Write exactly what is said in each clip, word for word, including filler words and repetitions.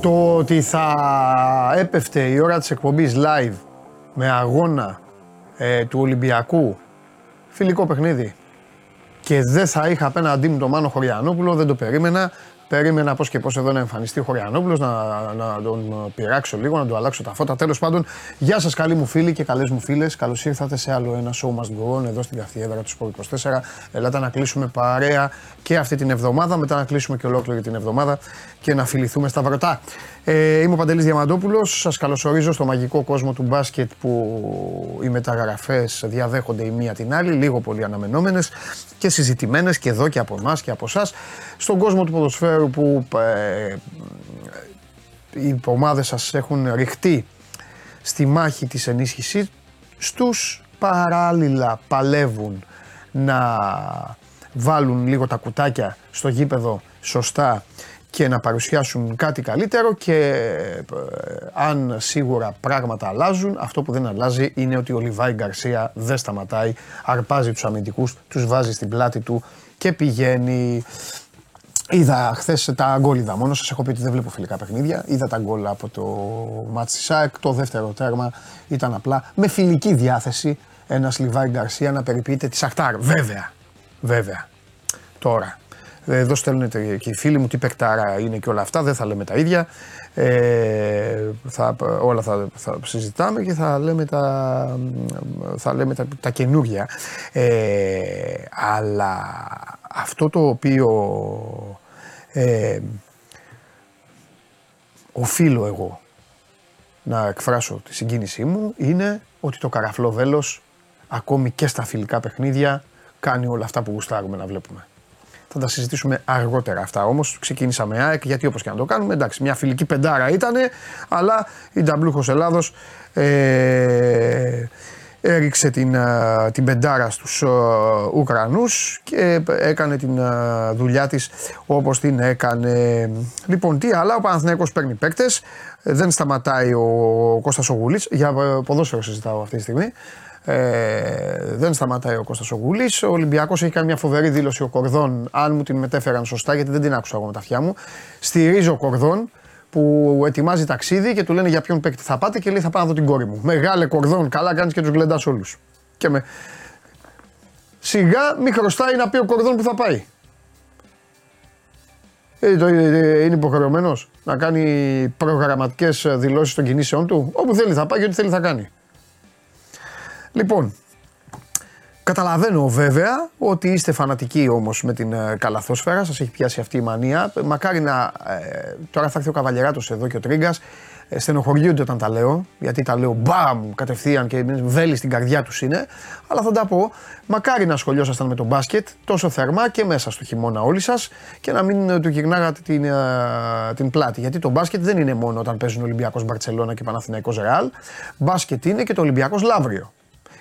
Το ότι θα έπεφτε η ώρα της εκπομπής live με αγώνα ε, του Ολυμπιακού, φιλικό παιχνίδι, και δεν θα είχα απέναντί μου τον Μάνο Χωριανόπουλο, δεν το περίμενα. Περίμενα πώς και πώς εδώ να εμφανιστεί ο Χωριανόπουλος, να, να τον πειράξω λίγο, να του αλλάξω τα φώτα. Τέλος πάντων, γεια σας καλοί μου φίλοι και καλές μου φίλες. Καλώς ήρθατε σε άλλο ένα Show Must Go On εδώ στην καυτή έδρα του Σπορτ είκοσι τέσσερα. Ελάτε να κλείσουμε παρέα και αυτή την εβδομάδα, μετά να κλείσουμε και ολόκληρη την εβδομάδα και να φιληθούμε στα βρωτά. Ε, είμαι ο Παντελής Διαμαντόπουλος. Σας καλωσορίζω στο μαγικό κόσμο του μπάσκετ που οι μεταγραφές διαδέχονται η μία την άλλη, λίγο πολύ αναμενόμενες και συζητημένες και εδώ και από εμάς και από εσάς. Στον κόσμο του ποδοσφαίρου που ε, οι ομάδες σας έχουν ρηχτεί στη μάχη της ενίσχυσης, στους παράλληλα παλεύουν να βάλουν λίγο τα κουτάκια στο γήπεδο σωστά και να παρουσιάσουν κάτι καλύτερο και ε, αν σίγουρα πράγματα αλλάζουν, αυτό που δεν αλλάζει είναι ότι ο Λιβάι Γκαρσία δεν σταματάει, αρπάζει τους αμυντικούς, τους βάζει στην πλάτη του και πηγαίνει. Είδα χθες τα γκολ, είδα μόνο, σας έχω πει ότι δεν βλέπω φιλικά παιχνίδια, είδα τα γκολ από το μάτς της ΣΑΕΚ, το δεύτερο τέρμα ήταν απλά με φιλική διάθεση ένας Λιβάι Γκαρσία να περιποιείται τη Σαχτάρ, βέβαια, βέβαια, τώρα. Εδώ στέλνουν και οι φίλοι μου τι παικτάρα είναι και όλα αυτά, δεν θα λέμε τα ίδια, ε, θα, όλα θα, θα συζητάμε και θα λέμε τα, θα λέμε τα, τα καινούργια. Ε, αλλά αυτό το οποίο ε, οφείλω εγώ να εκφράσω τη συγκίνησή μου είναι ότι το καραφλό βέλος ακόμη και στα φιλικά παιχνίδια κάνει όλα αυτά που γουστάρουμε να βλέπουμε. Θα τα συζητήσουμε αργότερα αυτά. Όμως ξεκίνησαμε ΑΕΚ γιατί όπως και να το κάνουμε, εντάξει, μια φιλική πεντάρα ήτανε, αλλά η Νταμπλούχος Ελλάδος ε, έριξε την, την πεντάρα στους Ουκρανούς και έκανε την δουλειά της όπως την έκανε. Λοιπόν, τι άλλα, ο Παναθηναϊκός παίρνει παίκτες, δεν σταματάει ο Κώστας Ογούλης, για ποδόσφαιρο συζητάω αυτή τη στιγμή. Ε, δεν σταματάει ο Κώστας Ογούλης. Ο Ολυμπιακός έχει κάνει μια φοβερή δήλωση. Ο Κορδόν, αν μου την μετέφεραν σωστά, γιατί δεν την άκουσα εγώ με τα αυτιά μου, στηρίζει ο Κορδόν που ετοιμάζει ταξίδι και του λένε για ποιον παίκτη θα πάτε και λέει θα πάω να δω την κόρη μου. Μεγάλε Κορδόν, καλά κάνεις και τους γλεντάς όλους. Και με... σιγά μη χρωστάει να πει ο Κορδόν που θα πάει. Ε, το, ε, είναι υποχρεωμένος να κάνει προγραμματικές δηλώσεις των κινήσεών του. Όπου θέλει θα πάει και ό,τι θέλει θα κάνει. Λοιπόν, καταλαβαίνω βέβαια ότι είστε φανατικοί όμως με την καλαθόσφαιρα, σας έχει πιάσει αυτή η μανία. Μακάρι να, ε, τώρα θα έρθει ο Καβαλιεράτος εδώ και ο Τρίγκας, ε, στενοχωριούνται όταν τα λέω, γιατί τα λέω μπαμ κατευθείαν και βέλη στην καρδιά τους είναι, αλλά θα τα πω, μακάρι να ασχολιόσασταν με τον μπάσκετ τόσο θερμά και μέσα στο χειμώνα όλοι σας και να μην του γυρνάγατε την, ε, την πλάτη, γιατί το μπάσκετ δεν είναι μόνο όταν παίζουν Ολυμπιακός Μπαρτσελώνα και Παναθηναϊκός Ρεάλ, μπάσκετ είναι και το Ολυμπιακός Λαύριο.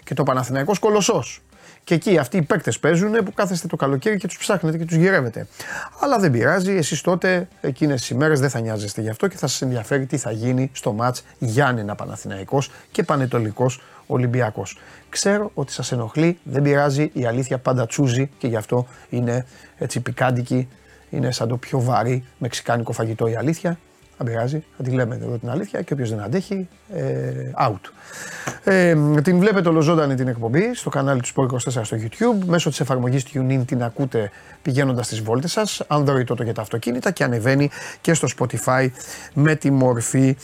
Και το Παναθηναϊκός Κολοσσός. Και εκεί αυτοί οι παίκτες παίζουν που κάθεστε το καλοκαίρι και τους ψάχνετε και τους γυρεύετε. Αλλά δεν πειράζει, εσείς τότε εκείνες τις ημέρες δεν θα νοιάζεστε γι' αυτό και θα σας ενδιαφέρει τι θα γίνει στο μάτς Γιάννενα Παναθηναϊκός και Πανετολικός Ολυμπιακός. Ξέρω ότι σας ενοχλεί, δεν πειράζει, η αλήθεια πάντα τσούζει και γι' αυτό είναι έτσι πικάντικη, είναι σαν το πιο βαρύ μεξικάνικο φαγητό η αλήθεια. Αν πειράζει, θα τη λέμε εδώ την αλήθεια και όποιος δεν αντέχει, ε, out. Ε, την βλέπετε ολοζώντανη την εκπομπή στο κανάλι του Σπορτ είκοσι τέσσερα στο YouTube, μέσω της εφαρμογής TuneIn την ακούτε πηγαίνοντας στις βόλτες σας, Android τότε για τα αυτοκίνητα και ανεβαίνει και στο Spotify με τη μορφή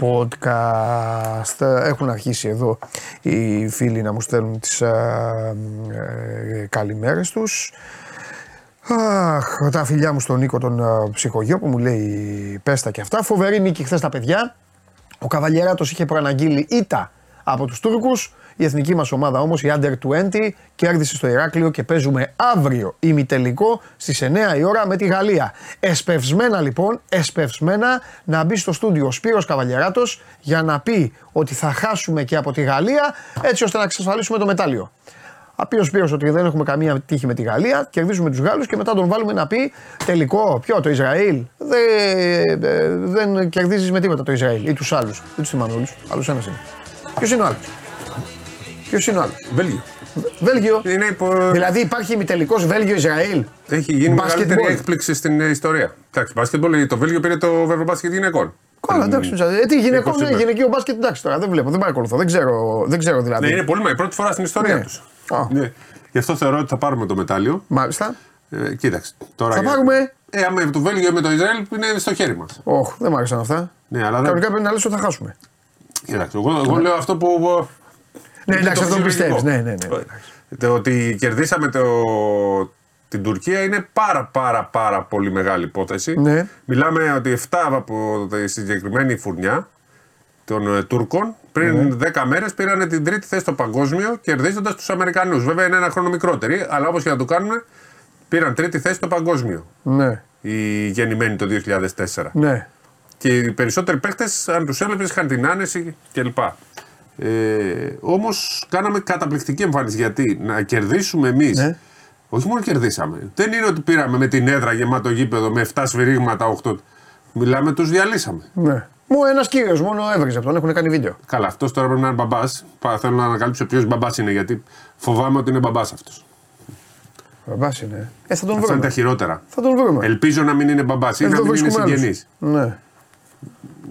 podcast. Έχουν αρχίσει εδώ οι φίλοι να μου στέλνουν τις α, ε, καλημέρες τους. Αχ, τα φιλιά μου στον Νίκο τον uh, ψυχογειό που μου λέει πέστα και αυτά. Φοβερή νίκη χθες τα παιδιά. Ο Καβαλιεράτος είχε προαναγγείλει ήττα από τους Τούρκους. Η εθνική μας ομάδα όμως, η Under είκοσι, κέρδισε στο Ηράκλειο και παίζουμε αύριο ημιτελικό στις εννιά η ώρα με τη Γαλλία. Εσπευσμένα λοιπόν, εσπευσμένα να μπει στο στούντιο ο Σπύρος Καβαλιεράτος για να πει ότι θα χάσουμε και από τη Γαλλία έτσι ώστε να εξασφαλίσουμε το μετάλλιο. Απεί ο Σπύρος ότι δεν έχουμε καμία τύχη με τη Γαλλία, κερδίζουμε τους Γάλλους και μετά τον βάλουμε να πει τελικό, ποιο, το Ισραήλ, δεν δε, δε κερδίζεις με τίποτα το Ισραήλ ή τους άλλους, ή τους θυμάμαι όλους, άλλους ένας είναι. Ποιος είναι ο άλλος? Ποιος είναι ο άλλος? Βέλγιο. Βέλγιο. Είναι υπο... Δηλαδή υπάρχει ημιτελικός Βέλγιο-Ισραήλ. Έχει γίνει μπάσκετ μεγαλύτερη έκπληξη στην ιστορία. Εντάξει, μπάσκετ, το Βέλγιο πήρε το ευρωμπάσκετ γυναικών. Καλά, εντάξει, γιατί γυναικών είναι γυναικείο μπάσκετ, εντάξει τώρα, δεν βλέπω, δεν παρακολουθώ, δεν ξέρω, δεν ξέρω δηλαδή. Ναι, είναι πολύ, μα η πρώτη φορά στην ιστορία ναι. τους. Oh. Ναι. Γι' αυτό θεωρώ ότι θα πάρουμε το μετάλλιο. Μάλιστα. Ε, κοίταξε. Τώρα θα για... πάρουμε. Ε, με το Βέλγιο με το Ισραήλ είναι στο χέρι μας. Όχι, oh, δεν μ' άρεσαν αυτά. Ναι, αλλά κανονικά δεν... πρέπει να λες ότι θα χάσουμε. Κοίταξε, εγώ, εγώ λέω αυτό που. Ναι, εντάξει, αυτό πιστεύεις. Ναι, ναι, ναι. Το ότι κερδίσαμε το... την Τουρκία είναι πάρα πάρα πάρα πολύ μεγάλη υπόθεση. Ναι. Μιλάμε ότι εφτά από τη συγκεκριμένη φουρνιά των Τούρκων πριν ναι. δέκα μέρες πήραν την τρίτη θέση στο παγκόσμιο κερδίζοντας τους Αμερικανούς. Βέβαια είναι ένα χρόνο μικρότεροι, αλλά όπως και να το κάνουν πήραν τρίτη θέση στο παγκόσμιο. Ναι. Οι γεννημένοι το δύο χιλιάδες τέσσερα. Ναι. Και οι περισσότεροι παίκτες, αν τους έβλεπες, είχαν την άνεση κλπ. Ε, όμως κάναμε καταπληκτική εμφάνιση γιατί να κερδίσουμε εμείς. Ναι. Όχι μόνο κερδίσαμε. Δεν είναι ότι πήραμε με την έδρα γεμάτο γήπεδο με εφτά σφυρίγματα, οκτώ. Μιλάμε, τους διαλύσαμε. Ναι. Μου ένας κύριος μόνο έβριζε από τον, έχουν κάνει βίντεο. Καλά, αυτός τώρα πρέπει να είναι μπαμπάς. Θέλω να ανακαλύψω ποιος μπαμπάς είναι, γιατί φοβάμαι ότι είναι μπαμπάς αυτός. Μπαμπάς είναι. Ε, θα τον βρούμε. Αυτά είναι τα χειρότερα. Θα τον βρούμε. Ελπίζω να μην είναι μπαμπάς ή ε, να μην είναι συγγενής. Ναι.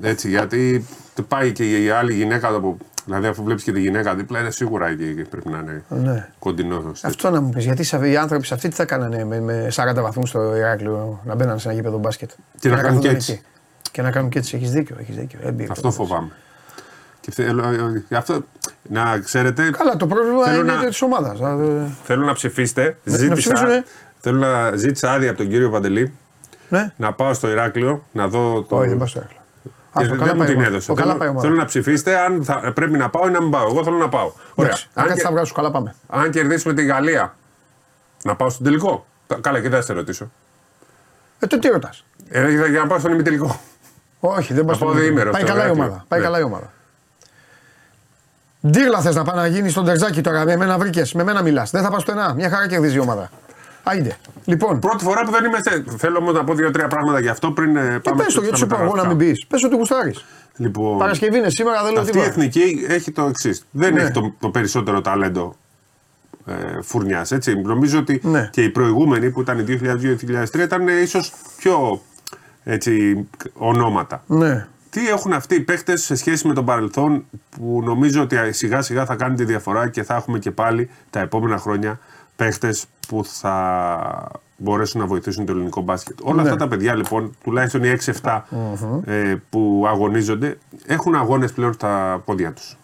Έτσι, γιατί πάει και η άλλη γυναίκα από. Δηλαδή, αφού βλέπεις και τη γυναίκα δίπλα, είναι σίγουρα εκεί πρέπει να είναι ναι. κοντινό. Αυτό να μου πεις, γιατί οι άνθρωποι σε αυτή τι θα κάνανε με, με σαράντα βαθμούς στο Ηράκλειο να μπαίνανε σε ένα γήπεδο μπάσκετ. Και, και να, να κάνουν και έτσι. Εκεί. Και να κάνουν και έτσι. Έχεις δίκιο. Έχεις δίκιο. Έμπειρο, αυτό φοβάμαι. Και, αυτό, να ξέρετε. Καλά, το πρόβλημα είναι να... της ομάδας. Θέλω να ψηφίσετε. Ζήτησα, να θέλω να ζήτησα άδεια από τον κύριο Παντελή ναι. να πάω στο Ηράκλειο να δω το. Όχι, δεν πάω στο Ηράκλειο. Α, δεν καλά μου την έδωσε. Θέλω, θέλω να ψηφίσετε αν θα, πρέπει να πάω ή να μην πάω. Εγώ θέλω να πάω. Ωραία. Άξ, αν, αν θα βγάζω, καλά πάμε. Αν κερδίσουμε τη Γαλλία, να πάω στον τελικό. Καλά, και δεν θα σε ρωτήσω. Ε, το τι ρωτάς. Ε, για να πάω στον ημιτελικό. Όχι, δεν πάω στον ημιτελικό. Πάει, καλά η, ομάδα. Πάει ναι. καλά η ομάδα. Ντύρλα θες να πάει να γίνει στον Τερζάκι τώρα. Με μένα βρήκες, με μένα μιλάς. Δεν θα πας πουθενά. Μια χαρά κερδίζει η ομάδα. Άιντε. Λοιπόν. Πρώτη φορά που δεν είμαι σε. Θέλω όμως να πω δύο-τρία πράγματα γι' αυτό πριν πάμε. Και πες το, γιατί σου είπα εγώ να μην πεις. Πες ότι γουστάρεις. Λοιπόν, Παρασκευή είναι σήμερα, δεν λέω τίποτα. Αυτή η εθνική έχει το εξής. Δεν ναι. έχει το, το περισσότερο ταλέντο ε, φουρνιάς. Νομίζω ότι ναι. και οι προηγούμενοι που ήταν οι δύο χιλιάδες δύο δύο χιλιάδες τρία ήταν ε, ίσως πιο έτσι, ονόματα. Ναι. Τι έχουν αυτοί οι παίκτες σε σχέση με τον παρελθόν που νομίζω ότι σιγά σιγά θα κάνει τη διαφορά και θα έχουμε και πάλι τα επόμενα χρόνια παίκτες που θα μπορέσουν να βοηθήσουν το ελληνικό μπάσκετ. Όλα ναι. αυτά τα παιδιά λοιπόν, τουλάχιστον οι έξι εφτά mm-hmm. ε, που αγωνίζονται, έχουν αγώνες πλέον στα πόδια τους.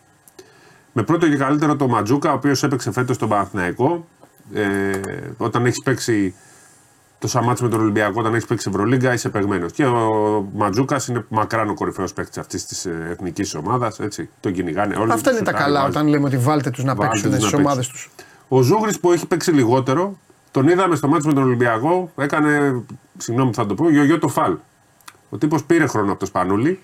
Με πρώτο και καλύτερο το Ματζούκα, ο οποίος έπαιξε φέτος στον Παναθηναϊκό. Ε, όταν έχεις παίξει το σαμάτσι με τον Ολυμπιακό, όταν έχεις παίξει Ευρωλίγκα, είσαι παιγμένος. Και ο Ματζούκας είναι μακράν ο κορυφαίος παίκτης αυτής της εθνικής ομάδας. Έτσι. Τον κυνηγάνε όλοι. Αυτά είναι τα καλά βάζουν. Όταν λέμε ότι βάλτε τους να παίξουν στις ομάδες τους. Ο Ζούγρης που έχει παίξει λιγότερο, τον είδαμε στο μάτι με τον Ολυμπιακό, έκανε, συγγνώμη θα το πω, γιογιό το φαλ. Ο τύπος πήρε χρόνο από το Σπανούλι,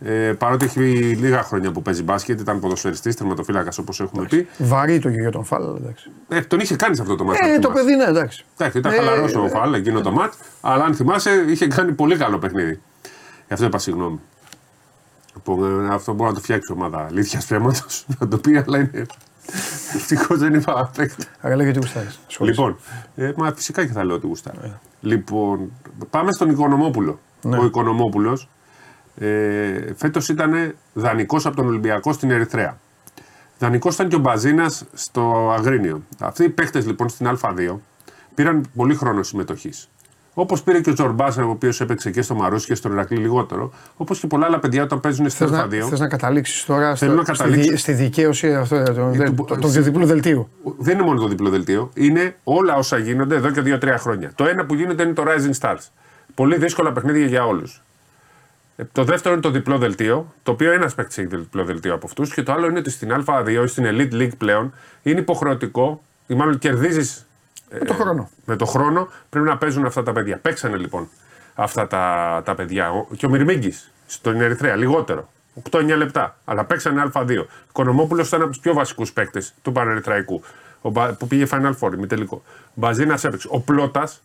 ε, παρότι έχει λίγα χρόνια που παίζει μπάσκετ, ήταν ποδοσφαιριστής, τερματοφύλακας όπως έχουμε εντάξει. πει. Βαρύ το γιογιό τον φαλ, εντάξει. Ε, τον είχε κάνει σε αυτό το μάτι. Ε, το παιδί ναι, εντάξει. Εντάξει, ήταν ε, χαλαρός ε, ο φαλ εκείνο ε, το μάτι, αλλά αν θυμάσαι είχε κάνει πολύ καλό παιχνίδι. Γι' αυτό είπα συγγνώμη. Αυτό μπορεί να το φτιάξει η ομάδα αλήθειας ψέματος, να το πει, αλλά είναι. Ευτυχώς δεν είπα απέκτη. Αγαλά γιατί γουστάρεις. Λοιπόν, ε, μα φυσικά και θα λέω ότι γουστάρω. Yeah. Λοιπόν, πάμε στον Οικονομόπουλο. Yeah. Ο Οικονομόπουλος ε, φέτος ήταν δανεικός από τον Ολυμπιακό στην Ερυθρέα. Δανεικός ήταν και ο Μπαζίνας στο Αγρίνιο. Αυτοί οι παίχτες λοιπόν στην Α2 πήραν πολύ χρόνο συμμετοχής. Όπως πήρε και ο Τζορμπάς, ο οποίος έπαιξε και στο Μαρούσι και στον Ηρακλή λιγότερο, όπως και πολλά άλλα παιδιά όταν παίζουν στην Α2. Θες να καταλήξεις τώρα στο, να καταλήξεις... Στη, στη δικαίωση αυτό, το, του, το, το, το, το διπλό δελτίο. Δεν είναι μόνο το διπλό δελτίο, είναι όλα όσα γίνονται εδώ και δύο τρία χρόνια. Το ένα που γίνεται είναι το Rising Stars. Πολύ δύσκολα παιχνίδια για όλους. Το δεύτερο είναι το διπλό δελτίο, το οποίο ένας παίκτης έχει διπλό δελτίο από αυτούς, και το άλλο είναι ότι στην Α2, στην Elite League πλέον, είναι υποχρεωτικό, ή μάλλον κερδίζεις. Με το χρόνο. Ε, με το χρόνο πρέπει να παίζουν αυτά τα παιδιά. Παίξανε λοιπόν αυτά τα, τα παιδιά. Και ο Μυρμίγκης στον Ερυθρέα λιγότερο. οκτώ εννιά λεπτά. Αλλά παίξανε Α2. Ο Οικονομόπουλος ήταν από τους πιο βασικούς παίκτες του Πανερυθραϊκού. Που πήγε Final Four, μη τελικό. Μπαζίνας έπαιξε. Ο Πλώτας,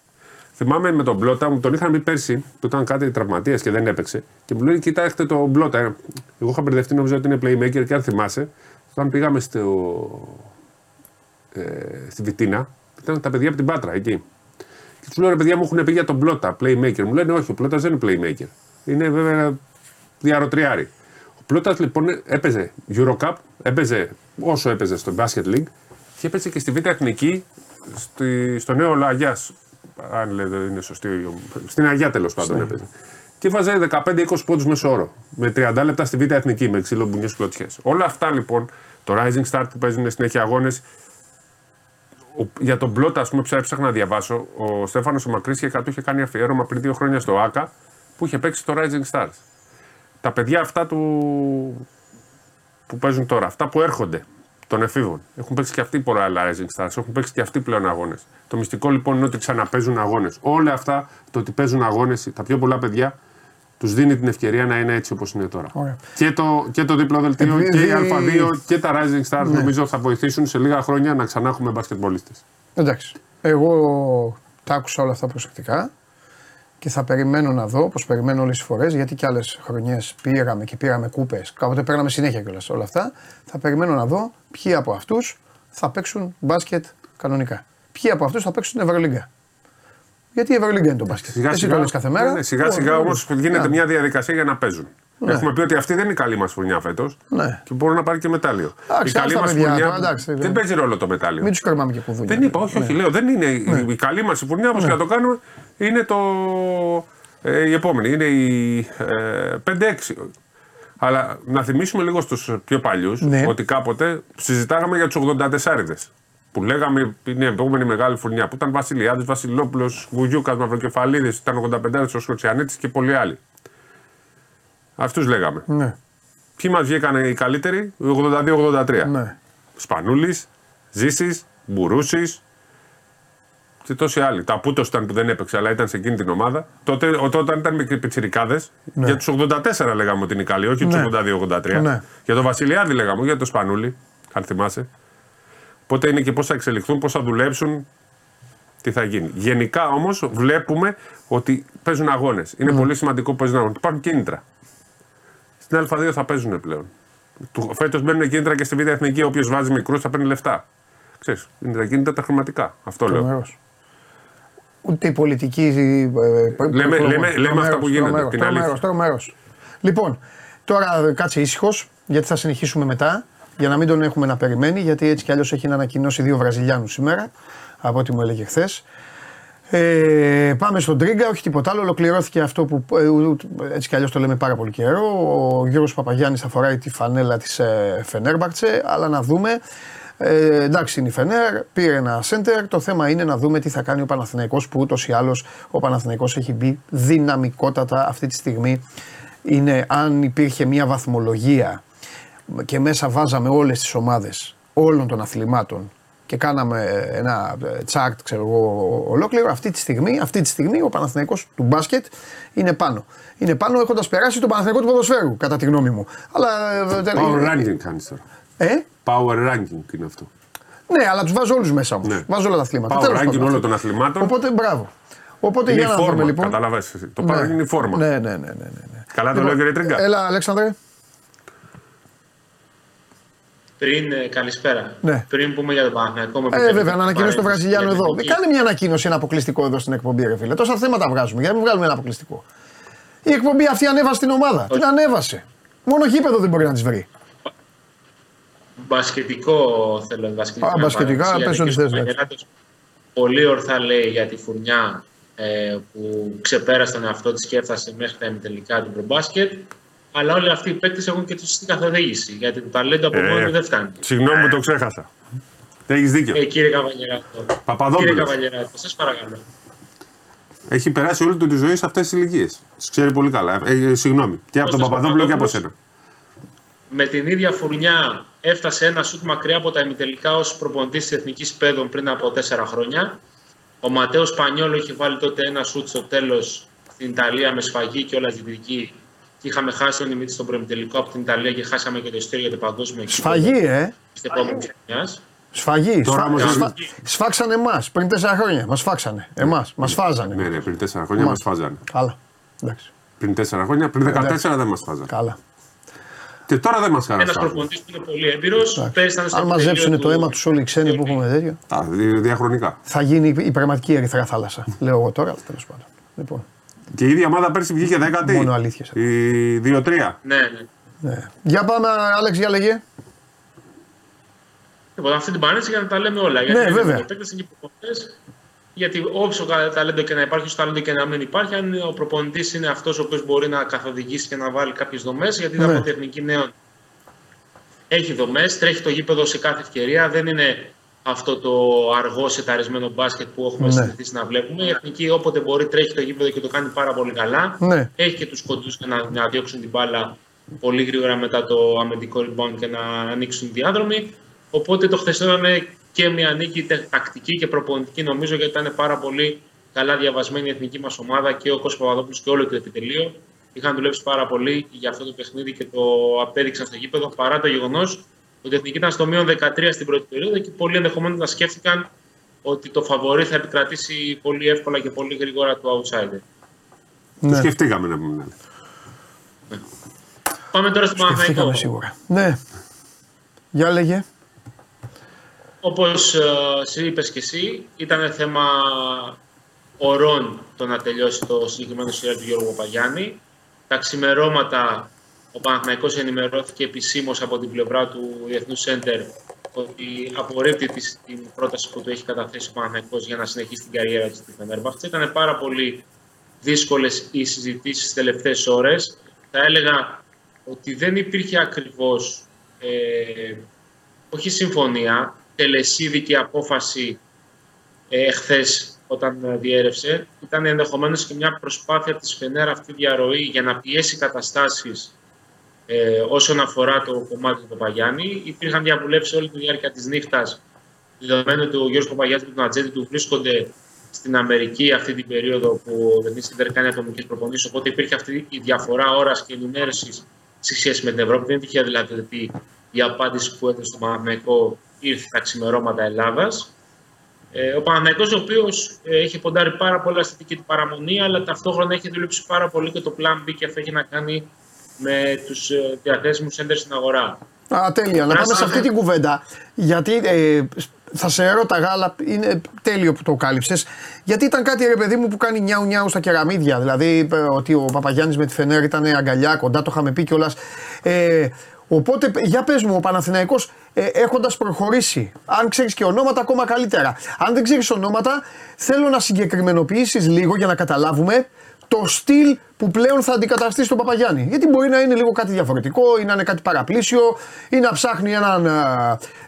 θυμάμαι με τον Πλώτα, μου τον είχαν πει πέρσι που ήταν κάτι τραυματίας και δεν έπαιξε. Και μου λέει: κοιτάξτε τον Πλώτα. Εγώ είχα μπερδευτεί, νομίζω ότι είναι playmaker και αν θυμάσαι. Όταν πήγαμε στο, ε, στη Βιτίνα, ήταν τα παιδιά από την Πάτρα εκεί. Και του λέω: ρε παιδιά μου έχουν πει για τον Πλότα, playmaker. Μου λένε: όχι, ο Πλότας δεν είναι playmaker. Είναι βέβαια διαρροτριάρι. Ο Πλότας λοιπόν έπαιζε Eurocup, έπαιζε όσο έπαιζε στο Basket League και έπαιζε και στη Β' Εθνική, στη, στο νέο Λαγιά. Αν λέτε είναι σωστή, στην Αγιά τέλος πάντων έπαιζε. Και βάζε δεκαπέντε είκοσι πόντους μέσω όρο. Με τριάντα λεπτά στη Β' Εθνική, με ξύλο, μπουνιές, κλωτσιές. Όλα αυτά λοιπόν, το Rising Star που παίζουν συνέχεια αγώνες. Για τον Πλότα, ας πούμε, ψάχνω να διαβάσω. Ο Στέφανος ο Μακρύς και κατ' είχε κάνει αφιέρωμα πριν δύο χρόνια στο ΆΚΑ που είχε παίξει το Rising Stars. Τα παιδιά αυτά του... που παίζουν τώρα, αυτά που έρχονται των εφήβων, έχουν παίξει και αυτοί πολλά άλλα Rising Stars, έχουν παίξει και αυτοί πλέον αγώνες. Το μυστικό λοιπόν είναι ότι ξαναπαίζουν αγώνες. Όλα αυτά, το ότι παίζουν αγώνες, τα πιο πολλά παιδιά τους δίνει την ευκαιρία να είναι έτσι όπως είναι τώρα. Ωραία. Και το, και το διπλό δελτίο Επειδή... και η Αλφα δύο και τα Rising Stars ναι. νομίζω θα βοηθήσουν σε λίγα χρόνια να ξανά έχουμε μπασκετμπολίστες. Εντάξει. Εγώ τα άκουσα όλα αυτά προσεκτικά και θα περιμένω να δω, όπως περιμένω όλες τις φορές, γιατί και άλλες χρονιές πήραμε και πήραμε κούπες. Κάποτε παίρναμε συνέχεια κιόλας όλα αυτά. Θα περιμένω να δω ποιοι από αυτούς θα παίξουν μπάσκετ κανονικά. Ποιοι από αυτούς θα παίξουν την Ευρωλίγκα. Γιατί η Ευρωλίγκα είναι το μπάσκετ. Σιγά, εσύ σιγά, το λες κάθε μέρα. Ναι, σιγά σιγά όμως γίνεται ναι. μια διαδικασία για να παίζουν. Ναι. Έχουμε πει ότι αυτή δεν είναι η καλή μας χρονιά φέτος ναι. και μπορεί να πάρει και μετάλλιο. Άξι, η καλή μας χρονιά δεν παίζει ρόλο το μετάλλιο. Μην τους κορμάμε και κουδούνια. Δεν είπα, όχι, ναι. όχι, λέω. Δεν είναι ναι. η καλή μας χρονιά, όπως ναι. και να το κάνουμε, είναι το, ε, η επόμενη. Είναι η ε, πέντε έξι. Αλλά να θυμίσουμε λίγο στους πιο παλιούς ναι. ότι κάποτε συζητάγαμε για τους ογδόντα τεσσάριδες. Που λέγαμε είναι η επόμενη μεγάλη φουρνιά που ήταν Βασιλιάδης, Βασιλόπουλος, Γουγιούκας, Μαυροκεφαλίδης, ήταν ογδόντα πέντε ο Σκοτσιανίτης και πολλοί άλλοι. Αυτούς λέγαμε. Ναι. Ποιοι μας βγήκανε οι καλύτεροι, ογδόντα δύο ογδόντα τρία. Ναι. Σπανούλης, Ζήσης, Μπουρούσης και τόσοι άλλοι. Τα Πούτος ήταν που δεν έπαιξε, αλλά ήταν σε εκείνη την ομάδα. Τότε, όταν ήταν μικροί πιτσιρικάδες, ναι. για τους ογδόντα τέσσερα λέγαμε ότι είναι καλή, όχι ναι. τους ογδόντα δύο ογδόντα τρία. Ναι. Για τον Βασιλιάδη λέγαμε, για τον Σπανούλη, αν θυμάσαι. Πότε είναι και πώς θα εξελιχθούν, πώς θα δουλέψουν, τι θα γίνει. Γενικά όμως βλέπουμε ότι παίζουν αγώνες. Είναι mm. πολύ σημαντικό που παίζουν αγώνες. Υπάρχουν κίνητρα. Στην Α2 θα παίζουν πλέον. Φέτος μπαίνουν κίνητρα και στη Β' Εθνική. Όποιος βάζει μικρούς θα παίρνει λεφτά. Ξέρεις, είναι τα κίνητρα τα χρηματικά. Αυτό το λέω. Μέρος. Ούτε η πολιτική. Λέμε, λέμε, λέμε αυτά που γίνονται. Το μέρος. Λοιπόν, τώρα κάτσε ήσυχος γιατί θα συνεχίσουμε μετά. Για να μην τον έχουμε να περιμένει, γιατί έτσι κι αλλιώς έχει να ανακοινώσει δύο Βραζιλιάνους σήμερα, από ό,τι μου έλεγε χθες. Ε, πάμε στον Τρίγκα, όχι τίποτα άλλο. Ολοκληρώθηκε αυτό που έτσι κι αλλιώς το λέμε πάρα πολύ καιρό. Ο Γιώργος Παπαγιάννης θα φοράει τη φανέλα της ε, Φενέρμπαχτσε, αλλά να δούμε. Ε, εντάξει, είναι η Φενέρ, πήρε ένα σέντερ. Το θέμα είναι να δούμε τι θα κάνει ο Παναθηναϊκός, που ούτως ή άλλως ο Παναθηναϊκός έχει μπει δυναμικότατα αυτή τη στιγμή. Είναι αν υπήρχε μια βαθμολογία. Και μέσα βάζαμε όλες τις ομάδες όλων των αθλημάτων και κάναμε ένα τσάρτ, ξέρω εγώ, ολόκληρο. Αυτή τη στιγμή, αυτή τη στιγμή ο Παναθηναϊκός του μπάσκετ είναι πάνω. Είναι πάνω έχοντας περάσει τον Παναθηναϊκό του ποδοσφαίρου, κατά τη γνώμη μου. Αλλά, power ε, ranking κάνεις τώρα. Ε? Power ranking είναι αυτό. Ναι, αλλά τους βάζω όλους μέσα μου. Ναι. Βάζω όλα τα αθλήματα. Power τέλος ranking πάνω, όλων των αθλημάτων. Οπότε μπράβο. Οπότε είναι για να φόρμα, δούμε λοιπόν. Καταλαβαίνεις. Το power ranking είναι η φόρμα. Ναι, ναι, ναι. ναι, ναι, ναι. Καλά το λέω, κύριε Τρίγκα. Έλα, Αλέξανδρε. Πριν, ε, καλησπέρα. Ναι. Πριν πούμε για τον Παναθηναϊκό. Ε, ε, βέβαια, να ανακοινώσει τον Βραζιλιάνο εδώ. Κάνε μια ανακοίνωση, ένα αποκλειστικό εδώ στην εκπομπή, ρε φίλε. Τόσα θέματα βγάζουμε. Γιατί να μην βγάλουμε ένα αποκλειστικό. Η εκπομπή αυτή ανέβασε την ομάδα. Ο... Την ανέβασε. Μόνο γήπεδο δεν μπορεί να τη βρει. Μπασκετικό θέλω. Μπασκετικό, α, μπασκετικά, πες ό,τι θες. Πολύ ορθά λέει για τη φουρνιά ε, που ξεπέρασε τον εαυτό τη και έφτασε μέχρι τα ημιτελικά του μπάσκετ. Αλλά όλοι αυτοί οι παίκτες έχουν και τη σωστή καθοδήγηση. Γιατί το ταλέντο από μόνο ε, δεν φτάνει. Συγγνώμη που το ξέχασα. Έχεις δίκιο. Ε, κύριε Καβαγεράτο. Παπαδόπουλος. Κύριε Καβαγεράτο, σας παρακαλώ. Έχει περάσει όλη του τη ζωή σε αυτές τις ηλικίες. Τις ξέρει πολύ καλά. Ε, συγγνώμη. Και από τον Παπαδόπουλο και από σένα. Με την ίδια φουρνιά έφτασε ένα σουτ μακριά από τα ημιτελικά ως προπονητής της Εθνικής Παιδών πριν από τέσσερα χρόνια. Ο Ματέο Σπανιόλο είχε βάλει τότε ένα σουτ στο τέλος στην Ιταλία με σφαγή και όλα δυτική. Και είχαμε χάσει τον ημίτη στον προημιτελικό από την Ιταλία και χάσαμε και το ειστήριο για το παγκόσμιο. Σφαγή, ε! Στην επόμενη χρονιά. Σφαγή. Σφάξανε εμάς πριν τέσσερα χρόνια. Μας φάξανε. Εμάς. Μας φάζανε. Ναι, ναι, πριν τέσσερα χρόνια μας φάζανε. Καλά. Πριν τέσσερα χρόνια, πριν δεκατέσσερα δεν μας φάζανε. Καλά. Και τώρα δεν μας χαράσουν. Ένας προπονητής που είναι πολύ έμπειρος. Αν μαζέψουν του... το αίμα τους όλοι οι ξένοι που έχουμε τέτοιο. Α, διαχρονικά. Θα γίνει η πραγματική ερυθρά θάλασσα. Λέω εγώ τώρα, αλλά τέλος πάντων. Λοιπόν. Και η ίδια ομάδα πέρσι βγήκε δέκατη. Μόνο αλήθειες. Η δύο τρία. Ναι, ναι. ναι. Για πάμε, Άλεξ, για λέγε. Λοιπόν, αυτή την παρένθεση για να τα λέμε όλα. Ναι, βέβαια. Γιατί όψο ταλέντο και να υπάρχει, όσο ταλέντο και να μην υπάρχει, αν ο προπονητής είναι αυτός ο οποίος μπορεί να καθοδηγήσει και να βάλει κάποιες δομές, γιατί ναι. η Εθνική Νέων έχει δομές, τρέχει το γήπεδο σε κάθε ευκαιρία, δεν είναι αυτό το αργό σεταρισμένο μπάσκετ που έχουμε ναι. συνηθίσει να βλέπουμε. Η Εθνική όποτε μπορεί τρέχει το γήπεδο και το κάνει πάρα πολύ καλά. Ναι. Έχει και τους κοντούς για να, να διώξουν την μπάλα πολύ γρήγορα μετά το αμυντικό rebound και να ανοίξουν διάδρομοι. Οπότε το χθεσινό είναι και μια νίκη τακτική και προπονητική, νομίζω, γιατί ήταν πάρα πολύ καλά διαβασμένη η εθνική μας ομάδα και ο Κώστας Παπαδόπουλος και όλο το επιτελείο. Είχαν δουλέψει πάρα πολύ για αυτό το παιχνίδι και το απέδειξαν στο γήπεδο, παρά το γεγονός ότι η εθνική ήταν στο μείον δεκατρία στην πρώτη περίοδο και πολλοί ενδεχομένως να σκέφτηκαν ότι το φαβορί θα επικρατήσει πολύ εύκολα και πολύ γρήγορα του outsider. Ναι. Το σκεφτήκαμε να πούμε. Ναι. Πάμε τώρα στο Παναθηναϊκό. Σίγουρα. Ναι. Για λέγε. Όπως ε, είπες και εσύ, ήταν θέμα ωρών το να τελειώσει το συγκεκριμένο σειρά του Γιώργου Παπαγιάννη. Τα ξημερώματα ο Παναθηναϊκός ενημερώθηκε επισήμως από την πλευρά του Διεθνού Center ότι απορρίπτει την πρόταση που του έχει καταθέσει ο Παναθηναϊκός για να συνεχίσει την καριέρα του στην Φενέρμπαχτσε. Ήταν πάρα πολύ δύσκολες οι συζητήσεις τις τελευταίες ώρες. Θα έλεγα ότι δεν υπήρχε ακριβώς, ε, όχι συμφωνία, τελεσίδικη απόφαση ε, χθες όταν διέρευσε. Ήταν ενδεχομένως και μια προσπάθεια της Φενέρ αυτή διαρροή για να πιέσει καταστάσεις ε, όσον αφορά το κομμάτι του Παπαγιάννη. Υπήρχαν διαβουλεύσεις όλη τη διάρκεια της νύχτας, δεδομένου ότι ο Γιώργος Παπαγιάννης και τον ατζέντη του βρίσκονται στην Αμερική αυτή την περίοδο που ο Διεθνής Center κάνει ατομικές προπονήσεις. Οπότε υπήρχε αυτή η διαφορά ώρας και ενημέρωσης σε σχέση με την Ευρώπη. Δεν τυχαία δηλαδή ότι η απάντηση που έδωσε στον Παναθηναϊκό ήρθε τα ξημερώματα Ελλάδας. Ε, ο Παναθηναϊκός, ο οποίος ε, έχει ποντάρει πάρα πολλά στη δική του παραμονή, αλλά ταυτόχρονα έχει δουλέψει πάρα πολύ και το Plan B και αυτό έχει να κάνει με τους ε, διαθέσιμους center στην αγορά. Α, τέλεια. Να πάμε σε αυτή την κουβέντα. Γιατί ε, θα σε ερώταγα, αλλά είναι τέλειο που το κάλυψες. Γιατί ήταν κάτι, ρε παιδί μου, που κάνει νιάου νιάου στα κεραμίδια. Δηλαδή, ε, ότι ο Παπαγιάννης με τη Φενέρ ήταν αγκαλιά, κοντά, το είχαμε πει κιόλας. Ε, Οπότε, για πες μου, ο Παναθηναϊκός ε, έχοντας προχωρήσει, αν ξέρεις και ονόματα ακόμα καλύτερα. Αν δεν ξέρεις ονόματα, θέλω να συγκεκριμενοποιήσεις λίγο για να καταλάβουμε το στυλ που πλέον θα αντικαταστήσει τον Παπαγιάννη. Γιατί μπορεί να είναι λίγο κάτι διαφορετικό ή να είναι κάτι παραπλήσιο ή να ψάχνει έναν,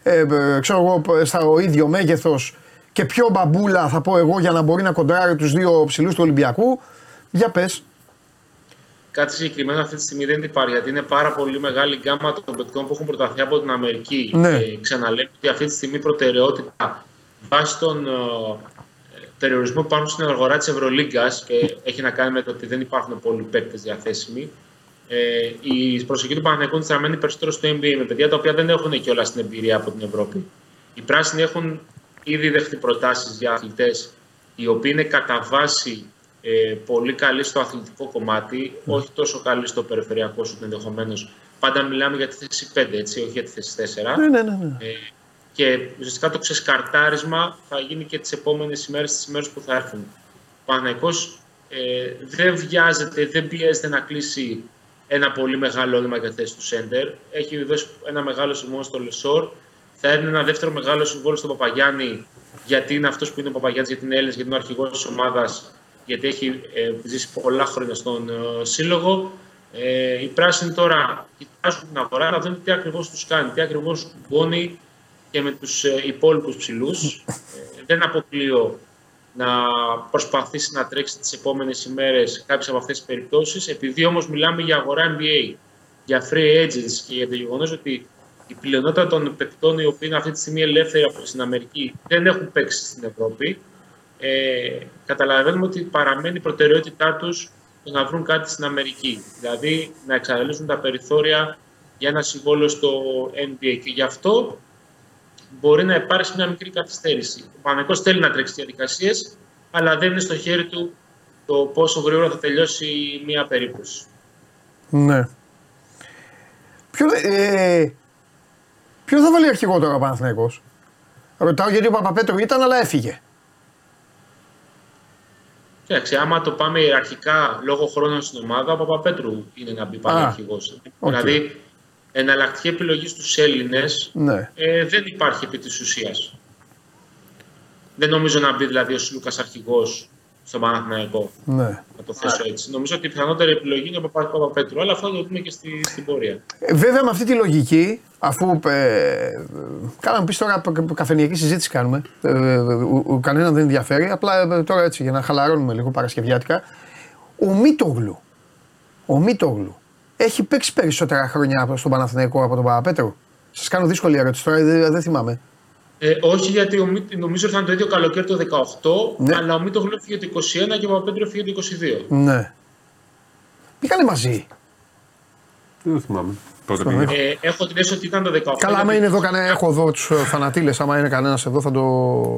ε, ε, ξέρω εγώ, στο ίδιο μέγεθος και πιο μπαμπούλα θα πω εγώ για να μπορεί να κοντράρει τους δύο ψηλούς του Ολυμπιακού. Για πες. Κάτι συγκεκριμένο αυτή τη στιγμή δεν υπάρχει, γιατί είναι πάρα πολύ μεγάλη γκάμα των παικτών που έχουν προταθεί από την Αμερική. Ναι. Ε, ξαναλέω ότι αυτή τη στιγμή προτεραιότητα βάσει τον ε, περιορισμό πάνω στην αγορά της Ευρωλίγκας και έχει να κάνει με το ότι δεν υπάρχουν πολλοί παίκτες διαθέσιμοι. Ε, η προσοχή του Παναθηναϊκού είναι στραμμένη περισσότερο στο N B A με παιδιά τα οποία δεν έχουν κιόλας την εμπειρία από την Ευρώπη. Οι πράσινοι έχουν ήδη δεχτεί προτάσεις για αθλητές οι οποίοι είναι κατά βάση. Ε, πολύ καλή στο αθλητικό κομμάτι, mm. όχι τόσο καλή στο περιφερειακό σου ενδεχομένως. Πάντα μιλάμε για τη θέση πέντε, έτσι, όχι για τη θέση τέσσερα. Ναι, ναι, ναι. Ε, και ουσιαστικά το ξεσκαρτάρισμα θα γίνει και τις επόμενες ημέρες, τις ημέρες που θα έρθουν. Ο Παναθηναϊκός ε, δεν βιάζεται, δεν πιέζεται να κλείσει ένα πολύ μεγάλο όνομα για τη θέση του Center. Έχει δώσει ένα μεγάλο συμβόλαιο στο Λεσόρ. Θα έδινε ένα δεύτερο μεγάλο συμβόλαιο στον Παπαγιάννη, γιατί είναι αυτός που είναι ο Παπαγιάννης, γιατί είναι Έλληνας, γιατί είναι ο αρχηγός της ομάδας. Γιατί έχει ε, ζήσει πολλά χρόνια στον ε, σύλλογο. Ε, οι πράσινοι τώρα κοιτάζουν την αγορά να δουν τι ακριβώς τους κάνει, τι ακριβώς κουμπώνει και με τους ε, υπόλοιπους ψηλούς. Ε, δεν αποκλείω να προσπαθήσει να τρέξει τις επόμενες ημέρες κάποιες από αυτές τις περιπτώσεις. Επειδή όμως μιλάμε για αγορά N B A, για free agents και για το γεγονός ότι η πλειονότητα των παικτών οι οποίοι είναι αυτή τη στιγμή ελεύθεροι από την Αμερική δεν έχουν παίξει στην Ευρώπη. Ε, καταλαβαίνουμε ότι παραμένει η προτεραιότητά τους να βρουν κάτι στην Αμερική. Δηλαδή να εξαντλήσουν τα περιθώρια για ένα συμβόλαιο στο N B A. Και γι' αυτό μπορεί να υπάρξει μια μικρή καθυστέρηση. Ο Παναθηναϊκός θέλει να τρέξει διαδικασίες, αλλά δεν είναι στο χέρι του το πόσο γρήγορα θα τελειώσει μια περίπτωση. Ναι. Ποιο, ε, ποιο θα βάλει αρχηγό τώρα ο Παναθηναϊκός? Ρωτάω γιατί ο Παπαπέτρου ήταν, αλλά έφυγε. Εντάξει, άμα το πάμε αρχικά λόγω χρόνων στην ομάδα, ο Παπαπέτρου είναι να μπει πάλι αρχηγός. Okay. Δηλαδή, εναλλακτική επιλογή στους Έλληνες ναι. ε, δεν υπάρχει επί της ουσίας. Δεν νομίζω να μπει δηλαδή ο Σλούκας αρχηγός στον Παναθηναϊκό. Ναι. Να το θέσω έτσι. Νομίζω ότι η πιθανότερη επιλογή είναι ο Παπαπέτρου, αλλά αυτό το δούμε και στη, στην πορεία. Ε, βέβαια, με αυτή τη λογική, αφού. Ε, κάναμε πίσω τώρα καφενειακή συζήτηση, κάνουμε. Ε, κανέναν δεν ενδιαφέρει. Απλά τώρα έτσι για να χαλαρώνουμε λίγο παρασκευιάτικα. Ο Μίτογλου. Ο Μίτογλου έχει παίξει περισσότερα χρόνια στον Παναθηναϊκό από τον Παπαπέτρου. Σας κάνω δύσκολη ερώτηση τώρα, δεν, δεν θυμάμαι. Ε, όχι, γιατί ο, νομίζω ότι ήταν το ίδιο καλοκαίρι το δεκαοκτώ, ναι. αλλά ο Μίτογλου έφυγε το είκοσι ένα και ο Παπαπέτρου έφυγε το είκοσι δύο. Ναι. Πήγανε μαζί. Δεν θυμάμαι. Τότε πήγε. Ε, έχω την αίσθηση ότι ήταν το δεκαοκτώ. Καλά, άμα είναι εδώ, κανένα, έχω εδώ τους φανατήλες. Άμα είναι κανένας εδώ, θα το.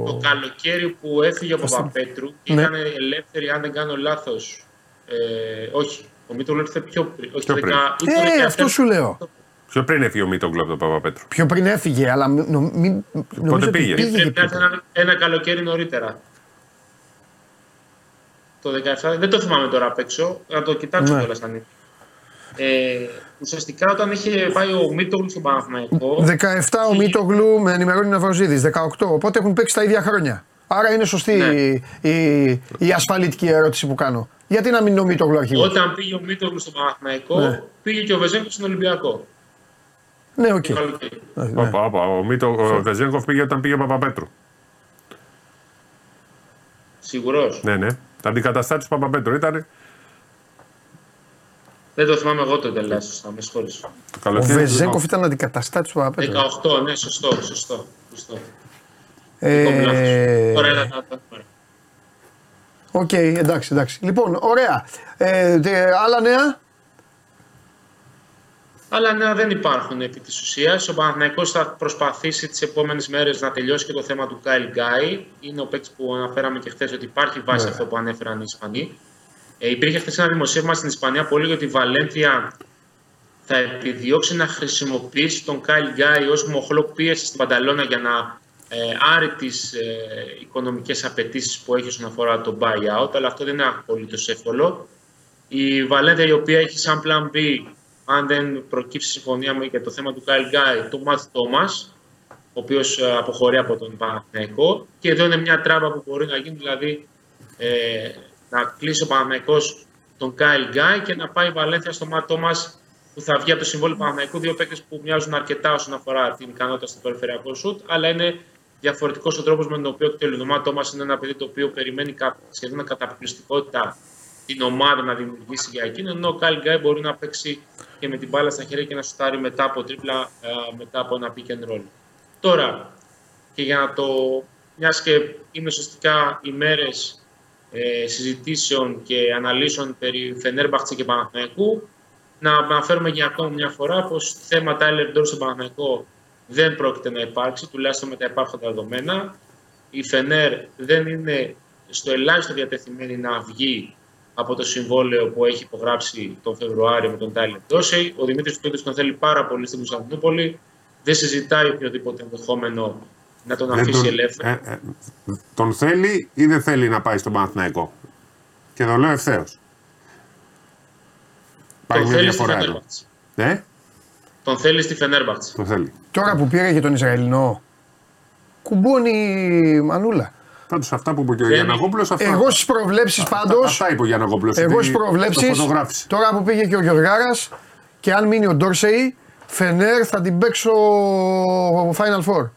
Το καλοκαίρι που έφυγε ο Παπαπέτρου ναι. ήταν ελεύθερη, αν δεν κάνω λάθος. Ε, όχι, ο Μίτογλου έφυγε πιο πριν. Όχι, πιο πριν. δέκα, ε, ε, αυτό σου λέω. Πιο πριν έφυγε ο Μίτογκλου από τον Παπαπέτρου. Πιο πριν έφυγε, αλλά νομίζω ότι Πότε πήγε. πήγε Πρέπει να ήταν ένα καλοκαίρι νωρίτερα. Το δεκαεπτά, δεν το θυμάμαι τώρα απ' έξω, να το κοιτάξω κιόλας αν είναι. Ε, ουσιαστικά όταν είχε πάει ο Μίτογκλου στον Παναθηναϊκό. δεκαεπτά ο Μίτογκλου με ενημερώνει Ναυροζίδης, δεκαοκτώ, οπότε έχουν παίξει τα ίδια χρόνια. Άρα είναι σωστή ναι. η, η, η ασφαλίτικη ερώτηση που κάνω. Γιατί να μην είναι ο Μίτογκλου αρχηγός? Όταν πήγε ο Μίτογκλου στον Παναθηναϊκό, ναι. πήγε και ο Βεζέγκος στον Ολυμπιακό. Ναι, οκ. Okay. Ναι. Ο, Μίτο, ο Βεζέγκοφ πήγε όταν πήγε ο Παπαπέτρου. Σίγουρος. Ναι, ναι. Τα αντικαταστάτη του Παπαπέτρου ήταν. Δεν το θυμάμαι εγώ το τελάσσο, με συγχωρείς. Ο Βεζέγκοφ ήταν αντικαταστάτη του Παπαπέτρου. δεκαοκτώ, ναι, σωστό, σωστό. σωστό. Ε... Ωραία, ήταν τα φορά. Οκ, εντάξει, εντάξει. Λοιπόν, ωραία. Ε, δε, άλλα νέα. Αλλά ναι, δεν υπάρχουν επί της ουσίας. Ο Παναθηναϊκός θα προσπαθήσει τις επόμενες μέρες να τελειώσει και το θέμα του Κάιλ Γκάι. Είναι ο παίκτης που αναφέραμε και χθες ότι υπάρχει βάση yeah. αυτό που ανέφεραν οι Ισπανοί. Ε, υπήρχε χθες ένα δημοσίευμα στην Ισπανία που έλεγε ότι η Βαλένθια θα επιδιώξει να χρησιμοποιήσει τον Κάιλ Γκάι ως μοχλό πίεση στην Πανταλώνα για να ε, άρει τις ε, οικονομικές απαιτήσεις που έχει όσον αφορά το buyout. Αλλά αυτό δεν είναι απολύτως εύκολο. Η Βαλένθια, η οποία έχει σαν plan B. Αν δεν προκύψει συμφωνία με για το θέμα του Κάιλ Γκάι, το Ματ Τόμας, ο οποίος αποχωρεί από τον Παναθηναϊκό. Και εδώ είναι μια τράπα που μπορεί να γίνει, δηλαδή ε, να κλείσει ο Παναθηναϊκός τον Κάιλ Γκάι και να πάει η Βαλένθια στο Ματ Τόμας που θα βγει από το συμβόλαιο Παναθηναϊκού. Δύο παίκτες που μοιάζουν αρκετά όσον αφορά την ικανότητα στο περιφερειακό σουτ, αλλά είναι διαφορετικός ο τρόπος με τον οποίο εκτελεί. Ο Ματ Τόμας είναι ένα παιδί το οποίο περιμένει σχεδόν καταπληκτικότητα την ομάδα να δημιουργήσει για εκείνον, ενώ ο Κάιλ Γκάι μπορεί να παίξει και με την μπάλα στα χέρια και να σουτάρει μετά από τρίπλα, μετά από ένα pick and roll. Τώρα, και για να το. Μιας και είναι ουσιαστικά ημέρες ε, συζητήσεων και αναλύσεων περί Φενέρμπαχτσε και Παναθηναϊκού, να αναφέρουμε για ακόμη μια φορά πως θέμα Tyler Dorsey στον Παναθηναϊκό δεν πρόκειται να υπάρξει, τουλάχιστον με τα υπάρχοντα δεδομένα. Η Φενέρ δεν είναι στο ελάχιστο διατεθειμένη να βγει από το συμβόλαιο που έχει υπογράψει τον Φεβρουάριο με τον Τάιλερ Ντόρσεϊ. Ο Δημήτρης Τούτης τον θέλει πάρα πολύ στην Κωνσταντινούπολη. Δεν συζητάει οποιοδήποτε ενδεχόμενο να τον αφήσει τον, ελεύθερο. Ε, ε, τον θέλει ή δεν θέλει να πάει στον Παναθηναϊκό? Και το λέω ευθέως. Πάει μια διαφορά εδώ. Ε? Τον θέλει στη Φενέρμπαχτσε. Τον θέλει. Τώρα που πήρε και τον Ισραηλινό, κουμπώνει μανούλα. Πάντως αυτά που είπε και ο Γιαννακόπουλος. Αυτά... Εγώ στις προβλέψεις πάντως. Αυτά είπε ο Γιαννακόπουλος. Εγώ στις προβλέψεις. Τώρα που πήγε και ο Γιωργάρας και αν μείνει ο Ντόρσεϊ, Φενέρ θα την παίξω Final Four.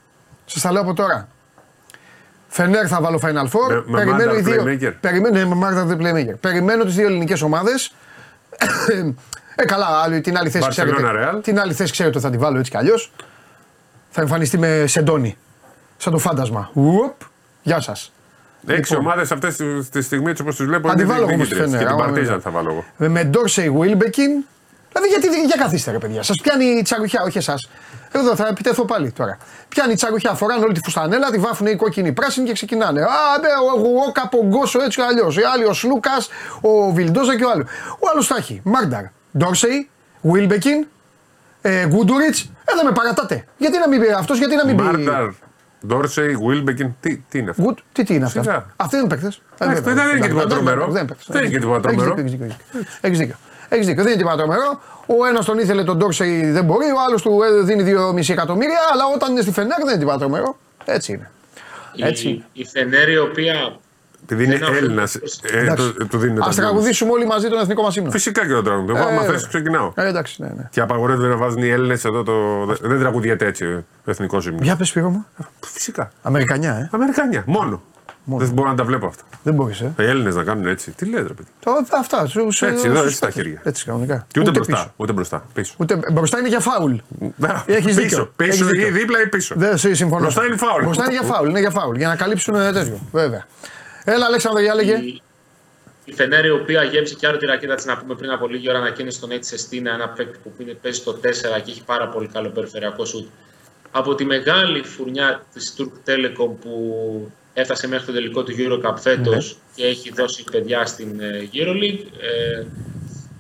Σας τα λέω από τώρα. Φενέρ θα βάλω Final Four. Με, περιμένω με οι δύο. Περιμένω, ναι, με Μάρτα The Playmaker. Περιμένω τις δύο ελληνικές ομάδες. ε, καλά, την άλλη θέση ξέρετε. Την άλλη θέση ξέρετε θα την βάλω έτσι κι αλλιώς. Θα εμφανιστεί με σεντόνι. Σαν το φάντασμα. Ουπ. Γεια σας. Έξι λοιπόν. Ομάδες αυτές τη στιγμή έτσι όπως τους βλέπω. Αντιβάλλω όμως τη Φενέρ. Και την Παρτίζαν θα βάλω εγώ. Με, με Ντόρσεϊ, Γουίλμπεκιν. Δηλαδή γιατί, για καθίστε ρε παιδιά. Σας πιάνει η τσαρουχιά, όχι εσάς. Εδώ θα επιτεθώ πάλι τώρα. Πιάνει η τσαρουχιά, φοράνε όλη τη φουστανέλα, τη βάφουν οι κόκκινοι, οι πράσινοι και ξεκινάνε. Α, ναι, εγώ καπογκώσω έτσι κι αλλιώς. Οι άλλοι ο Σλούκας, ο Βιλντόζα και ο άλλο. Ο άλλο θα έχει Μάρνταρ, Ντόρσεϊ, Γουίλμπεκιν, ε, Γκούντουριτς, έλα με παρατάτε. Γιατί να μην πει αυτός, γιατί να μην πει. Μάρταρ, Ντόρσεϊ, Γουίλμπεκιν, τι, τι είναι αυτό. Τι, τι είναι αυτά. Αυτοί δεν παίκτες. Δεν είναι και τίποτα τρομερό. Δεν είναι και τίποτα τρομερό. Έχεις δίκιο. Έχεις δίκιο, δεν είναι τίποτα τρομερό. Ο ένας τον ήθελε τον Ντόρσεϊ, δεν μπορεί, ο άλλος του δίνει δύο κόμμα πέντε εκατομμύρια, αλλά όταν είναι στη Φενέρ δεν είναι τίποτα τρομερό. Έτσι είναι. Η, η Φενέρ η οποία. Επειδή είναι Έλληνας, ε, το, το δίνει. Ας τραγουδήσουμε όλοι μαζί τον εθνικό μας ύμνο. Φυσικά και το τραγουδούμε. Εγώ, άμα θες, ξεκινάω. Ε, εντάξει, ναι, ναι. Και απαγορεύεται να βάζουν οι Έλληνες εδώ το. Δεν τραγουδιέται έτσι ο εθνικός ύμνος. Για πες, Σπύρο μου. Φυσικά. Αμερικανιά, ε. Αμερικανιά. Μόνο. Μόνο. Δεν μπορώ να τα βλέπω αυτά. Δεν μπορείς, ε. Οι Έλληνες να κάνουν έτσι. Τι λες, ρε παιδί. Αυτά. Σ, έτσι, εδώ, έτσι τα χέρια. Έτσι κανονικά. Και ούτε, ούτε μπροστά. Πίσω. Ούτε μπροστά. Πίσω. Ούτε, μπροστά είναι για φάουλ. Έχει δίκιο. Πίσω ή δίπλα ή πίσω. Δεν συμφωνώ. Μπροστά είναι φάουλ. Μπροστά είναι για φάουλ. Είναι για φάουλ. Για να καλύψουν τέτοιο. Βέβαια. Έλα, Αλέξανδρο, για λέγε. Η, η Φενέρη, η οποία γέμισε και άλλο τη ρακέτα της, να πούμε πριν από λίγη ώρα, ανακοίνωσε τον Έτσι Σεστίνα, ένα παίκτη που παίζει στο τέσσερα και έχει πάρα πολύ καλό περιφερειακό σουτ. Από τη μεγάλη φουρνιά της Turk Telecom που έφτασε μέχρι το τελικό του EuroCup φέτος mm. και έχει δώσει παιδιά στην EuroLeague. Ε,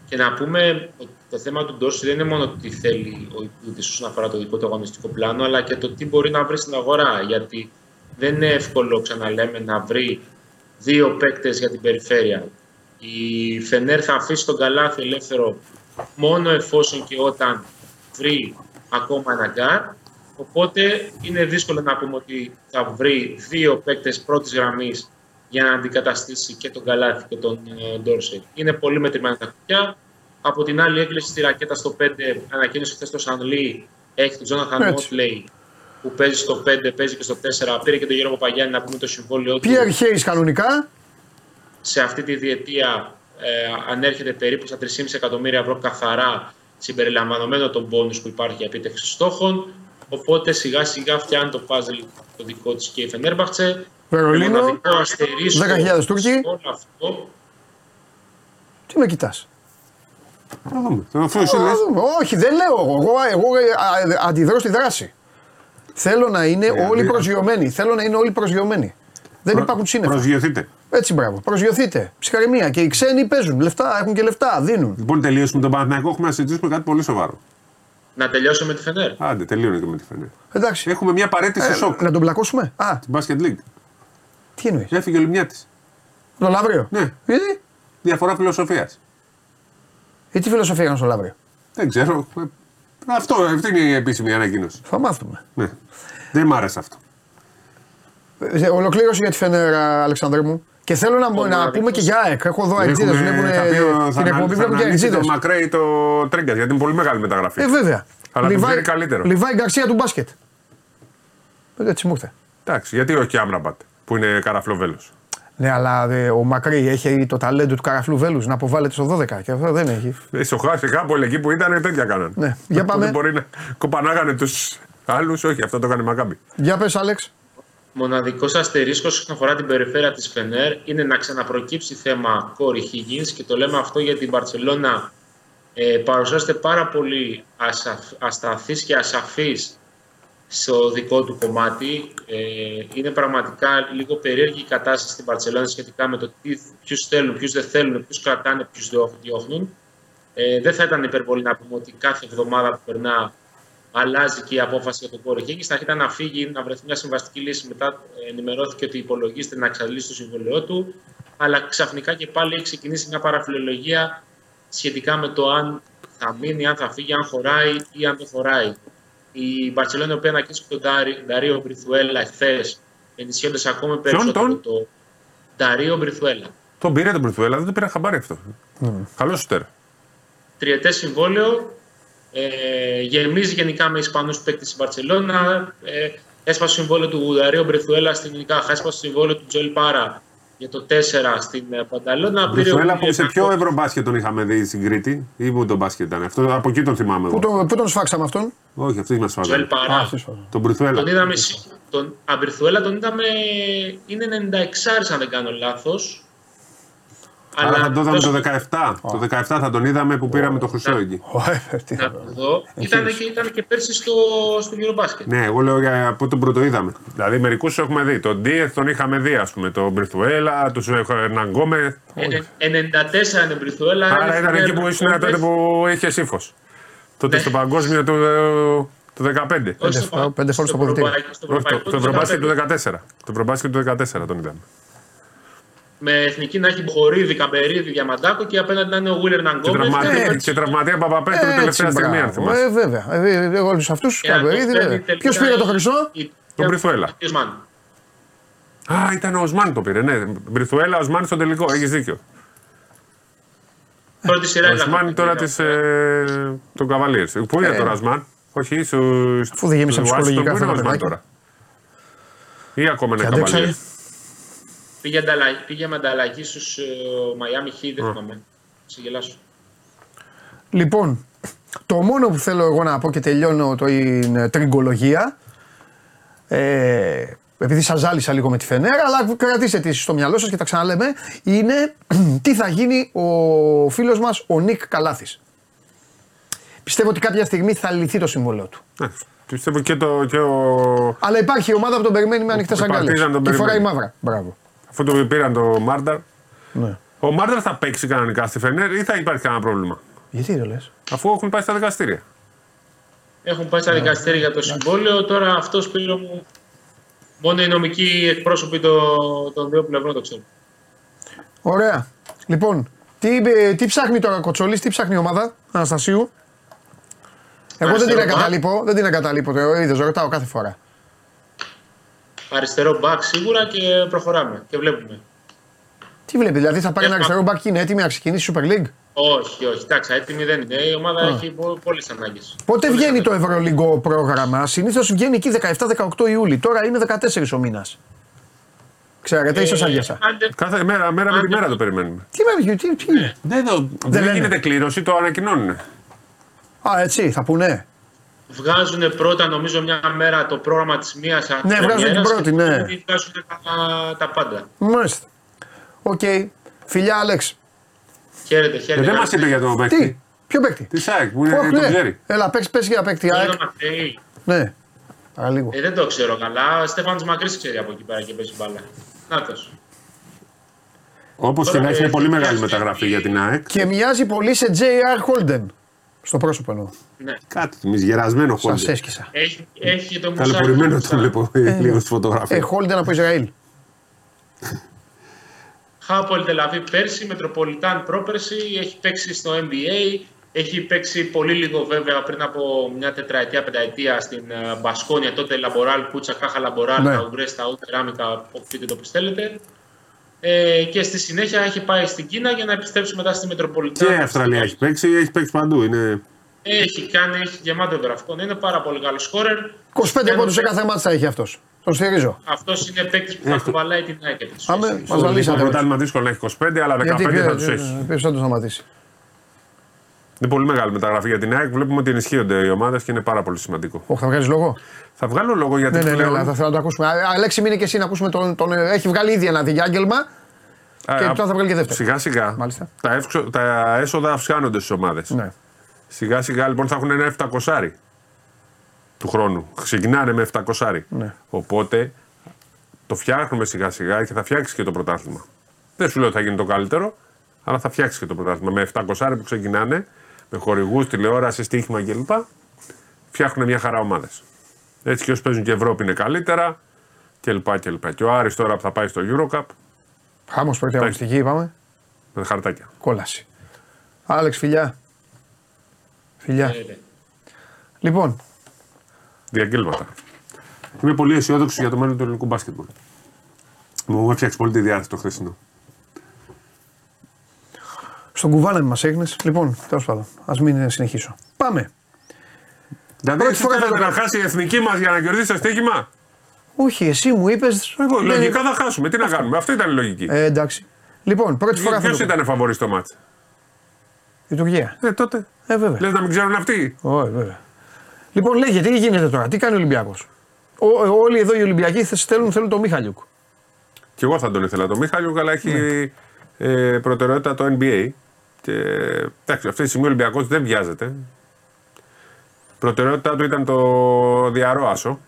και να πούμε ότι το θέμα του Ντόρση δεν είναι μόνο το τι θέλει ο Ιππούτης όσον αφορά το δικό του αγωνιστικό πλάνο, αλλά και το τι μπορεί να βρει στην αγορά. Γιατί δεν είναι εύκολο, ξαναλέμε, να βρει δύο παίκτες για την περιφέρεια. Η Φενέρ θα αφήσει τον καλάθι ελεύθερο μόνο εφόσον και όταν βρει ακόμα ένα γκάρ. Οπότε είναι δύσκολο να πούμε ότι θα βρει δύο παίκτες πρώτης γραμμής για να αντικαταστήσει και τον Καλάθι και τον Ντόρσεϊ. Είναι πολύ μετρημένα τα κουτιά. Από την άλλη, έκλεισε στη ρακέτα στο πέντε, ανακοίνωσε χθες το Σανλί, έχει τον Τζόναθαν Μότλεϊ, που παίζει στο πέντε, παίζει και στο τέσσερα, πήρε και τον Γιώργο Παπαγιάννη, να πούμε το συμβόλαιο του. Πιέρ Χέις κανονικά. Σε αυτή τη διετία ε, ανέρχεται περίπου στα τρία κόμμα πέντε εκατομμύρια ευρώ καθαρά, συμπεριλαμβανομένο τον πόνους που υπάρχει για επίτευξη στόχων. Οπότε σιγά σιγά φτιάχνει το puzzle το δικό της και η Φενέρμπαχτσε. Βερολίνο, δέκα χιλιάδες Τούρκοι. Τι με κοιτάς. Να δούμε. Όχι, δεν λέω εγώ. Εγώ αντιδρώ στη δράση. Θέλω να είναι ε, όλοι προσγειωμένοι. Θέλω να είναι όλοι προσγειωμένοι. Δεν Προ, υπάρχουν σύννεφα. Προσγειωθείτε. Έτσι, μπράβο. Προσγειωθείτε. Ψυχαρημία. Και οι ξένοι παίζουν. Λεφτά, έχουν και λεφτά. Δίνουν. Λοιπόν, τελειώσουμε τον Παναθηναϊκό. Έχουμε να συζητήσουμε κάτι πολύ σοβαρό. Να τελειώσουμε τη Φενέρ. Άντε, τελειώνει και με τη Φενέρ. Εντάξει. Έχουμε μια παρέτηση ε, σοκ. Να τον πλακώσουμε. Α. Την Basket League. Τι εννοεί. Έφυγε ο Λιμιάτης. Το Λαύριο. Ναι. Γιατί. Διαφορά φιλοσοφία. Ε, τι φιλοσοφία έκανε στο Λαύριο. Δεν ξέρω. Αυτό, αυτή είναι η επίσημη ανακοίνωση. Θα μάθουμε. Ναι. Δεν μ' άρεσε αυτό. Ολοκλήρωση για τη Φενέρ, Αλεξάνδρε μου. Και θέλω να, μπο, να πούμε και για ΑΕΚ. Έχω εδώ αεξίδες. Την εκπομπή βλέπουν και αεξίδες. Το Μακρέι το Τρίγκα, γιατί είναι πολύ μεγάλη μεταγραφή. Ε, βέβαια. Αλλά Λιβάη, την καλύτερο. Λιβάη Γκαρσία του μπάσκετ. Έτσι μου ήρθε. Εντάξει, γιατί όχι Άμραμπατ που είναι καραφλοβέλος. Ναι, αλλά δε, ο Μακρύ έχει το ταλέντο του καραφλού βέλους να αποβάλλεται στο δώδεκα και αυτό δεν έχει. Ισοχάσει κάπου εκεί που ήταν τέτοια κάνανε. Ναι, για πάμε. Δεν μπορεί να κοπανάγανε τους άλλους, όχι, αυτό το κάνει Μακάμπι. Για πες, Άλεξ. Μοναδικός αστερίσκος όσον αφορά την περιφέρεια της Φενέρ είναι να ξαναπροκύψει θέμα Κόρι Χίγγινς και το λέμε αυτό γιατί η Μπαρτσελώνα ε, παρουσιάζεται πάρα πολύ ασαφ, ασταθής και ασαφής στο δικό του κομμάτι. Ε, είναι πραγματικά λίγο περίεργη η κατάσταση στην Μπαρτσελόνα σχετικά με το ποιους θέλουν, ποιους δεν θέλουν, ποιους κρατάνε, ποιους διώχνουν. Ε, δεν θα ήταν υπερβολή να πούμε ότι κάθε εβδομάδα που περνά αλλάζει και η απόφαση για τον Κόρι Χίγγινς. Θα ήταν να φύγει, να βρεθεί μια συμβαστική λύση. Μετά ενημερώθηκε ότι υπολογίζεται να εξαντλήσει το συμβολαιό του. Αλλά ξαφνικά και πάλι έχει ξεκινήσει μια παραφιλολογία σχετικά με το αν θα μείνει, αν θα φύγει, αν χωράει ή αν δεν χωράει. Η Μπαρτσελόνα, η οποία ανακοίνωσε τον Νταρίο Μπριθουέλα χθες, ενισχύοντας ακόμη περισσότερο τον... το Νταρίο Μπριθουέλα. Τον πήρε τον Μπριθουέλα, δεν το πήρα χαμπάρι αυτό. Mm. Καλό σουτέρ. Τριετές συμβόλαιο. Ε, γεμίζει γενικά με Ισπανούς παίκτες στην Μπαρτσελόνα. Ε, έσπασε το συμβόλαιο του Νταρίο Μπριθουέλα στην Ινικάχα. Έσπασε το συμβόλαιο του Τζοέλ Πάρα για το τέσσερα στην Μπαρτσελόνα. Μπριθουέλα που σε ποιο ευρωμπάσκετ τον είχαμε δει στην Κρήτη, ή που τον μπάσκετ ήταν. Αυτό, από εκεί τον θυμάμαι. Πού τον, τον σφάξαμε αυτόν. Όχι, αυτή μα φάγανε. Τζοέλ Παρά. Τον Μπριθουέλα. Τον είδαμε. Τον Αμπριθουέλα τον είδαμε. Είναι ενενήντα έξι, αν δεν κάνω λάθος. Αλλά θα το είδαμε το δεκαεπτά. Το δεκαεπτά θα τον είδαμε που πήραμε το χρυσό εκεί. Ήταν και πέρσι στο EuroBasket. Ναι, εγώ λέω για πού τον πρωτοείδαμε. Δηλαδή μερικού έχουμε δει. Τον Ντίεθ τον είχαμε δει, α πούμε. Τον Μπριθουέλα, τον Ερναν Γκόμεθ. ενενήντα τέσσερα είναι Μπριθουέλα. Άρα ήταν εκεί που ήσουν τότε που είχε ύφο. Τότε στο παγκόσμιο του δεκαπέντε. Πέντε φορές το πρωτάθλημα. Το Ευρωμπάσκετ του δεκατέσσερα. Το Ευρωμπάσκετ του δεκατέσσερα τον είδαμε. Με εθνική να έχει Μποχορίδη, Καμπερίδη, Διαμαντάκο και απέναντι να είναι ο Γουίλερ Ναγκόμπες. Και τραυματία Παπαπέτρου τελευταία στιγμή, αν θυμάσαι. Ε, βέβαια. Εγώ όλους αυτούς, Καμπερίδη. Ποιος πήρε το χρυσό? Τον Μπριθουέλα. Α, ήταν ο Οσμάν το πήρε. Ναι, Μπριθουέλα, Οσμάν στο τελικό. Έχεις δίκιο. Πρώτη σειρά. Ο Οσμάν τώρα των Καβαλίρς. Πού είναι τώρα ο Οσμάν? Όχι, στους. Αφού δεν γέμισε ψυχολογικά αυτά τα παιδιά. Ή ακόμα ένα Καβαλίρς. Πήγε με ανταλλαγή στους Μαϊάμι Χιτ, δεν θυμάμαι. Σε γελάσω. Λοιπόν, το μόνο που θέλω εγώ να πω και τελειώνω την τριγκολογία. Ε, επειδή σας ζάλισα λίγο με τη Φενέρα, αλλά κρατήστε τη στο μυαλό σας και τα ξαναλέμε, είναι τι θα γίνει ο φίλος μας ο Νίκ Καλάθης. Πιστεύω ότι κάποια στιγμή θα λυθεί το συμβόλαιο του. Ε, πιστεύω και, το, και ο... Αλλά υπάρχει η ομάδα που τον περιμένει με ανοιχτές αγκάλες και φοράει μαύρα. Μπράβο. Αφού τον πήραν το Μάρνταρ, ναι. Ο Μάρνταρ θα παίξει κανονικά στη Φενέρ ή θα υπάρχει κανένα πρόβλημα? Γιατί το λες? Αφού έχουν πάει στα δικαστήρια. Έχουν πάει στα δικαστήρια για το συμβόλαιο. Τώρα αυτό πήρε μου. Μόνο οι νομικοί εκπρόσωποι των το, δύο πλευρών το ξέρουν. Ωραία. Λοιπόν, τι, τι ψάχνει τώρα ο Κοτσόλης, τι ψάχνει η ομάδα Αναστασίου? Εγώ αριστερό δεν την εγκαταλείπω, δεν την εγκαταλείπω. Είδες, ρωτάω κάθε φορά. Αριστερό μπακ σίγουρα και προχωράμε και βλέπουμε. Τι βλέπει, δηλαδή θα πάρει ένα αριστερό μπακ και είναι έτοιμη να ξεκινήσει η Super League? Όχι, όχι, εντάξει, έτοιμη δεν είναι. Η ομάδα έχει πολλές ανάγκες. Πότε βγαίνει το ευρωλυγκό πρόγραμμα? Συνήθως βγαίνει εκεί δεκαεπτά με δεκαοκτώ Ιούλη. Τώρα είναι δεκατέσσερις ο μήνας. Ξέρετε, ίσως αγιάσα. Κάθε μέρα με τη μέρα το περιμένουμε. Τι μέρα, δεν γίνεται κλήρωση, το ανακοινώνουν. Α, έτσι, θα πούνε. Βγάζουν πρώτα, νομίζω, μια μέρα το πρόγραμμα της μίας ανακοινώνας. Ναι, βγάζουν την πρώτη, ναι. Και βγάζουν τα πάντα. Μάλιστα. Οκ. Φιλιά, Άλεξ. Χαίρετε, χαίρετε. Δεν μας είπε για τον παίκτη. Τι, ποιο παίκτη? Τι ΣΑΕΚ που είναι, τον ξέρει. Έλα, παίξ, πες για παίκτη ΑΕΚ. Ναι, αλλά λίγο. Ε, δεν το ξέρω καλά. Ο Στέφανος Μακρύς ξέρει από εκεί πέρα και παίζει μπάλα. Νάτος. Όπως και να έχει, είναι πολύ μεγάλη μεταγραφή για την ΑΕΚ. Και μοιάζει πολύ σε Τζέι Αρ Holden. Στο πρόσωπο εννοώ. Ναι. Κάτι του γερασμένο Holden. Σας έσκησα. Έχει, έχει το μουσάκι. Καλοπορημένο το βλέπω λίγο στη φωτογραφία. Ε, Holden από Ισραήλ. Χάπολ Τελαβή πέρσι, Μετροπολιτάν πρόπερσι, έχει παίξει στο Εν Μπι Έι, έχει παίξει πολύ λίγο βέβαια πριν από μια τετραετία, πενταετία στην Μπασκόνια, τότε Λαμποράλ, Κούτσα, Κάχα Λαμποράλ, ναι. Ουγκρέστα, ούτε Ράμικα, πείτε το που θέλετε. Ε, και στη συνέχεια έχει πάει στην Κίνα για να επιστρέψει μετά στη Μετροπολιτάν. Και Αυστραλία έχει παίξει, έχει παίξει παντού. Είναι... Έχει κάνει, έχει γεμάτο γραφικό, είναι πάρα πολύ καλό σκόρερ. είκοσι πέντε πόντους σε κάθε μάτσα έχει αυτός. Τον στηρίζω. Αυτός είναι παίκτης που θα κουβαλάει την άκρη της. Πάμε, μας βαλίσατε. Το πρωτάθλημα δύσκολο να έχει είκοσι πέντε, αλλά δεκαπέντε γιατί, θα τους έχει. Ποιος θα τους σταματήσει? Είναι πολύ μεγάλη μεταγραφή για την ΑΕΚ. Βλέπουμε ότι ενισχύονται οι ομάδες και είναι πάρα πολύ σημαντικό. Όχι, θα βγάλεις λόγο. Θα βγάλω λόγο γιατί. Ναι, ναι, ναι, πλέον... ναι, θα θέλω να το ακούσουμε. Αλέξη, μείνε και εσύ να ακούσουμε τον. τον... Έχει βγάλει ήδη ένα διάγγελμα και τώρα θα βγάλει και δεύτερο. Σιγά-σιγά. Τα, εύξο... τα έσοδα αυξάνονται στις ομάδες. Ναι. Σιγά-σιγά λοιπόν θα έχουν ένα επτακόσια του χρόνου. Ξεκινάνε με επτακόσια. Ναι. Οπότε το φτιάχνουμε σιγά-σιγά και θα φτιάξει και το πρωτάθλημα. Δεν σου λέω ότι θα γίνει το καλύτερο, αλλά θα φτιάξει και το πρωτάθλημα. Με επτακόσια που ξεκινάνε, με χορηγούς, τηλεόραση, στοίχημα κλπ. Φτιάχνουν μια χαρά ομάδες. Έτσι και όσοι παίζουν και Ευρώπη είναι καλύτερα κλπ. κλπ. Και ο Άρης τώρα που θα πάει στο Eurocup. Χάμος πρώτη αγωνιστική είπαμε. Με χαρτάκια. Κόλαση. Άλεξ, φιλιά. Φιλιά. Λέλε. Λοιπόν. Διαγγέλματα. Είμαι πολύ αισιόδοξο για το μέλλον του ελληνικού μπάσκετμπολ. Μου έφτιαξε πολύ τη διάθεση το χθεσινό. Στον κουβάνα μας έγινες. Λοιπόν, τέλος πάντων, ας μην συνεχίσω. Πάμε. Δηλαδή, πρώτη φορά θα να χάσει η εθνική μας για να κερδίσει το στοίχημα. Όχι, εσύ μου είπες. Εγώ, δεν... Λογικά θα χάσουμε. Τι να κάνουμε. Αυτό ήταν η λογική. Ε, εντάξει. Λοιπόν, πρώτη φορά. Ποιος ήταν φαβορί στο μάτς? Η Τουρκία. Ε, τότε. Ε, βέβαια. Λες να μην ξέρουν αυτοί. Όχι, βέβαια. Λοιπόν, λέγε, τι γίνεται τώρα, τι κάνει ο Ολυμπιακός? Όλοι εδώ οι Ολυμπιακοί θέλουν, θέλουν τον Μιχαλιούκ. Κι εγώ θα τον ήθελα τον Μιχαλιούκ, αλλά έχει ναι. ε, προτεραιότητα το Εν Μπι Έι. Και, εντάξει, αυτή τη στιγμή ο Ολυμπιακός δεν βιάζεται. Προτεραιότητά του ήταν το διαρροάσο.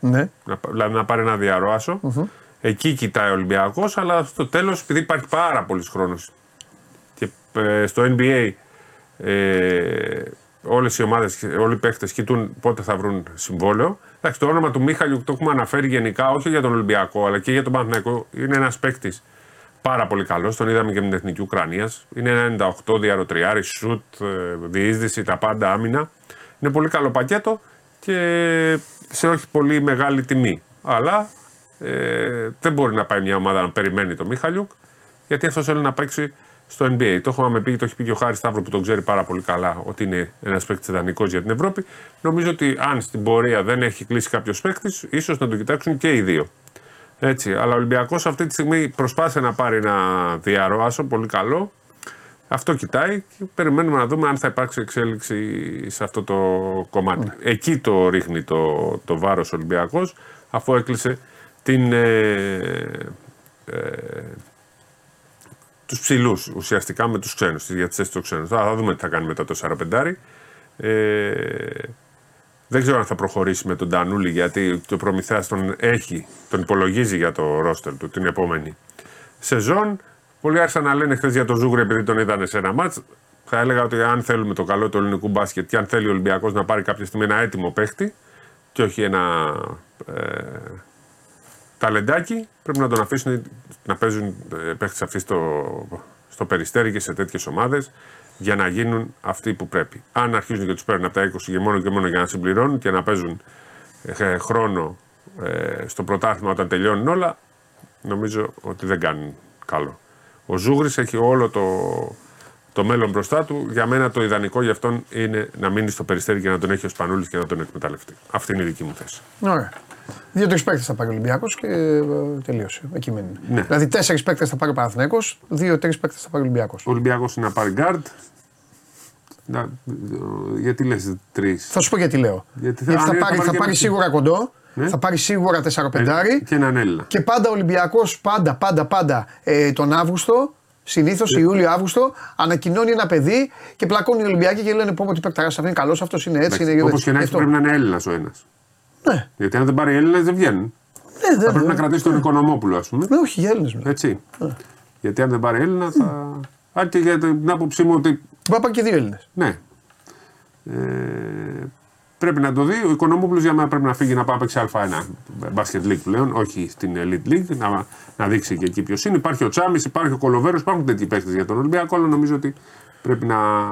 Ναι. Να, δηλαδή να πάρει ένα διαρροάσο. Mm-hmm. Εκεί κοιτάει ο Ολυμπιακός, αλλά στο τέλος, επειδή υπάρχει πάρα πολλής χρόνος. Και ε, στο Εν Μπι Έι. Ε, όλες οι ομάδες, όλοι οι παίχτες κοιτούν πότε θα βρουν συμβόλαιο. Εντάξει, το όνομα του Μίχαλιου το έχουμε αναφέρει γενικά, όχι για τον Ολυμπιακό, αλλά και για τον Παναθηναϊκό. Είναι ένας παίκτης πάρα πολύ καλός, τον είδαμε και με την Εθνική Ουκρανίας. Είναι ενενήντα οκτώ διαρροτριάρι, σουτ, διείσδυση, τα πάντα, άμυνα. Είναι πολύ καλό πακέτο και σε όχι πολύ μεγάλη τιμή. Αλλά ε, δεν μπορεί να πάει μια ομάδα να περιμένει τον Μίχαλιουκ, γιατί αυτό θέλει να παίξει στο Ν Μπι Έι. Το έχουμε πει, το έχει πει και ο Χάρης Σταύρου που τον ξέρει πάρα πολύ καλά, ότι είναι ένας παίκτης ιδανικός για την Ευρώπη. Νομίζω ότι αν στην πορεία δεν έχει κλείσει κάποιος παίκτης, ίσως να τον κοιτάξουν και οι δύο. Έτσι. Αλλά ο Ολυμπιακός αυτή τη στιγμή προσπάθησε να πάρει ένα διαρροάσο πολύ καλό. Αυτό κοιτάει και περιμένουμε να δούμε αν θα υπάρξει εξέλιξη σε αυτό το κομμάτι. Mm. Εκεί το ρίχνει το, το βάρος ο Ολυμπιακός, αφού έκλεισε την. Ε, ε, τους ψηλούς ουσιαστικά με τους ξένους, για τις θέσεις των ξένων. Τώρα θα δούμε τι θα κάνει μετά το σαράντα πέντε. Ε, δεν ξέρω αν θα προχωρήσει με τον Ντανούλη, γιατί το Προμηθέας τον έχει, τον υπολογίζει για το ρόστερ του την επόμενη σεζόν. Πολλοί άρχισαν να λένε χθες για τον Ζούγκρη επειδή τον είδανε σε ένα μάτς. Θα έλεγα ότι αν θέλουμε το καλό του ελληνικού μπάσκετ και αν θέλει ο Ολυμπιακός να πάρει κάποια στιγμή ένα έτοιμο παίχτη και όχι ένα ε, ταλεντάκι, πρέπει να τον αφήσουν να παίζουν παίχτες αυτοί στο, στο Περιστέρι και σε τέτοιες ομάδες για να γίνουν αυτοί που πρέπει. Αν αρχίζουν και τους παίρνουν από τα είκοσι και μόνο και μόνο για να συμπληρώνουν και να παίζουν ε, χρόνο ε, στο πρωτάθλημα όταν τελειώνουν όλα, νομίζω ότι δεν κάνουν καλό. Ο Ζούγρης έχει όλο το, το μέλλον μπροστά του. Για μένα το ιδανικό για αυτόν είναι να μείνει στο Περιστέρι και να τον έχει ο Σπανούλης και να τον εκμεταλλευτεί. Αυτή είναι η δική μου θέση. Ωραία. Δύο τρεις παίκτες θα πάρει ο Ολυμπιακός και τελείωσε. Εκεί μένει. Ναι. Δηλαδή τέσσερις παίκτες θα πάρει ο Παναθηναϊκός, δύο τρεις παίκτες θα πάρει ο Ολυμπιακός. Ο Ολυμπιακός είναι να πάρει γκάρντ. Να, γιατί λες τρεις? Θα σου πω γιατί λέω. Γιατί, γιατί θα, θα, πάρει, θα, πάρει θα πάρει σίγουρα κοντό. Ναι. Θα πάρει σίγουρα τεσσάρων πεντάρι και έναν Έλληνα. Και πάντα ο Ολυμπιακός, πάντα, πάντα, πάντα ε, τον Αύγουστο, συνήθως yeah. Ιούλιο-Αύγουστο, ανακοινώνει ένα παιδί και πλακώνει οι Ολυμπιακοί και λένε πω πω τι παίκταρας αυτό είναι καλός, αυτός είναι έτσι. Όπως έτσι, και να έχει πρέπει να είναι Έλληνας ο ένας. Ναι. Γιατί αν δεν πάρει Έλληνας δεν βγαίνουν. Ναι, δεν θα πρέπει ναι. να κρατήσει ναι. τον Οικονομόπουλο, ας πούμε. Ναι, όχι για Έλληνες. Έτσι. Ναι. Γιατί αν δεν πάρει Έλληνα θα. Mm. Άρα και για την άποψή μου ότι. Πάπα και δύο Έλληνες. Ναι. Ε... Πρέπει να το δει. Ο Οικονομόπουλος για μένα πρέπει να φύγει να πάει να παίξει Α1 Basket League πλέον, όχι στην Elite League, να, να δείξει και εκεί ποιος είναι. Υπάρχει ο Τσάμις, υπάρχει ο Κολοβέρος, υπάρχουν τέτοιοι παίχτες για τον Ολυμπιακό, αλλά νομίζω ότι πρέπει να,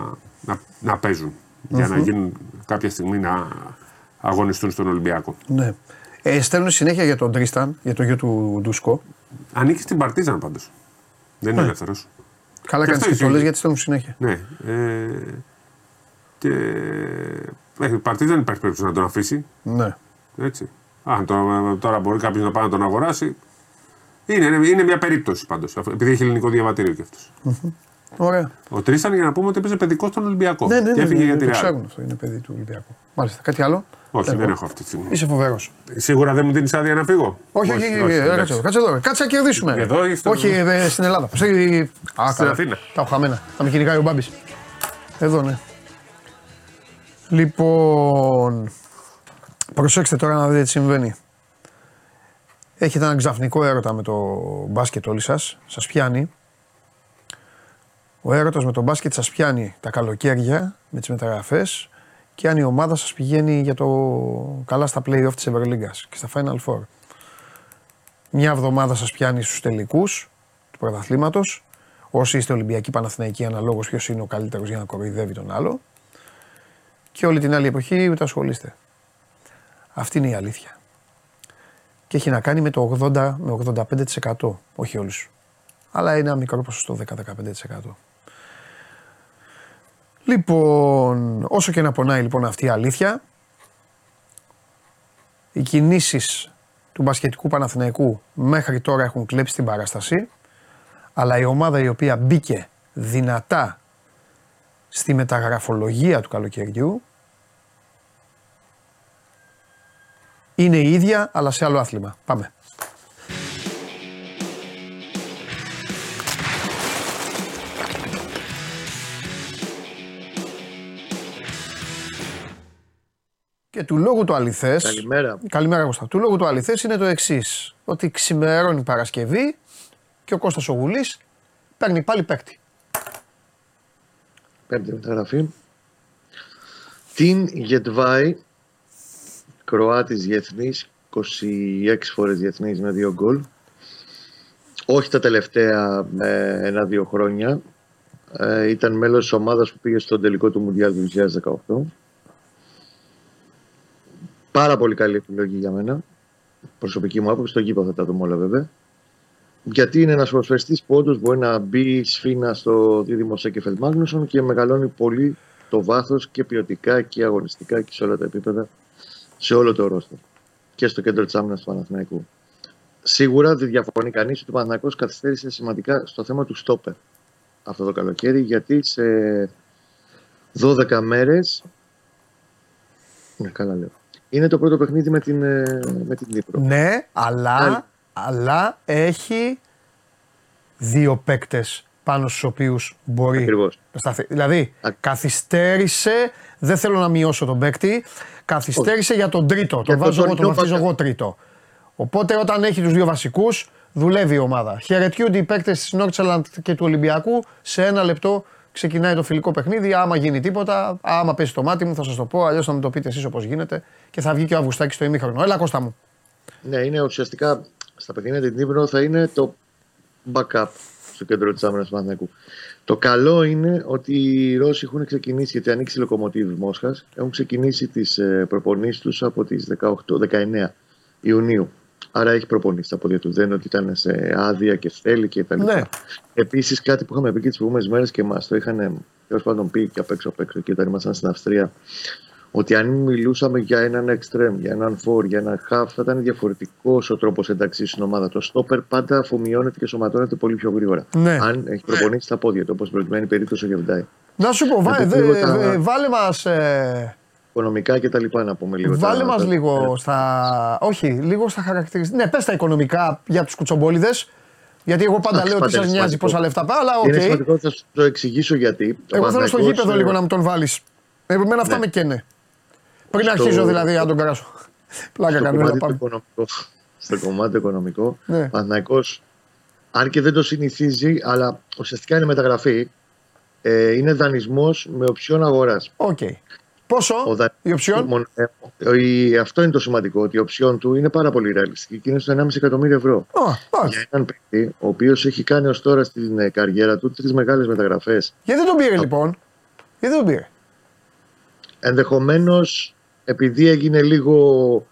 να, να παίζουν για mm-hmm. να γίνουν κάποια στιγμή να αγωνιστούν στον Ολυμπιακό. Ναι. Ε, στέλνουν συνέχεια για τον Τρίσταν, για το γιο του Ντούσκο. Ανήκει στην Παρτίζαν πάντως. Δεν είναι ναι. ελεύθερος. Καλά κάνεις και το λες γιατί στέλνουν συνέχεια. Ναι. Ε, και... Η Παρτί δεν υπάρχει περίπτωση να τον αφήσει. Ναι. Έτσι. Αν τώρα, τώρα μπορεί κάποιος να πάει να τον αγοράσει. Είναι, είναι μια περίπτωση πάντως. Επειδή έχει ελληνικό διαβατήριο κι αυτός. Mm-hmm. Ωραία. Ο Τρίσταν για να πούμε ότι έπαιζε παιδικό στον Ολυμπιακό. Ναι, ναι, ναι. Και έφυγε ναι, ναι, για τη Ρεάλ. Το ξέρουν αυτό. Είναι παιδί του Ολυμπιακού. Μάλιστα. Κάτι άλλο. Όχι, δεν, δεν έχω αυτή τη στιγμή. Είσαι φοβερός. Σίγουρα δεν μου δίνεις άδεια να φύγω. Όχι, όχι, όχι. Κάτσε εδώ. Κάτσε να κερδίσουμε. Όχι στην Ελλάδα. Στην Αθήνα. Τα χαμένα. Θα με κυνηγάει ο Μπάμπης. Εδώ ναι. Λοιπόν, προσέξτε τώρα να δείτε τι συμβαίνει. Έχετε έναν ξαφνικό έρωτα με το μπάσκετ όλοι σας, σας πιάνει. Ο έρωτας με το μπάσκετ σας πιάνει τα καλοκαίρια με τις μεταγραφές και αν η ομάδα σας πηγαίνει για το καλά στα play-off της Ευρωλίγκας και στα Final Four. Μια εβδομάδα σας πιάνει στους τελικούς του πρωταθλήματος, όσοι είστε Ολυμπιακοί Παναθηναϊκοί αναλόγως ποιος είναι ο καλύτερος για να κοροϊδεύει τον άλλο. Και όλη την άλλη εποχή ούτε ασχολείστε. Αυτή είναι η αλήθεια. Και έχει να κάνει με το ογδόντα με ογδόντα πέντε τοις εκατό, όχι όλους. Αλλά είναι ένα μικρό ποσοστό, δέκα με δεκαπέντε τοις εκατό. Λοιπόν, όσο και να πονάει λοιπόν αυτή η αλήθεια, οι κινήσεις του μπασκετικού Παναθηναϊκού μέχρι τώρα έχουν κλέψει την παράσταση, αλλά η ομάδα η οποία μπήκε δυνατά στη μεταγραφολογία του καλοκαιριού είναι η ίδια αλλά σε άλλο άθλημα. Πάμε. Και του λόγου του αληθές, καλημέρα. Καλημέρα Κώστα. Του λόγου του αληθές είναι το εξής, ότι ξημερώνει Παρασκευή και ο Κώστας ο Γουλής παίρνει πάλι παίκτη. Πέμπτη μεταγραφή. Την Γετβάη, Κροάτης διεθνής, είκοσι έξι φορές διεθνής με δύο γκολ. Όχι τα τελευταία ένα-δύο χρόνια. Ε, ήταν μέλος της ομάδας που πήγε στον τελικό του Μουντιάλ του δύο χιλιάδες δεκαοκτώ. Πάρα πολύ καλή επιλογή για μένα. Προσωπική μου άποψη, στον κήπο θα τα δούμε όλα βέβαια. Γιατί είναι ένας προσφαιριστής που όντως μπορεί να μπει σφήνα στο δίδυμο Σέκεφελντ Μάγνουσον και μεγαλώνει πολύ το βάθος και ποιοτικά και αγωνιστικά και σε όλα τα επίπεδα, σε όλο το ρόστερ και στο κέντρο της άμυνας του Παναθηναϊκού. Σίγουρα δεν διαφωνεί κανείς ότι ο Παναθηναϊκός καθυστέρησε σημαντικά στο θέμα του στόπερ αυτό το καλοκαίρι, γιατί σε δώδεκα μέρες. Ναι, καλά λέω. Είναι το πρώτο παιχνίδι με την, με την Νύπρο. Ναι, αλλά, Άλλη... αλλά έχει δύο παίκτες πάνω στους οποίους μπορεί Ακριβώς. να σταθεί. Δηλαδή, Α... καθυστέρησε, δεν θέλω να μειώσω τον παίκτη, καθυστέρησε Όχι. για τον τρίτο. Για τον το βάζω εγώ, τον βαθίζω εγώ τρίτο. Οπότε όταν έχει τους δύο βασικούς, δουλεύει η ομάδα. Χαιρετιούνται οι παίκτες της Νόρτσαλαντ και του Ολυμπιακού. Σε ένα λεπτό ξεκινάει το φιλικό παιχνίδι. Άμα γίνει τίποτα, άμα πέσει το μάτι μου, θα σας το πω. Αλλιώς θα μου το πείτε εσείς όπως γίνεται. Και θα βγει και ο Αυγουστάκης στο ημίχρονο. Έλα, Κώστα μου. Ναι, είναι ουσιαστικά στα παιχνίδια την Νύπρο θα είναι το backup στο κέντρο της άμυνας του Παναθηναϊκού. Το καλό είναι ότι οι Ρώσοι έχουν ξεκινήσει, γιατί ανοίξει η Λοκομοτίβ Μόσχας, έχουν ξεκινήσει τις προπονήσεις τους από τις δεκαοκτώ, δεκαεννέα Ιουνίου. Άρα έχει προπονήσει τα πόδια του. Δεν είναι ότι ήταν σε άδεια και θέλει και τα λοιπά. Ναι. Επίσης, κάτι που είχαμε πει και τις προηγούμενες μέρες και μας το είχαν τέλος πάντων πει και απ' έξω απ' έξω και όταν ήμασταν στην Αυστρία, ότι αν μιλούσαμε για έναν εξτρέμ, για έναν φορ, για έναν χαφ, θα ήταν διαφορετικός ο τρόπος ενταξής στην ομάδα. Το στόπερ πάντα αφομοιώνεται και σωματώνεται πολύ πιο γρήγορα. Ναι. Αν έχει προπονήσει τα πόδια του, όπως στην προηγουμένη περίπτωση ο Γεβντάι. Να σου πω, βάλε, δε, τα... δε, βάλε μας. Ε... Οικονομικά και τα λοιπά να πούμε λίγο. Βάλε τα, μας τα, λίγο τα... στα... Όχι, λίγο στα χαρακτηριστικά. Ναι, πες τα οικονομικά για τους κουτσομπόλιδες. Γιατί εγώ πάντα Αχ, λέω ότι σας νοιάζει πόσα λεφτά πά, αλλά οκ. Okay. Είναι σημαντικό, θα σου το εξηγήσω γιατί. Εγώ θέλω στο γήπεδο είναι... λίγο να μου τον βάλεις. Εμένα αυτά ναι. με καίνε. Πριν στο... αρχίζω δηλαδή να τον καράσω. Πλάκα κανένα πάμε. Στο κομμάτι οικονομικό, ο Παναθηναϊκός, αν και δεν το συνηθίζει, αλλά ουσιαστικά είναι μεταγραφή, είναι δανεισμός με οψιόν αγοράς. Οκ. Πόσο η οψιόν? Αυτό είναι το σημαντικό, ότι η οψιόν του είναι πάρα πολύ ρεαλιστική και είναι στο ενάμιση εκατομμύρια ευρώ. Oh, για έναν παίκτη, ο οποίος έχει κάνει ως τώρα στην καριέρα του τρεις μεγάλες μεταγραφές. Γιατί δεν τον πήρε Α... λοιπόν, γιατί δεν τον πήρε? Ενδεχομένως επειδή έγινε λίγο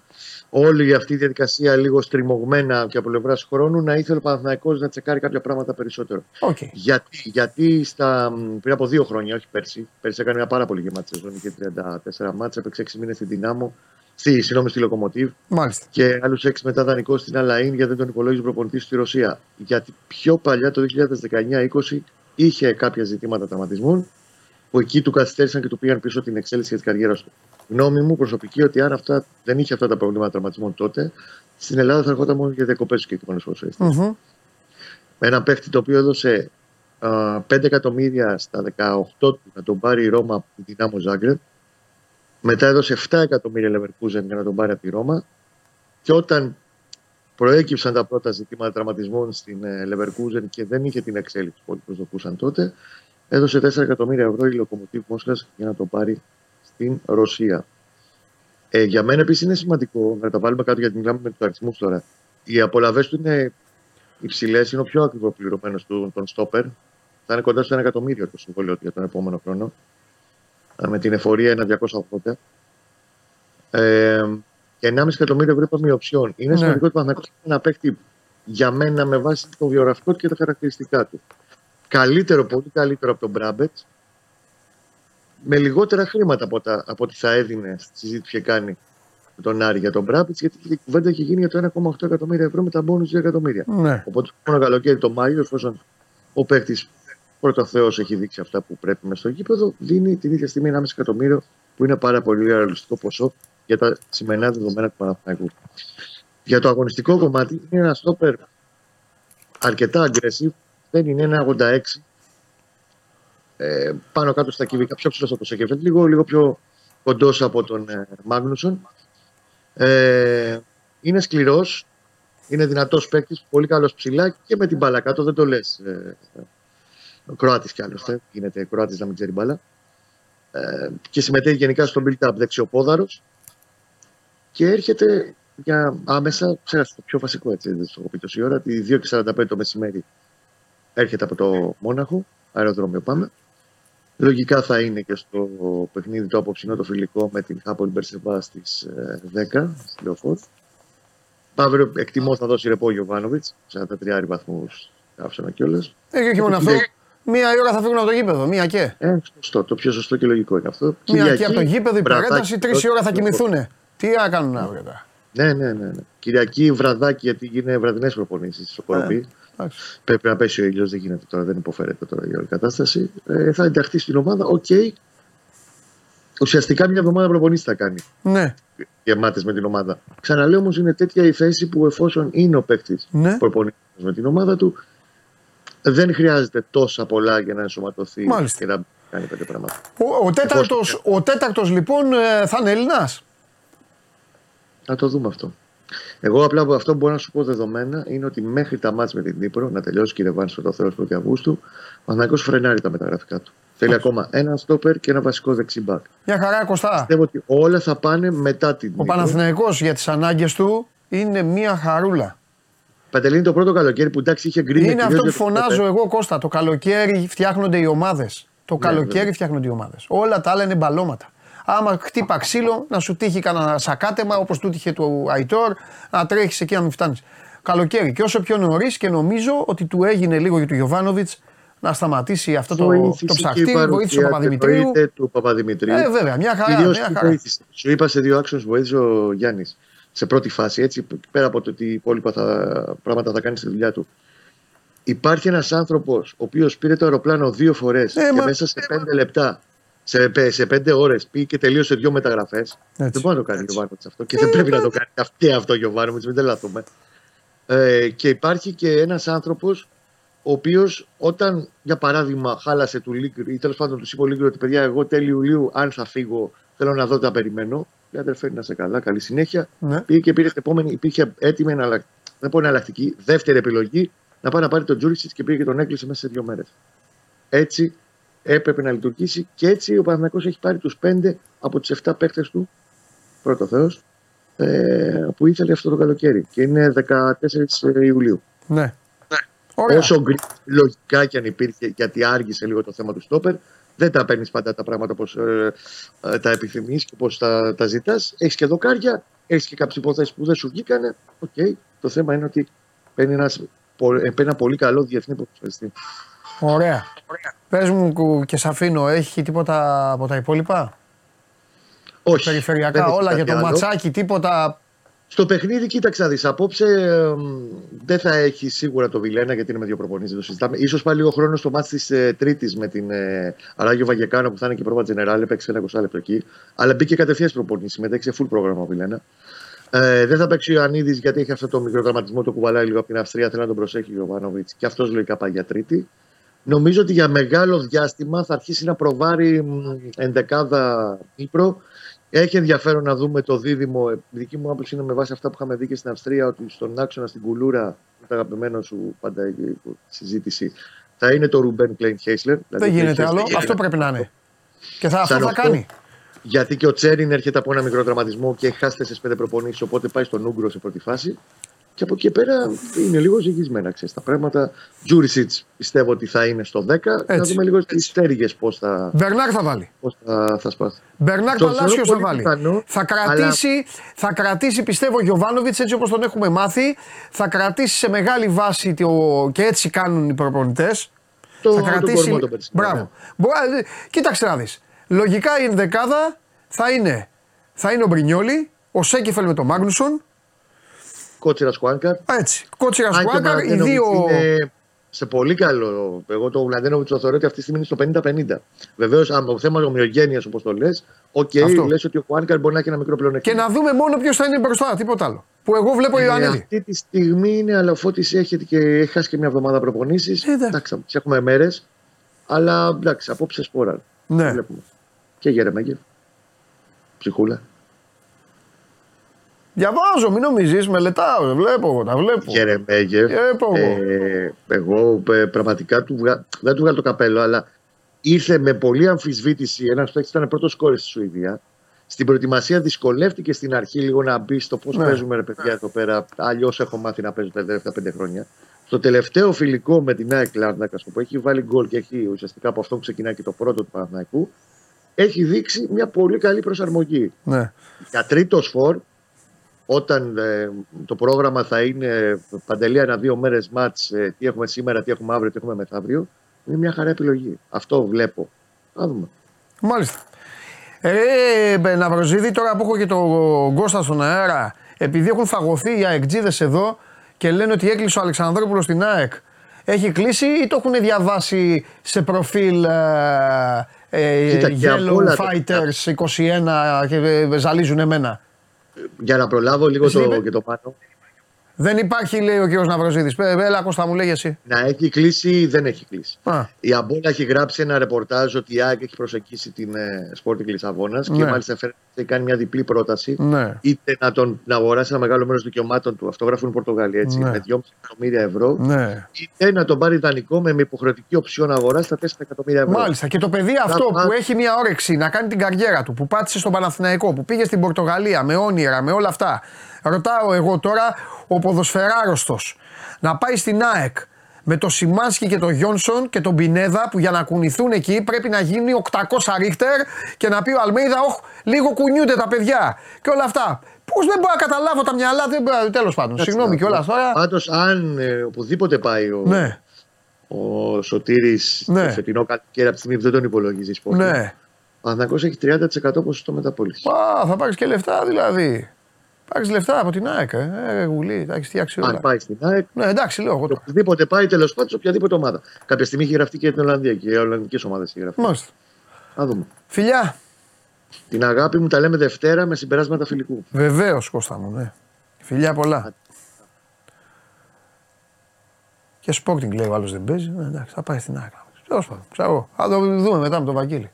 όλη αυτή η διαδικασία λίγο στριμωγμένα και από πλευράς χρόνου, να ήθελε ο Παναθηναϊκός να τσεκάρει κάποια πράγματα περισσότερο. Okay. Γιατί, γιατί στα, πριν από δύο χρόνια, όχι πέρσι, πέρσι έκανε μια πάρα πολύ γεμάτη σεζόν, είχε τριάντα τέσσερα μάτς, έπαιξε έξι μήνες στην Δυνάμο, στη, συγγνώμη, στη Λοκομοτίβ, Μάλιστα. και άλλους έξι μετά δανεικό στην Αλαΐν, γιατί δεν τον υπολόγιζε προπονητή στη Ρωσία. Γιατί πιο παλιά, το δύο χιλιάδες δεκαεννέα είκοσι, είχε κάποια ζητήματα τραυματισμών, που εκεί του καθυστέρησαν και του πήγαν πίσω την εξέλιξη της καριέρας του. Γνώμη μου προσωπική, ότι αν αυτά, δεν είχε αυτά τα προβλήματα τραυματισμών τότε, στην Ελλάδα θα ερχόταν μόνο για διακοπές και εκτιμώνες προσφαιριστές. Mm-hmm. Με έναν παίχτη το οποίο έδωσε α, πέντε εκατομμύρια στα δεκαοκτώ του να τον πάρει η Ρώμα από τη Δυνάμο Ζάγκρεπ. Μετά έδωσε επτά εκατομμύρια Λεβερκούζεν για να τον πάρει από τη Ρώμα. Και όταν προέκυψαν τα πρώτα ζητήματα τραυματισμών στην ε, Λεβερκούζεν και δεν είχε την εξέλιξη που όλοι προσδοκούσαν τότε, έδωσε τέσσερα εκατομμύρια ευρώ η Λοκομοτίβ Μόσχας για να τον πάρει στην Ρωσία. Ε, για μένα επίσης είναι σημαντικό να τα βάλουμε κάτω, γιατί μιλάμε με τους αριθμούς τώρα. Οι απολαβές του είναι υψηλές, είναι ο πιο ακριβοπληρωμένος του, τον στόπερ. Θα είναι κοντά στο ένα εκατομμύριο το συμβόλαιο για τον επόμενο χρόνο. Με την εφορία ένα διακόσια ογδόντα. Ε, και ενάμιση εκατομμύρια ευρώ είπαμε οψιών. Είναι σημαντικό ότι ο Παναθηναϊκός είναι ένα παίκτη για μένα με βάση το βιογραφικό του και τα χαρακτηριστικά του. Καλύτερο, πολύ καλύτερο από τον Μπράμπετ, με λιγότερα χρήματα από, τα, από ό,τι θα έδινε στη συζήτηση που είχε κάνει με τον Άρη για τον Μπράμπετ, γιατί η κουβέντα είχε γίνει για το ένα κόμμα οκτώ εκατομμύρια ευρώ με τα μπόνους δύο εκατομμύρια. Ναι. Οπότε το πρώτο καλοκαίρι, το Μάιο, εφόσον ο παίκτης πρώτο Θεός έχει δείξει αυτά που πρέπει μες στο γήπεδο, δίνει την ίδια στιγμή ένα κόμμα πέντε εκατομμύριο, που είναι πάρα πολύ ρεαλιστικό ποσό για τα σημερινά δεδομένα του Παναθηναϊκού. Για το αγωνιστικό κομμάτι, είναι ένα στόπερ αρκετά aggressive. Δεν είναι ένα ογδόντα έξι, ε, πάνω κάτω στα κυβικά, πιο ψηλός από το Σέκεφελντ, λίγο, λίγο πιο κοντός από τον ε, Μάγνουσον. Ε, είναι σκληρός, είναι δυνατός παίκτης, πολύ καλός ψηλά και με την μπάλα κάτω, δεν το λες. Ε, Κροάτης κι άλλωστε, γίνεται Κροάτης να μην ξέρει μπάλα. ε, και συμμετέχει γενικά στο build-up δεξιοπόδαρος και έρχεται για άμεσα, ξέρετε, το πιο βασικό, έτσι, δεν το έχω πει τόση ώρα, τη δύο και σαράντα πέντε το μεσημέρι έρχεται από το Μόναχο, αεροδρόμιο πάμε. Λογικά θα είναι και στο παιχνίδι το απόψινό το φιλικό με την Χάπολ Μπερσεβά στις δέκα, στη Λεωφόρο. Αύριο εκτιμώ θα δώσει ρεπό ο Γιοβάνοβιτς, σαράντα τρία βαθμούς άφησαν κιόλας. Ε, και όχι μόνο αυτό. Μία ώρα θα φύγουν από το γήπεδο, μία και. Ε, σωστό, το πιο σωστό και λογικό είναι αυτό. Μία και από το γήπεδο, η παράταση, τρεις η ώρα θα κοιμηθούν. Τι να κάνουν αύριο τώρα. Ναι, ναι, ναι. Κυριακή βραδάκι, γιατί είναι βραδινές προπονήσεις στο Κοροπή. Πρέπει να πέσει ο ήλιος, δεν γίνεται τώρα, δεν υποφέρεται τώρα η όλη κατάσταση. Ε, θα ενταχθεί στην ομάδα, οκ. Okay. Ουσιαστικά μια εβδομάδα προπονήσεις θα κάνει. Ναι. Γεμάτες με την ομάδα. Ξαναλέω όμως είναι τέτοια η θέση που εφόσον είναι ο παίκτης ναι. προπονήσεις με την ομάδα του, δεν χρειάζεται τόσα πολλά για να ενσωματωθεί Μάλιστα. και να κάνει πέντε πράγματα. Ο, ο, τέταρτος, εφόσον... ο τέταρτος λοιπόν θα είναι Ελληνάς. Να το δούμε αυτό. Εγώ απλά από αυτό που μπορώ να σου πω δεδομένα είναι ότι μέχρι τα μάτς με την Νύπρο να τελειώσει κύριε Βάνστο το Θεός πρώτη Αυγούστου, ο Παναθηναϊκός φρενάρει τα μεταγραφικά του. Θέλει ακόμα ένα στόπερ και ένα βασικό δεξιμπάκ. Μια χαρά Κωστά. Πιστεύω ότι όλα θα πάνε μετά την Νύπρο. Ο Παναθηναϊκός για τις ανάγκες του είναι μια χαρούλα. Παντελή, το πρώτο καλοκαίρι που εντάξει είχε γκρίνει. Είναι αυτό που φωνάζω εγώ Κώστα. Το καλοκαίρι φτιάχνονται οι ομάδες. Το ναι, καλοκαίρι βέβαια. Φτιάχνονται οι ομάδες. Όλα τα άλλα είναι μπαλώματα. Άμα χτύπα ξύλο, να σου τύχει κανένα σακάτεμα όπως του τύχε του Αϊτόρ, να τρέχεις εκεί να μην φτάνεις. Καλοκαίρι. Και όσο πιο νωρίς, και νομίζω ότι του έγινε λίγο για τον Γιοβάνοβιτς να σταματήσει αυτό το, το ψαχτήρι. Βοήθησε τον Παπαδημητρίου. Του Παπαδημητρίου. Ε, βέβαια, μια χαρά. Μια χαρά. Σου είπα σε δύο άξονες βοήθησε ο Γιάννης. Σε πρώτη φάση, έτσι, πέρα από το ότι υπόλοιπα θα, πράγματα θα κάνει στη δουλειά του. Υπάρχει ένας άνθρωπος ο οποίος πήρε το αεροπλάνο δύο φορές ε, και μα, μέσα σε ε, πέντε λεπτά. Σε, σε πέντε ώρες πήγε και τελείωσε δύο μεταγραφές. Έτσι, δεν μπορεί να το κάνει ο Γιοβάνοβιτς αυτό και ε, δεν πρέπει ε, να το κάνει αυτή αυτό ο Γιοβάνοβιτς, μην τρελαθούμε. Ε, και υπάρχει και ένας άνθρωπος ο οποίος όταν για παράδειγμα χάλασε του Λίγκρη ή τέλος πάντων του είπε ο Λίγκρη ότι παιδιά, εγώ τέλη Ιουλίου, αν θα φύγω, θέλω να δω τα περιμένω. Λέει αδερφέ, να σε καλά, καλή συνέχεια. Ναι. Πήγε και πήρε την επόμενη, υπήρχε έτοιμη εναλλακτική, δεύτερη επιλογή να πάει να πάρει τον Τζούρισιτς και πήγε και τον έκλεισε μέσα σε δύο μέρες. Έτσι. Έπρεπε να λειτουργήσει και έτσι ο Παναθηναϊκός έχει πάρει τους πέντε από τους εφτά παίκτες του, πρώτο Θεός, ε, που ήθελε αυτό το καλοκαίρι. Και είναι δεκατέσσερις Ιουλίου. Ναι. ναι. Όσο γκρι, λογικά κι αν υπήρχε, γιατί άργησε λίγο το θέμα του στόπερ, δεν τα παίρνεις πάντα τα πράγματα όπως ε, ε, τα επιθυμείς και όπως τα, τα ζητάς. Έχεις και δοκάρια, έχεις και κάποιες υποθέσεις που δεν σου βγήκανε. Οκ, okay. Το θέμα είναι ότι παίρνει ένα, παίρνει ένα πολύ καλό διεθνή ποδοσφαιριστή. Ωραία. Ωραία. Πες μου και σ' αφήνω, έχει τίποτα από τα υπόλοιπα? Όχι. Περιφερειακά όλα για το άλλο. Ματσάκι, τίποτα. Στο παιχνίδι, κοίταξα δεις. Απόψε ε, δεν θα έχει σίγουρα το Βιλένα γιατί είναι με δύο προπονήσεις. Το συζητάμε. Ίσως πάλι ο χρόνος στο μάτς της ε, Τρίτης με την ε, Αράγιο Βαγεκάνο που θα είναι και η πρόβα Τζενεράλ. Παίξει ένα είκοσι λεπτό εκεί. Αλλά μπήκε κατευθείαν προπονήσεις. Μετέξει full πρόγραμμα ο Βιλένα. Ε, δεν θα παίξει ο Ιωαννίδης γιατί έχει αυτό το μικρό τραυματισμό. Το κουβαλάει λίγο από την Αυστρία. Θέλει να τον προσέχει ο Γιοβάνοβιτς. Και αυτό λογικά πάει για Τρίτη. Νομίζω ότι για μεγάλο διάστημα θα αρχίσει να προβάρει ενδεκάδα Νύπρο. Έχει ενδιαφέρον να δούμε το δίδυμο. Η δική μου άποψη είναι με βάση αυτά που είχαμε δει και στην Αυστρία, ότι στον άξονα στην Κουλούρα, με το αγαπημένο σου πάντα η συζήτηση, θα είναι το Ρουμπέν Κλέιν Χέισλερ. Δεν δηλαδή, γίνεται άλλο. Αυτό είναι. Πρέπει να είναι. Και θα, αυτό θα κάνει. Γιατί και ο Τσέριν έρχεται από ένα μικρό τραυματισμό και έχει χάσει τέσσερις πέντε προπονήσεις, οπότε πάει στον Ούγκρο σε πρώτη φάση. Και από εκεί πέρα είναι λίγο ζυγισμένα ξέρεις, τα πράγματα. Τζούρισιτς πιστεύω ότι θα είναι στο δέκα. Έτσι. Να δούμε λίγο τις στέριγες πώς θα. Μπερνάρ θα βάλει. Πώς θα, θα σπάσει. Μπερνάρ Παλάσιος θα βάλει. Πιθανό, θα, κρατήσει, αλλά... θα κρατήσει, πιστεύω, ο Γιοβάνοβιτς έτσι όπως τον έχουμε μάθει. Θα κρατήσει σε μεγάλη βάση το... και έτσι κάνουν οι προπονητές. Το, θα κρατήσει. Το Μπράβο. Ναι. Κοίταξε να δεις. Λογικά η ενδεκάδα θα είναι, θα είναι ο Μπρινιόλι, ο Σέκεφελ με τον Μάγνουσον. Κότσιρας Χουάνκαρ. Έτσι. Κότσιρας Χουάνκαρ. Οι δύο. Είναι σε πολύ καλό. Εγώ το Βλαντένοβιτς το θεωρώ ότι αυτή τη στιγμή είναι στο πενήντα πενήντα. Βεβαίως, αν το θέμα ομοιογένειας όπως το λες, οκ, okay, λες ότι ο Χουάνκαρ μπορεί να έχει ένα μικρό πλεονέκτημα. Και να δούμε μόνο ποιος θα είναι μπροστά, τίποτα άλλο. Που εγώ βλέπω ε, Ιωαννίδη. Αυτή τη στιγμή είναι, αλλά ο Φώτης έχει, και, έχει χάσει και μια εβδομάδα προπονήσεις. Ε, εντάξει, έχουμε μέρες. Αλλά εντάξει, απόψε σπόρα. Ναι. Βλέπουμε. Και Γερεμέγεφ. Ψυχούλα. Διαβάζω, μην νομίζεις, μελετάω, βλέπω, τα βλέπω. Γερεμέγεφ, ε, εγώ ε, πραγματικά του βγα... δεν του βγάλω το καπέλο, αλλά Ήρθε με πολλή αμφισβήτηση. Ένας παίκτης ήταν πρώτος σκόρερ στη Σουηδία. Στην προετοιμασία δυσκολεύτηκε στην αρχή λίγο να μπει στο πώς ναι. παίζουμε ρε παιδιά εδώ πέρα. Αλλιώς έχω μάθει να παίζω τα τελευταία πέντε χρόνια. Στο τελευταίο φιλικό με την ΑΕΚ Λάρνακας, που έχει βάλει γκολ και έχει ουσιαστικά από αυτό που ξεκινάει και το πρώτο του Παναθηναϊκού, έχει δείξει μια πολύ καλή προσαρμογή. Ναι. Για τρίτος φορ, όταν ε, το πρόγραμμα θα είναι παντελή ανά δύο μέρες μάτς, ε, τι έχουμε σήμερα, τι έχουμε αύριο, τι έχουμε μεθαύριο, είναι μια χαρά επιλογή. Αυτό βλέπω. Θα δούμε. Μάλιστα. Ε, Ναυροζίδη, τώρα που έχω και τον Κώστα στον αέρα, επειδή έχουν φαγωθεί οι αεκτζίδες εδώ και λένε ότι έκλεισε ο Αλεξανδρόπουλος στην ΑΕΚ, έχει κλείσει ή το έχουν διαβάσει σε προφίλ ε, ε, Κοίτα, Yellow Fighters είκοσι ένα και ε, ε, ζαλίζουν εμένα? Για να προλάβω λίγο εσύ, το, και το πάνω. Δεν υπάρχει, λέει ο κ. Ναυροζίδης. Έλα, Κώστα μου, λέει εσύ. Να έχει κλείσει ή δεν έχει κλείσει. Α. Η Αμπόλα έχει γράψει ένα ρεπορτάζ ότι η ΑΕΚ έχει προσεγγίσει την ε, Sporting Λισαβόνας ναι. και μάλιστα φέρνει να κάνει μια διπλή πρόταση. Ναι. Είτε να, τον, να αγοράσει ένα μεγάλο μέρος δικαιωμάτων του, αυτό γράφουν Πορτογαλία, έτσι, ναι. με δυόμισι εκατομμύρια ευρώ, ναι. είτε να τον πάρει δανεικό με υποχρεωτική οψιόν αγορά στα τέσσερα εκατομμύρια ευρώ. Μάλιστα. Και το παιδί θα αυτό πά... που έχει μια όρεξη να κάνει την καριέρα του, που πάτησε στον Παναθηναϊκό, που πήγε στην Πορτογαλία με όνειρα, με όλα αυτά. Ρωτάω εγώ τώρα, ο ποδοσφαιράρωστος να πάει στην ΑΕΚ με το Σιμάνσκι και τον Γιόνσον και τον Πινέδα, που για να κουνηθούν εκεί πρέπει να γίνει οκτακόσια ρίχτερ και να πει ο Αλμέιδα, όχ, λίγο κουνιούνται τα παιδιά και όλα αυτά. Πώς δεν μπορώ να καταλάβω τα μυαλά, δεν μπορώ, τέλος πάντων. Κάτσε, συγγνώμη κιόλας τώρα. Πάντως, αν ε, οπουδήποτε πάει ο, ναι. ο Σωτήρης, ναι. το φετινό καλοκαίρι, από τη στιγμή που δεν τον υπολογίζεις πολύ, ναι. ο Αθηνακός έχει τριάντα τοις εκατό ποσοστό μεταπόληση. Α, θα πάρεις και λεφτά δηλαδή. Πάρεις λεφτά από την ΑΕΚ, ε, ε, γουλή, τα έχεις φτιάξει όλα. Αν πάει στην ΑΕΚ, ναι, εντάξει, λέω εγώ. Οποιαδήποτε πάει, τέλος πάντων, σε οποιαδήποτε ομάδα. Κάποια στιγμή έχει γραφτεί και την Ολλανδία και οι ολλανδικές ομάδες έχει γραφτεί. Μάλιστα. Να δούμε. Φιλιά. Την αγάπη μου, τα λέμε Δευτέρα με συμπεράσματα φιλικού. Βεβαίως, Κώστα μου, ναι. Φιλιά πολλά. Α, και Sporting, λέει ο άλλος δεν παίζει. Ναι, εντάξει, θα πάει στην ΑΕΚ. Τέλος πάντων, ξέρω. Θα το δούμε μετά με τον Βαγγέλη.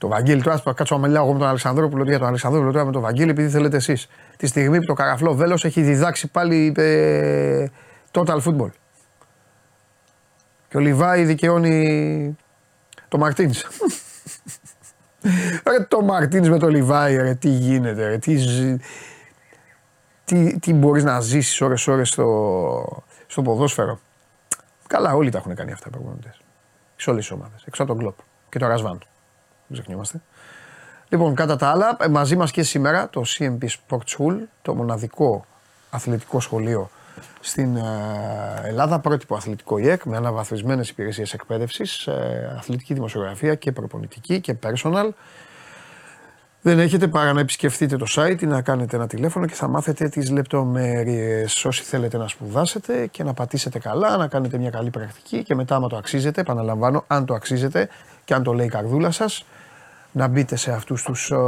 Το Βαγγέλη, τώρα θα κάτσω να μιλάω εγώ με τον Αλεξανδρόπουλο για τον Αλεξανδρόπουλο, τώρα με τον Βαγγέλη, επειδή θέλετε εσείς. Τη στιγμή που το καραφλό βέλος έχει διδάξει πάλι ε, total football. Και ο Λιβάη δικαιώνει το Μαρτίνς. Ρε το Μαρτίνς με το Λιβάη, ρε τι γίνεται, ρε, τι, τι, τι μπορείς να ζήσεις ώρες ώρες στο, στο ποδόσφαιρο. Καλά, όλοι τα έχουν κάνει αυτά οι προπονητές. Σε όλες τις ομάδες. Εξ' από τον Κλοπ και τον Ρασβάν. Δεν ξεχνιόμαστε. Λοιπόν, κατά τα άλλα, μαζί μας και σήμερα το σι εμ πι Sport School, το μοναδικό αθλητικό σχολείο στην Ελλάδα, πρότυπο αθλητικό ΙΕΚ, με αναβαθμισμένες υπηρεσίες εκπαίδευσης, αθλητική δημοσιογραφία και προπονητική και personal. Δεν έχετε παρά να επισκεφτείτε το site, να κάνετε ένα τηλέφωνο και θα μάθετε τις λεπτομέρειες. Όσοι θέλετε να σπουδάσετε και να πατήσετε καλά, να κάνετε μια καλή πρακτική και μετά, άμα το αξίζετε, επαναλαμβάνω, αν το αξίζετε και αν το λέει η καρδούλα σας, να μπείτε σε αυτούς τους ο,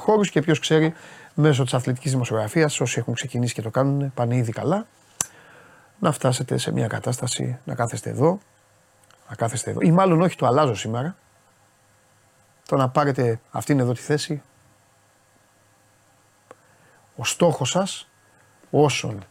χώρους και ποιος ξέρει, μέσω της αθλητικής δημοσιογραφίας, όσοι έχουν ξεκινήσει και το κάνουν, πάνε ήδη καλά, να φτάσετε σε μια κατάσταση, να κάθεστε εδώ, να κάθεστε εδώ, ή μάλλον όχι, το αλλάζω σήμερα, το να πάρετε αυτήν εδώ τη θέση. Ο στόχος σας, όσον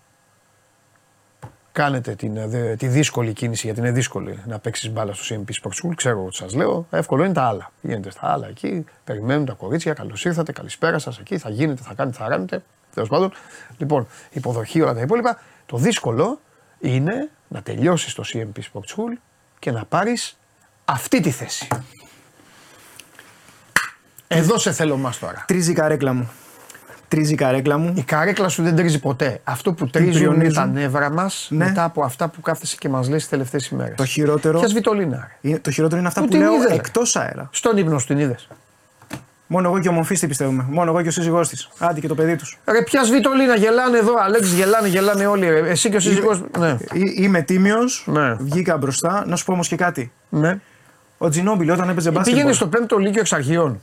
κάνετε την, δε, τη δύσκολη κίνηση, γιατί είναι δύσκολη να παίξεις μπάλα στο σι εμ πι Sport School, ξέρω ότι σας λέω, εύκολο είναι τα άλλα. Γίνετε στα άλλα εκεί, περιμένουν τα κορίτσια, καλώς ήρθατε, καλησπέρα σας εκεί, θα γίνετε, θα κάνετε, θα ράνετε, τέλος πάντων. Λοιπόν, υποδοχή, όλα τα υπόλοιπα. Το δύσκολο είναι να τελειώσεις το σι εμ πι Sport School και να πάρεις αυτή τη θέση. Εδώ σε θέλω μας τώρα. Τρίζει η καρέκλα μου. Τρίζει η καρέκλα μου. Η καρέκλα σου δεν τρίζει ποτέ. Αυτό που τρίζει είναι τα νεύρα μας ναι. μετά από αυτά που κάθεσαι και μας λες τις τελευταίες ημέρες. Το χειρότερο. Ποιας βιτολίνα. Το χειρότερο είναι αυτά που, που λέω εκτός αέρα. Στον ύπνο σου την είδες. Μόνο εγώ και ο Μομφίστη πιστεύουμε. Μόνο εγώ και ο σύζυγός της. Άντε και το παιδί τους. Ρε ποιας βιτολίνα, γελάνε εδώ, Αλέξη, γελάνε, γελάνε όλοι. Ρε. Εσύ και ο σύζυγός. Είμαι, ναι. είμαι τίμιος, ναι. βγήκα μπροστά. Να σου πω όμως και κάτι. Ναι. Ο Τζινόμπιλ όταν έπαιζε μπάσκετ. Πήγαινε στο πέμπτο λύκειο εξ αρχείων.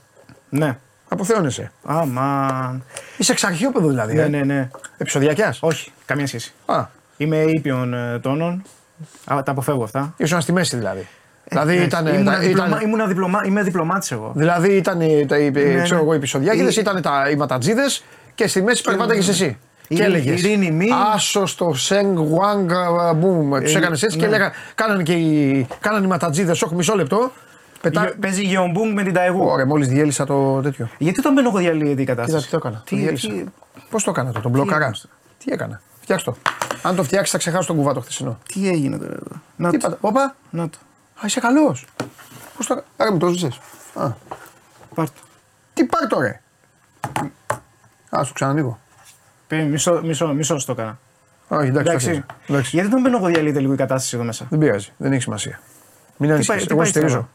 Ναι. Αποθεώνεσαι. Αμάν. Είσαι εξαρχιόπεδο δηλαδή. Ναι, ναι, ναι. Επεισοδιακιάς. Όχι, καμία σχέση. Α. Είμαι ήπιον ε, τόνων. Α, τα αποφεύγω αυτά. Ήσουν στη μέση δηλαδή. Ε, δηλαδή ε, ήταν. Ήμουνα, ήταν... Διπλωμα... Ήμουνα διπλωμα... Είμαι διπλωμάτης εγώ. Δηλαδή ήταν τα, ναι, ξέρω ναι. εγώ, οι επεισοδιακίδες, ήταν τα ματατζίδες και στη μέση περπάταγες εσύ. και έλεγες άσο στο Σενγκ Γουάνγκ Μπούμ. Τους έκανες έτσι και έλεγαν, κάνανε και οι, κάνανε οι ματατζίδες, όχι μισό λεπτό. Πετά... Παίζει Γεωμπούμ με την Ταεγού. Ωραία, μόλις διέλυσα το τέτοιο. Γιατί τον μπαίνω έχω διαλύει την κατάσταση. Τι το έκανα, τι, διέλυσα. Τι... Πώς το έκανα το, τον μπλοκαρά. Τι... τι έκανα, φτιάξ' το. Αν το φτιάξεις θα ξεχάσεις τον κουβά το χθεσινό. Τι έγινε τώρα εδώ. Να τι το. Όπα. Να το. Α, είσαι καλός. Πώς το. Άρα μου το ζήσες. Α. Πάρ' το. Τι πάρ' το ρε. Α, στο ξανανοίγω. Μισό, μισό, μισό στο έκανα. Όχι, εντάξει, εντάξει. εντάξει. Γιατί τον μπαίνω έχω διαλύει λίγο η κατάσταση εδώ μέσα. Δεν πειράζει, δεν έχει σημασία. Μην ανησυχείς, εγώ στηρίζω.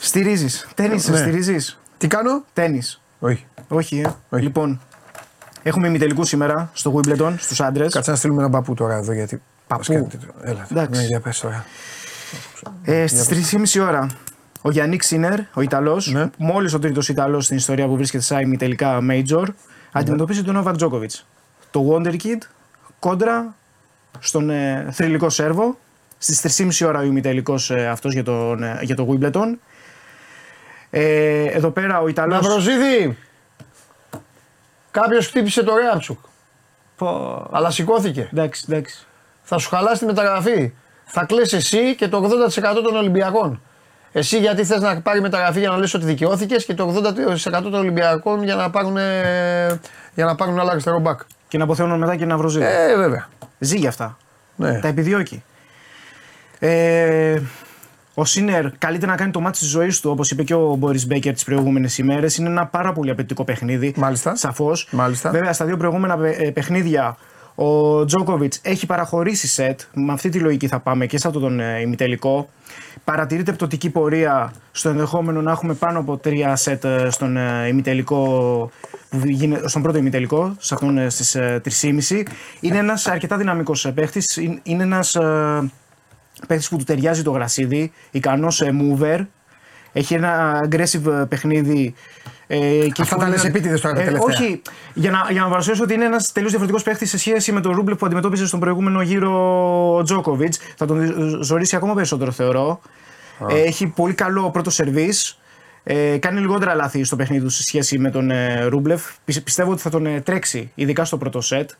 Στηρίζεις. Τένις, ναι. Στηρίζεις. Τι κάνω? Τένις. Όχι. Όχι, ε. Όχι. Λοιπόν, έχουμε ημιτελικούς σήμερα στο Wimbledon, στους άντρες. Κάτσε να στείλουμε έναν παππού τώρα εδώ γιατί. Παππού. Έλα, εντάξει. Ναι, διαπες τώρα. Ε, στις τρεις και μισή ώρα ο Γιάννη Ξίνερ, ο Ιταλός, ναι. Μόλις ο τρίτος Ιταλός στην ιστορία που βρίσκεται σε ημιτελικά Major, ναι. Αντιμετωπίζει τον Νόβακ Τζόκοβιτς. Το Wonder Kid κόντρα στον ε, θρυλικό Σέρβο. Στις τρεις και μισή ώρα ο ημιτελικός ε, αυτός για, τον, ε, για το Wimbledon. Ε, εδώ πέρα ο Ιταλός. Ναυροζίδη! Κάποιος χτύπησε το Ρέατσουκ. Πο... Αλλά σηκώθηκε. Εντάξει, εντάξει. Θα σου χαλάσει τη μεταγραφή. Θα κλαις εσύ και το ογδόντα τοις εκατό των Ολυμπιακών. Εσύ γιατί θες να πάρει μεταγραφή για να λες ότι δικαιώθηκες και το ογδόντα τοις εκατό των Ολυμπιακών για να πάρουν, για να πάρουν άλλο αριστερό μπακ. Και να αποθεώνουν μετά και να Ναυροζίδη. Ε, βέβαια. Ζει για αυτά. Ναι. Τα επιδιώκει. Ε... Ο Σίνερ καλείται να κάνει το μάτς της ζωής του, όπως είπε και ο Μπόρις Μπέκερ τις προηγούμενες ημέρες. Είναι ένα πάρα πολύ απαιτητικό παιχνίδι. Μάλιστα. Σαφώς. Μάλιστα. Βέβαια, στα δύο προηγούμενα παι- παιχνίδια ο Τζόκοβιτς έχει παραχωρήσει σετ. Με αυτή τη λογική θα πάμε και σε αυτόν τον ε, ημιτελικό. Παρατηρείται πτωτική πορεία στο ενδεχόμενο να έχουμε πάνω από τρία σετ στον, ε, ημιτελικό, στον πρώτο ημιτελικό, σε αυτόν ε, στις ε, τρεις και μισή. Είναι ένας αρκετά δυναμικός παίχτης. Είναι, είναι ένας. Ε, Παίχτης που του ταιριάζει το γρασίδι, ικανός mover, έχει ένα aggressive παιχνίδι. Ε, και αυτά τα λες επίτηδες τώρα τα τελευταία. Όχι, για να, για να παρουσιάσω ότι είναι ένας τελείως διαφορετικός παίχτης σε σχέση με τον Ρούμπλεφ που αντιμετώπιζε στον προηγούμενο γύρο ο Τζόκοβιτς. Θα τον ζωρίσει ακόμα περισσότερο θεωρώ. Oh. Ε, έχει πολύ καλό πρώτο σερβίς. Ε, κάνει λιγότερα λάθη στο παιχνίδι του σε σχέση με τον ε, Ρούμπλεφ. Πι, πιστεύω ότι θα τον ε, τρέξει, ειδικά στο πρώτο σετ.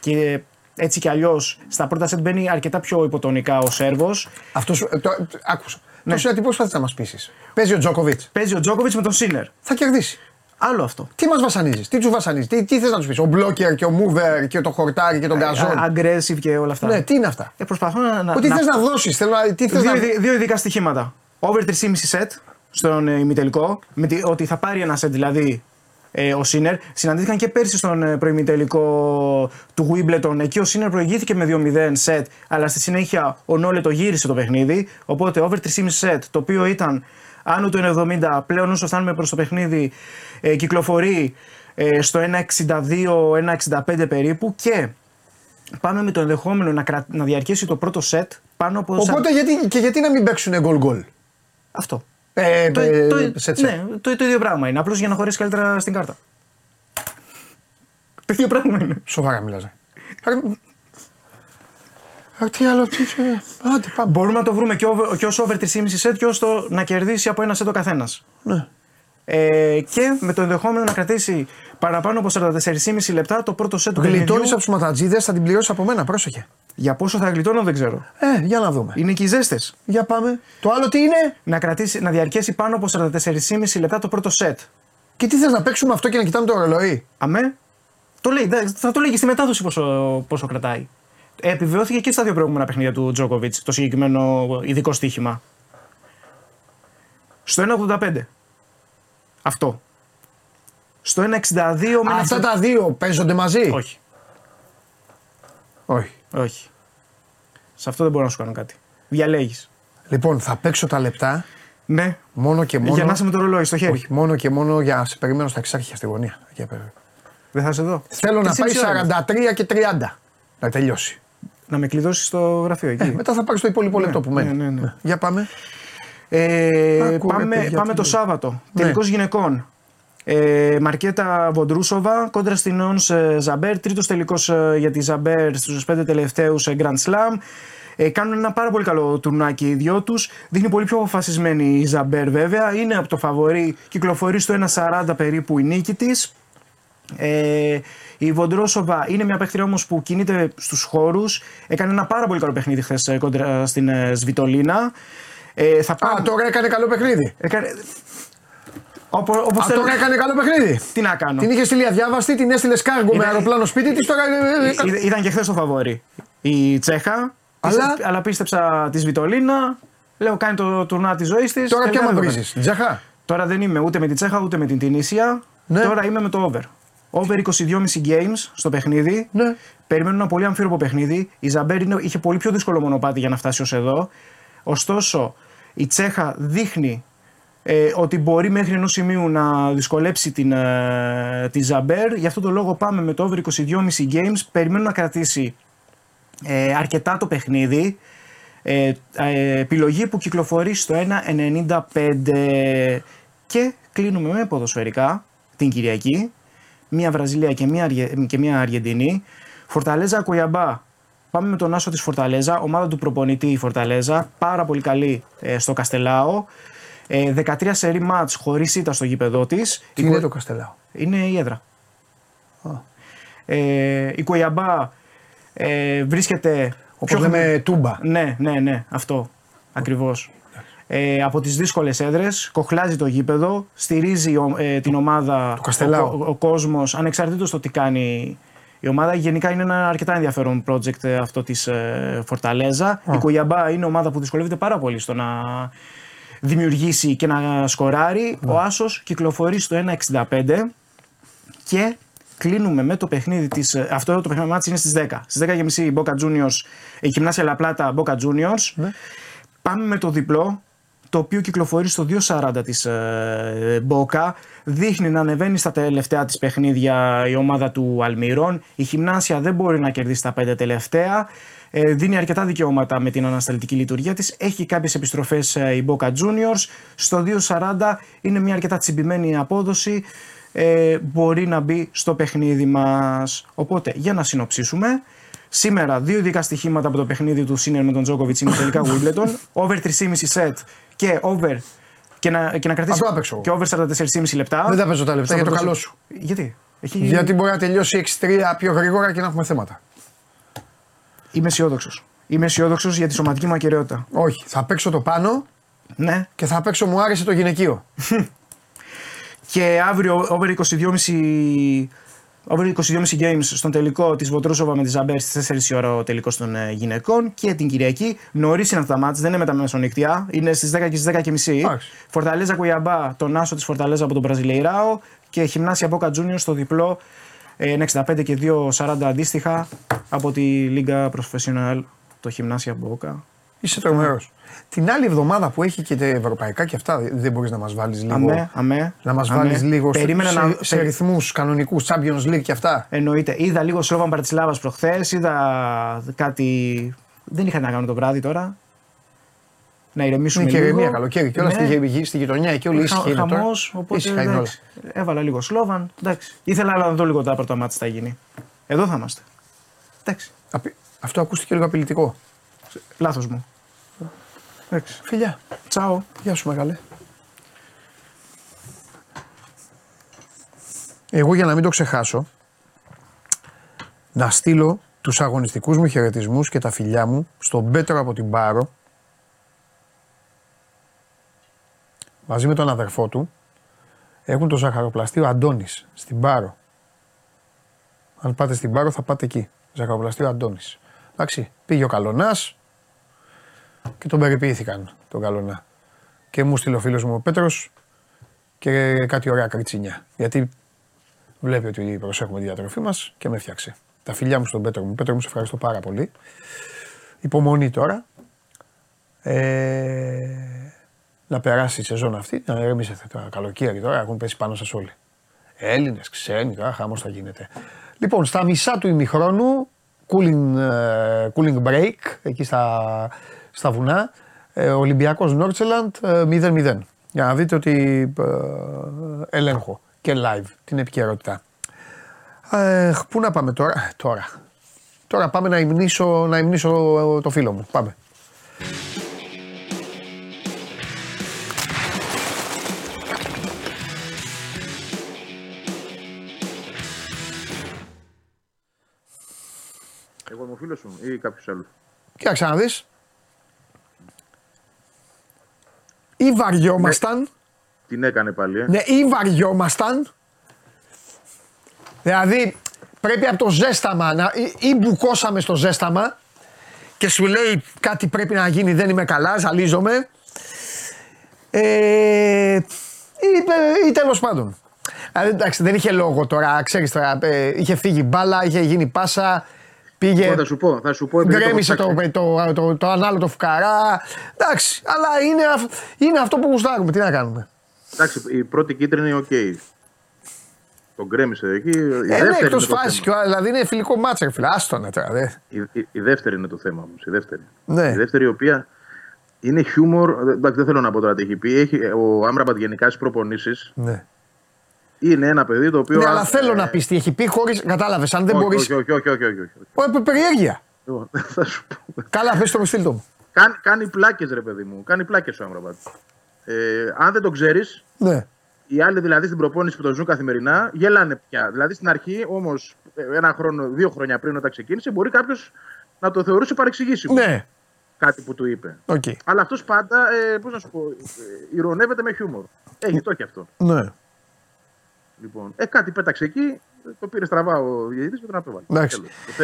Και, έτσι κι αλλιώς στα πρώτα σετ μπαίνει αρκετά πιο υποτονικά ο Σέρβος. Αυτό σου. Το, άκουσα. Ναι. Τόσο γιατί πώς θα να μας πείσεις. Παίζει ο Τζόκοβιτς. Παίζει ο Τζόκοβιτς με τον Σίνερ. Θα κερδίσει. Άλλο αυτό. Τι μας βασανίζεις, τι τους βασανίζεις, τι, τι θες να τους πεις. Ο μπλόκερ και ο mover και το χορτάρι και τον γκαζόν. Aggressive και όλα αυτά. Ναι, τι είναι αυτά. Ε, προσπαθώ να. να Ό,τι να... θες να δώσεις. Θέλω, τι θες δύο, να... δύο ειδικά στοιχήματα. Over τρία και μισή σετ στον ε, ημιτελικό. Με τη, ότι θα πάρει ένα σετ δηλαδή. Ο Σίνερ. Συναντήθηκαν και πέρσι στον προημιτελικό του Wimbledon. Εκεί ο Σίνερ προηγήθηκε με δύο μηδέν σετ, αλλά στη συνέχεια ο Νόλε το γύρισε το παιχνίδι. Οπότε over τρία και μισή σετ, το οποίο ήταν άνω του ένα εβδομήντα, πλέον όσο φτάνουμε προς το παιχνίδι, ε, κυκλοφορεί ε, στο ένα εξήντα δύο με ένα εξήντα πέντε περίπου. Και πάμε με το ενδεχόμενο να, κρα... να διαρκέσει το πρώτο σετ πάνω από. Οπότε σαν... γιατί, και γιατί να μην παίξουν γκολ-γκολ. Αυτό. Ε, το, ε, το, ε, ναι, το, το ίδιο πράγμα είναι. Απλώς για να χωρέσει καλύτερα στην κάρτα. Το ίδιο πράγμα είναι. Σοβαρά μιλάζα. Τι άλλο, τι. Άντε, πάμε. Μπορούμε να το βρούμε και, και ως over τρία και μισή σετ και ως το να κερδίσει από ένα σετ ο καθένας. Ναι. Ε, και με το ενδεχόμενο να κρατήσει παραπάνω από σαράντα τέσσερα και μισή λεπτά το πρώτο σετ του παιχνιδιού. Γλιτώνεις από τους ματατζίδες, θα την πληρώσεις από μένα, πρόσεχε. Για πόσο θα γλιτώνω δεν ξέρω. Ε, για να δούμε. Είναι και οι ζέστες. Για πάμε. Το άλλο τι είναι. Να, κρατήσει, να διαρκέσει πάνω από σαράντα τέσσερα και μισή λεπτά το πρώτο σετ. Και τι θες να παίξουμε αυτό και να κοιτάμε το ρολόι. Αμέ. Το λέει, θα το λέει και στη μετάδοση πόσο, πόσο κρατάει. Επιβεβαιώθηκε και στα δύο προηγούμενα παιχνίδια του Τζόκοβιτς το συγκεκριμένο ειδικό στοίχημα. Στο ένα ογδόντα πέντε. Αυτό. Στο ένα εξήντα δύο. Αυτά με... τα δύο παίζονται μαζί. Όχι. Όχι. Όχι. Σε αυτό δεν μπορώ να σου κάνω κάτι. Διαλέγεις. Λοιπόν, θα παίξω τα λεπτά. Ναι. Μόνο και μόνο. Για να είσαι με το ρολόι στο χέρι. Όχι, μόνο και μόνο για να σε περιμένω στα εξάρχεια στη γωνία. Δεν θα είσαι εδώ. Θέλω να πάει σαράντα τρία και τριάντα. Να τελειώσει. Να με κλειδώσεις στο γραφείο εκεί. Ε, μετά θα πάρεις το υπόλοιπο λεπτό ναι, που μένει. Ναι, ναι, ναι. Για πάμε. Ε, Άκου, πάμε ρε, πάμε το Σάββατο. Ναι. Τελικός γυναικών. Ε, Μαρκέτα Βοντρούσοβα κόντρα στην Ons Ζαμπέρ. Τρίτος τελικός ε, για τη Ζαμπέρ στους πέντε τελευταίους ε, Grand Slam. Ε, κάνουν ένα πάρα πολύ καλό τουρνάκι οι δυο τους. Δείχνει πολύ πιο αποφασισμένη η Ζαμπέρ βέβαια. Είναι από το φαβορί. Κυκλοφορεί στο ένα σαράντα περίπου η νίκη της. Ε, η Βοντρόσοβα είναι μια παίκτρια όμως που κινείται στους χώρους. Έκανε ένα πάρα πολύ καλό παιχνίδι χθες κόντρα στην Σβιτολίνα. Ε, θα πάμε... Α, τώρα έκανε καλό παιχνίδι. Έκανε... Οπό, όπως Α, τώρα θέλω... έκανε καλό παιχνίδι. Τι να κάνω. Την είχε στείλει αδιάβαστη, την έστειλε κάργο ήταν... με αεροπλάνο σπίτι της. Τώρα... Ή, ήταν και χθες το φαβόρι η Τσέχα. Αλλά, αλλά πίστεψα τη Σβιτολίνα. Λέω κάνει το τουρνά της ζωής της. Τώρα ποια μαυρίζεις, την Τσέχα. Τώρα δεν είμαι ούτε με την Τσέχα ούτε με την Τινήσια. Ναι. Τώρα είμαι με το over. Over είκοσι δυόμισι games στο παιχνίδι. Ναι. Περιμένω ένα πολύ αμφίροπο παιχνίδι. Η Ζαμπέρ είχε πολύ πιο δύσκολο μονοπάτι για να φτάσει ως εδώ. Ωστόσο, η Τσέχα δείχνει ε, ότι μπορεί μέχρι ενός σημείου να δυσκολέψει την, ε, τη Ζαμπέρ. Γι' αυτόν τον λόγο πάμε με το over είκοσι δυόμισι games. Περιμένω να κρατήσει ε, αρκετά το παιχνίδι. Ε, ε, επιλογή που κυκλοφορεί στο ένα ενενήντα πέντε. Και κλείνουμε με ποδοσφαιρικά την Κυριακή. Μία Βραζιλία και μία, Αργε... και μία Αργεντινή. Φορταλέζα Κουιαμπά. Πάμε με τον άσο της Φορταλέζα. Ομάδα του προπονητή η Φορταλέζα. Πάρα πολύ καλή ε, στο Καστελάο. Ε, δεκατρία σερί μάτς χωρίς ήττα στο γήπεδό της. Τι η... είναι το Καστελάο. Είναι η έδρα. Oh. Ε, η Κουιαμπά ε, βρίσκεται... Όπως λέμε Τούμπα. Ναι, ναι, ναι. Αυτό. Ακριβώς. Ε, από τις δύσκολες έδρες, κοχλάζει το γήπεδο, στηρίζει ε, την ομάδα, ο, ο, ο κόσμος, ανεξαρτήτως το τι κάνει η ομάδα. Γενικά είναι ένα αρκετά ενδιαφέρον project αυτό της ε, Φορταλέζα. Oh. Η Κουιαμπά είναι ομάδα που δυσκολεύεται πάρα πολύ στο να δημιουργήσει και να σκοράρει. Oh. Ο άσος κυκλοφορεί στο ένα εξήντα πέντε και κλείνουμε με το παιχνίδι της... Αυτό το παιχνίδι είναι στις δέκα. Στις δέκα και μισή η Boca Juniors, η Γυμνάσια La Plata Boca Juniors. Yeah. Πάμε με το διπλό, το οποίο κυκλοφορεί στο δύο σαράντα της ε, Μπόκα, δείχνει να ανεβαίνει στα τελευταία της παιχνίδια η ομάδα του Αλμυρών. Η Γυμνάσια δεν μπορεί να κερδίσει τα πέντε τελευταία, ε, δίνει αρκετά δικαιώματα με την ανασταλτική λειτουργία της, έχει κάποιες επιστροφές ε, η Boca Juniors, στο δύο σαράντα είναι μια αρκετά τσιμπημένη απόδοση, ε, μπορεί να μπει στο παιχνίδι μας. Οπότε για να συνοψίσουμε, σήμερα δύο ειδικά στοιχήματα από το παιχνίδι του Σίνερ με τον Τζόκοβιτς είναι τελικά Wimbledon, over τρία και μισό σετ και over και να, και να κρατήσει και over σαράντα τέσσερα και μισό λεπτά. Δεν τα παίζω τα λεπτά για το καλό σου. Γιατί? Έχει... Γιατί μπορεί να τελειώσει έξι τρία πιο γρήγορα και να έχουμε θέματα. Είμαι αισιόδοξος. Είμαι αισιόδοξος για τη σωματική μου ακεραιότητα. Όχι, θα παίξω το πάνω, ναι, και θα παίξω μου άρεσε το γυναικείο. Και αύριο over είκοσι δυόμισι... Over είκοσι δυόμισι games στον τελικό της Βοντρόσοβα με τη Ζαμπέρ στις τέσσερις η ώρα ο τελικός των ε, γυναικών και την Κυριακή. Νωρίς είναι αυτά τα μάτς, δεν είναι μετά μεσονύκτια, είναι στις δέκα και στις δέκα και μισή. Φορταλέζα Κουιαμπά, τον άσο της Φορταλέζα από τον Μπραζιλεϊράο και Γυμνάσια Boca Juniors στο διπλό ε, ένα εξήντα πέντε και δύο σαράντα αντίστοιχα από τη Λίγκα Professional, το Γυμνάσια Boca. Είσαι τρομερός. Την άλλη εβδομάδα που έχει και τα ευρωπαϊκά και αυτά, δεν μπορείς να μας βάλεις λίγο. Αμέ, αμέ. Να μας βάλεις λίγο σε, να... σε ρυθμούς κανονικούς, Champions League και αυτά. Εννοείται. Είδα λίγο Σλόβαν Μπρατισλάβας προχθές, είδα κάτι. Δεν είχα να κάνω το βράδυ τώρα. Να ηρεμήσουμε λίγο. Είναι και ηρεμία, καλοκαίρι και όλα στη, στη γειτονιά και όλοι ήσυχοι. Χαμός, οπότε. Έβαλα λίγο Σλόβαν. Εντάξει. Ήθελα να δω λίγο τα πρώτα μάτια θα γίνει. Εδώ θα είμαστε. Εντάξει. Αυτό ακούστηκε λίγο απειλητικό. Λάθος μου. έξι. Φιλιά. Τσάω. Γεια σου μεγάλε. Εγώ για να μην το ξεχάσω, να στείλω τους αγωνιστικούς μου χαιρετισμούς και τα φιλιά μου στον Πέτρο από την Πάρο, μαζί με τον αδερφό του, έχουν το ζαχαροπλαστείο Αντώνης στην Πάρο. Αν πάτε στην Πάρο θα πάτε εκεί, ζαχαροπλαστείο Αντώνης. Εντάξει, πήγε ο Καλονάς και τον περιποιήθηκαν τον Καλονά. Και μου στείλε ο φίλος μου ο Πέτρος και κάτι ωραία κριτσινιά. Γιατί βλέπει ότι προσέχουμε τη διατροφή μας και με έφτιαξε. Τα φιλιά μου στον Πέτρο μου. Πέτρο μου, σε ευχαριστώ πάρα πολύ. Υπομονή τώρα. Ε, να περάσει η σεζόν αυτή, να ηρεμήσετε τώρα. Καλοκαίρι τώρα, έχουν πέσει πάνω σας όλοι. Έλληνες, ξένοι, τώρα χαμός θα γίνεται. Λοιπόν, στα μισά του ημιχρόνου, cooling, cooling break, εκεί στα... Στα βουνά, ε, Ολυμπιακός Νόρτσελαντ ε, μηδέν μηδέν. Για να δείτε ότι ε, ε, ελέγχω και live την επικαιρότητα. Ε, πού να πάμε τώρα, τώρα. Τώρα πάμε να υμνήσω, να υμνήσω το φίλο μου. Πάμε. εγώ είμαι ο φίλος μου ή κάποιος άλλος. Κοίταξε να δεις. Ή βαριόμασταν. Ναι. Την έκανε πάλι. Ε. Ναι, ή βαριόμασταν. Δηλαδή πρέπει από το ζέσταμα να, ή, ή μπουκώσαμε στο ζέσταμα και σου λέει κάτι πρέπει να γίνει, δεν είμαι καλά, ζαλίζομαι. Ε, ή, ή τέλος πάντων. Δηλαδή, εντάξει, δεν είχε λόγο τώρα, ξέρεις τώρα, ε, είχε φύγει μπάλα, είχε γίνει πάσα, πήγε, θα σου πω, θα σου πω, γκρέμισε το, το, το, το, το ανάλογο το φουκαρά, εντάξει, αλλά είναι, είναι αυτό που γουστάρουμε, τι να κάνουμε. Εντάξει, η πρώτη κίτρινη είναι okay. Τον γκρέμισε εκεί, η ε, ναι, εκτός φάσης, δηλαδή είναι φιλικό μάτσερ, φίλε, άστονα τώρα, δε. Η, η, η δεύτερη είναι το θέμα όμως, η δεύτερη. Ναι. Η δεύτερη η οποία είναι χιούμορ, δεν θέλω να πω τώρα τι έχει πει, έχει, ο Άμραμπατ γενικά στις προπονήσεις. Ναι. Είναι ένα παιδί το οποίο. Ναι, αλλά θέλω ε... να πεις τι έχει πει χωρίς. Κατάλαβες, αν δεν όχι, μπορείς. Όχι, όχι, όχι. όχι, όχι, όχι. όχι περιέργεια. Θα σου πω. Καλά, πες το μου, στείλ' το μου. Κάνει, κάνει πλάκες, ρε παιδί μου. Κάνει πλάκες ο Άμραμπατ. Ε, αν δεν το ξέρεις. Ναι. Οι άλλοι δηλαδή στην προπόνηση που το ζουν καθημερινά γελάνε πια. Δηλαδή στην αρχή όμως, ένα χρόνο, δύο χρόνια πριν όταν ξεκίνησε, μπορεί κάποιος να το θεωρούσε παρεξηγήσιμο. Ναι. Κάτι που του είπε. Okay. Αλλά αυτός πάντα, ε, πώς να σου πω, ε, ηρωνεύεται με χιούμορ. Έχει το και αυτό. Ναι. Λοιπόν, ε, κάτι πέταξε εκεί, το πήρε στραβά ο διαιτητής και τον απέβαλε.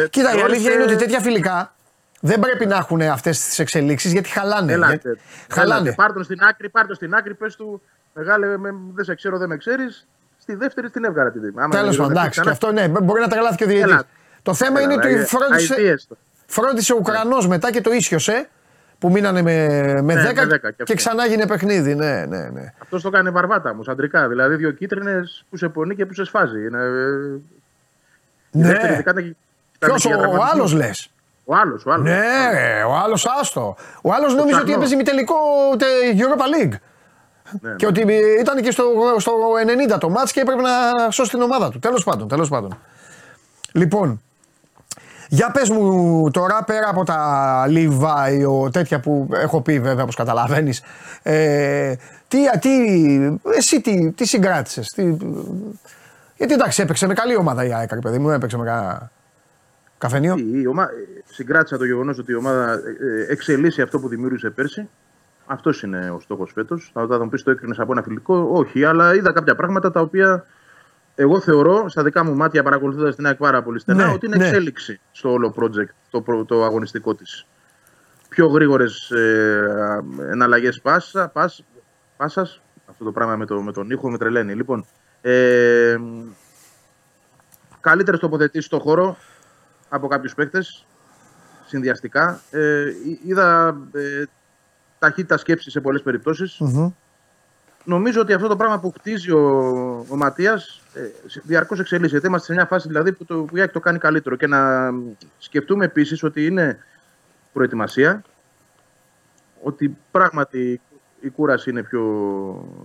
Κοίτα, η αλήθεια είναι ότι τέτοια φιλικά δεν πρέπει να έχουν αυτές τις εξελίξεις γιατί χαλάνε. Ελάτε, για... χαλάνε. Πάρτον στην άκρη, πάρτον στην άκρη, πες του μεγάλε, με, δεν σε ξέρω, δεν με ξέρεις. Στη δεύτερη την έβγαλα την τρίτη. Τέλος πάντων, εντάξει, και αυτό ναι, μπορεί να τα γελάθηκε ο διαιτητής. Το θέμα Έλα, είναι ότι ε, φρόντισε, φρόντισε ο Ουκρανός μετά και το ίσιοσε. Που μείνανε με, με ναι, δέκα, με δέκα και, και ξανά γίνε παιχνίδι. Ναι, ναι, ναι. Αυτό το κάνει βαρβάτα μου, αντρικά. Δηλαδή, δύο κίτρινες που σε πονεί και που σε σφάζει. Είναι... Ναι. Δεύτερη, κάνε... Ποιος, ο, ο άλλος λες. Ο άλλος, ο άλλος. Ναι, ο άλλος άστο. Ο άλλος νόμιζε ότι έπαιζε μητελικό τε, Europa League. Ναι, και ναι. Ότι ήταν και στο, στο ενενήντα το μάτς και έπρεπε να σώσει την ομάδα του. Τέλος πάντων, τέλος πάντων. Λοιπόν. Για πες μου τώρα, πέρα από τα Levi, ο, τέτοια που έχω πει βέβαια, όπως καταλαβαίνεις, ε, τι, α, τι, εσύ τι, τι συγκράτησες, τι, γιατί εντάξει έπαιξε με καλή ομάδα η ΑΕΚ, ρε παιδί μου, έπαιξε με κα... καφενείο. Η, η ομα... Συγκράτησα το γεγονός ότι η ομάδα εξελίσσει αυτό που δημιούργησε πέρσι, αυτός είναι ο στόχος φέτος. Θα μου πεις το έκρινες από ένα φιλικό, όχι, αλλά είδα κάποια πράγματα τα οποία... Εγώ θεωρώ, στα δικά μου μάτια παρακολουθώντας την ΑΕΚ πάρα πολύ στενά, ναι, ότι είναι ναι. εξέλιξη στο όλο project, το, προ, το αγωνιστικό της. Πιο γρήγορες ε, εναλλαγές πάσα, πάσ, πάσας, αυτό το πράγμα με, το, με τον ήχο με τρελαίνει. Λοιπόν, ε, καλύτερες τοποθετήσεις στο χώρο από κάποιους παίκτες, συνδυαστικά. Ε, είδα ε, ταχύτητα σκέψη σε πολλές περιπτώσεις. Mm-hmm. Νομίζω ότι αυτό το πράγμα που χτίζει ο, ο Ματίας ε, διαρκώς εξελίσσεται. Είμαστε σε μια φάση δηλαδή που το που το κάνει καλύτερο. Και να σκεφτούμε επίσης ότι είναι προετοιμασία, ότι πράγματι η κούραση είναι πιο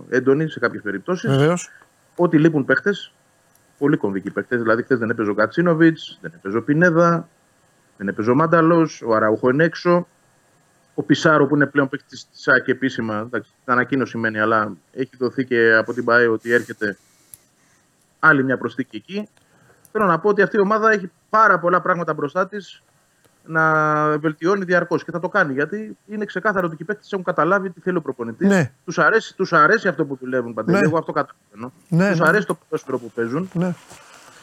έντονη σε κάποιες περιπτώσεις. Βεβαίως. Ότι λείπουν παίχτες, πολύ κομβικοί παίχτες. Δηλαδή, χθες δεν έπαιζε ο Κατσίνοβιτς, δεν έπαιζε ο Πινέδα, δεν έπαιζε ο Μάνταλος, ο Αραούχο είναι έξω. Ο Πισάρο που είναι πλέον παίκτης της ΑΕΚ επίσημα, εντάξει, ανακοίνωση μένει, αλλά έχει δοθεί και από την ΠΑΕ ότι έρχεται άλλη μια προσθήκη εκεί. Θέλω να πω ότι αυτή η ομάδα έχει πάρα πολλά πράγματα μπροστά της να βελτιώνει διαρκώς και θα το κάνει, γιατί είναι ξεκάθαρο ότι οι παίκτες έχουν καταλάβει τι θέλει ο προπονητής. Ναι. Τους αρέσει, τους αρέσει αυτό που δουλεύουν, Παντελή, ναι. εγώ αυτό καταλαβαίνω. Ναι, τους ναι. αρέσει το ποδόσφαιρο που παίζουν. Ναι.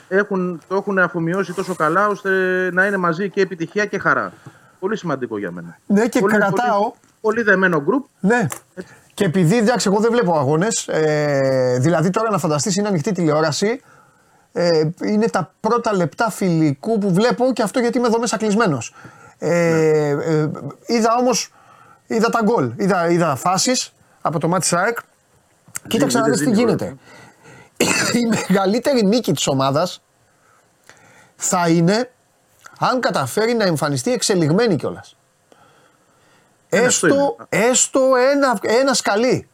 Έχουν, το έχουν αφομοιώσει τόσο καλά ώστε να είναι μαζί και επιτυχία και χαρά. Πολύ σημαντικό για μένα. Ναι, και πολύ, κρατάω. Πολύ, πολύ δεμένο γκρουπ. Ναι. Έτσι. Και επειδή εντάξει, εγώ δεν βλέπω αγώνες. Ε, δηλαδή, τώρα να φανταστείς είναι ανοιχτή τηλεόραση. Ε, είναι τα πρώτα λεπτά φιλικού που βλέπω και αυτό γιατί είμαι εδώ μέσα κλεισμένος. Ε, ναι. ε, είδα όμως. Είδα τα γκολ. Είδα, είδα φάσεις από το μάτι ΑΕΚ. Κοίταξε να δεις τι γίνεται. Η μεγαλύτερη νίκη της ομάδας θα είναι. Αν καταφέρει να εμφανιστεί εξελιγμένη κιόλας. Έστω, έστω ένα, ένα σκαλί.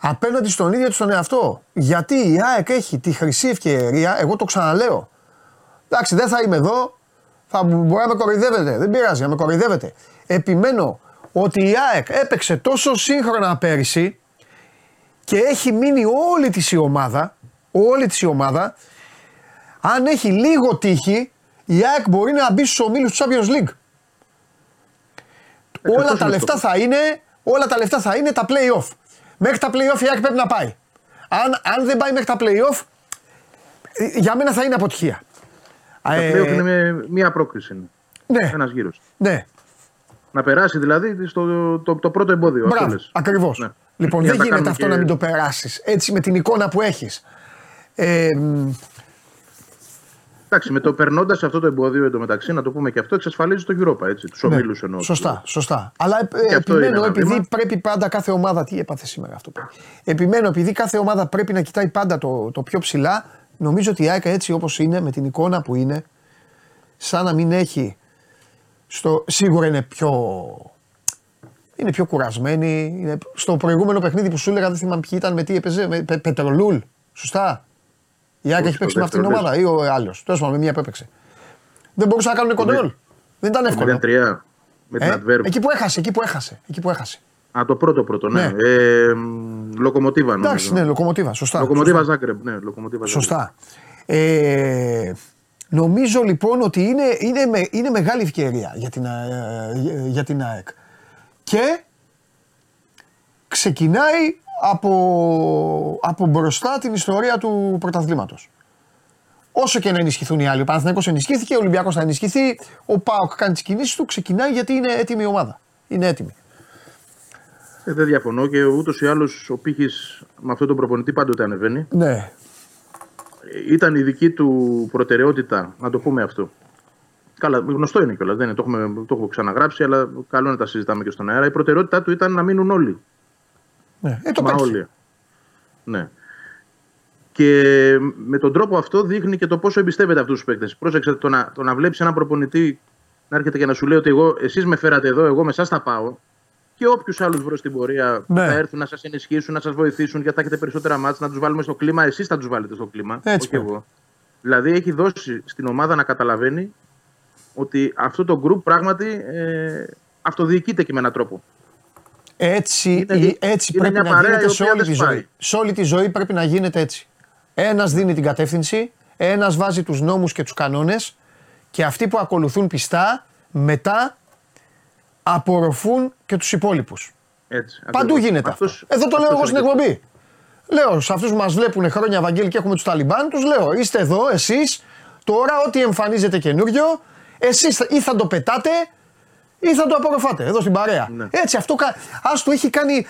Απέναντι στον ίδιο του τον εαυτό. Γιατί η ΑΕΚ έχει τη χρυσή ευκαιρία, εγώ το ξαναλέω. Εντάξει, δεν θα είμαι εδώ, θα μπορεί να με κοροϊδεύετε. Δεν πειράζει, να με κοροϊδεύετε. Επιμένω ότι η ΑΕΚ έπαιξε τόσο σύγχρονα πέρυσι και έχει μείνει όλη της η ομάδα, όλη της η ομάδα, αν έχει λίγο τύχη, η ΑΕΚ μπορεί να μπει στους ομίλους του Champions League. Ε, όλα τα λεφτά θα είναι, όλα τα λεφτά θα είναι τα play-off. Μέχρι τα play-off η ΑΕΚ πρέπει να πάει. Αν, αν δεν πάει μέχρι τα play-off, για μένα θα είναι αποτυχία. Τα ε, play-off είναι μία πρόκληση. Είναι. Ναι. Ένας γύρος. Ναι. Να περάσει δηλαδή στο, το, το, το πρώτο εμπόδιο. Μπράβο, ακριβώς. Ναι. Λοιπόν, δεν γίνεται αυτό και... να μην το περάσεις. Έτσι με την εικόνα που έχεις. Ε, Εντάξει, με το περνώντας αυτό το εμπόδιο εντωμεταξύ, να το πούμε και αυτό, εξασφαλίζει το Europa, έτσι, τους ναι, ομίλους εννοώ. Σωστά, σωστά. Αλλά ε, επιμένω, επειδή βήμα. πρέπει πάντα κάθε ομάδα, τι έπαθε σήμερα αυτό που επιμένω, επειδή κάθε ομάδα πρέπει να κοιτάει πάντα το, το πιο ψηλά, νομίζω ότι η ΑΕΚ έτσι όπως είναι, με την εικόνα που είναι, σαν να μην έχει, στο, σίγουρα είναι πιο, είναι πιο κουρασμένη, είναι, στο προηγούμενο παιχνίδι που σου έλεγα, δεν θυμάμαι ποιοι ήταν, με τι έπαιζε, με πε, Πετρολούλ, σωστά. Η Άκη έχει παίξει με αυτήν την ομάδα ή ο άλλος. Τέλος πάντων, με μία που έπαιξε. Δεν μπορούσε να κάνουν κοντρόλ. Με... Δεν ήταν εύκολο. μηδέν τρία με την ε? Adverb. Εκεί που έχασε, εκεί που έχασε. Εκεί που έχασε. Α, το πρώτο πρώτο, ναι. ναι. Ε, Λοκομοτίβα, νομίζω. Εντάξει, ναι, Λοκομοτίβα. Σωστά. Λοκομοτίβα Ζάγκρεπ, ναι. Λοκομοτίβα Ζάγκρεπ. Σωστά. Ε, νομίζω λοιπόν ότι είναι, είναι, με, είναι μεγάλη ευκαιρία για την, ε, για την ΑΕΚ. Και ξεκινάει Από, από μπροστά την ιστορία του πρωταθλήματος. Όσο και να ενισχυθούν οι άλλοι, ο Παναθηναϊκός ενισχύθηκε, ο Ολυμπιακός θα ενισχυθεί, ο ΠΑΟΚ κάνει τις κινήσεις του, ξεκινάει γιατί είναι έτοιμη η ομάδα. Είναι έτοιμη. Ε, δεν διαφωνώ και ούτως ή άλλως ο Πύχης με αυτόν τον προπονητή πάντοτε ανεβαίνει. Ναι. Ήταν η δική του προτεραιότητα, να το πούμε αυτό. Καλά, γνωστό είναι κιόλας, το, το έχω ξαναγράψει, αλλά καλό να τα συζητάμε και στον αέρα. Η προτεραιότητά του ήταν να μείνουν όλοι. Ναι, ε, το όλοι. Ναι. Και με τον τρόπο αυτό δείχνει και το πόσο εμπιστεύεται αυτούς τους παίκτες. Πρόσεξε το να, το να βλέπεις έναν προπονητή να έρχεται και να σου λέει ότι εγώ, εσείς με φέρατε εδώ, εγώ με εσάς θα πάω. Και όποιους άλλους βρω στην πορεία ναι. θα έρθουν να σας ενισχύσουν, να σας βοηθήσουν γιατί θα έχετε περισσότερα μάτς, να τους βάλουμε στο κλίμα. Εσείς θα τους βάλετε στο κλίμα. Έτσι, όχι εγώ. Δηλαδή έχει δώσει στην ομάδα να καταλαβαίνει ότι αυτό το group πράγματι ε, αυτοδιοικείται και με έναν τρόπο. Έτσι, είναι, έτσι είναι πρέπει να γίνεται σε όλη τη ζωή. Σε όλη τη ζωή πρέπει να γίνεται έτσι. Ένας δίνει την κατεύθυνση, ένας βάζει τους νόμους και τους κανόνες και αυτοί που ακολουθούν πιστά μετά απορροφούν και τους υπόλοιπους. Έτσι, παντού γίνεται αυτός, αυτό. Εδώ το λέω εγώ στην εκπομπή. Λέω σε αυτούς που μας βλέπουν χρόνια Βαγγέλη και έχουμε τους Ταλιμπάν, τους λέω είστε εδώ εσείς, τώρα ό,τι εμφανίζεται καινούριο, εσείς ή θα το πετάτε ή θα το απορροφάτε εδώ στην παρέα. Ναι. Έτσι αυτό, ας το έχει κάνει,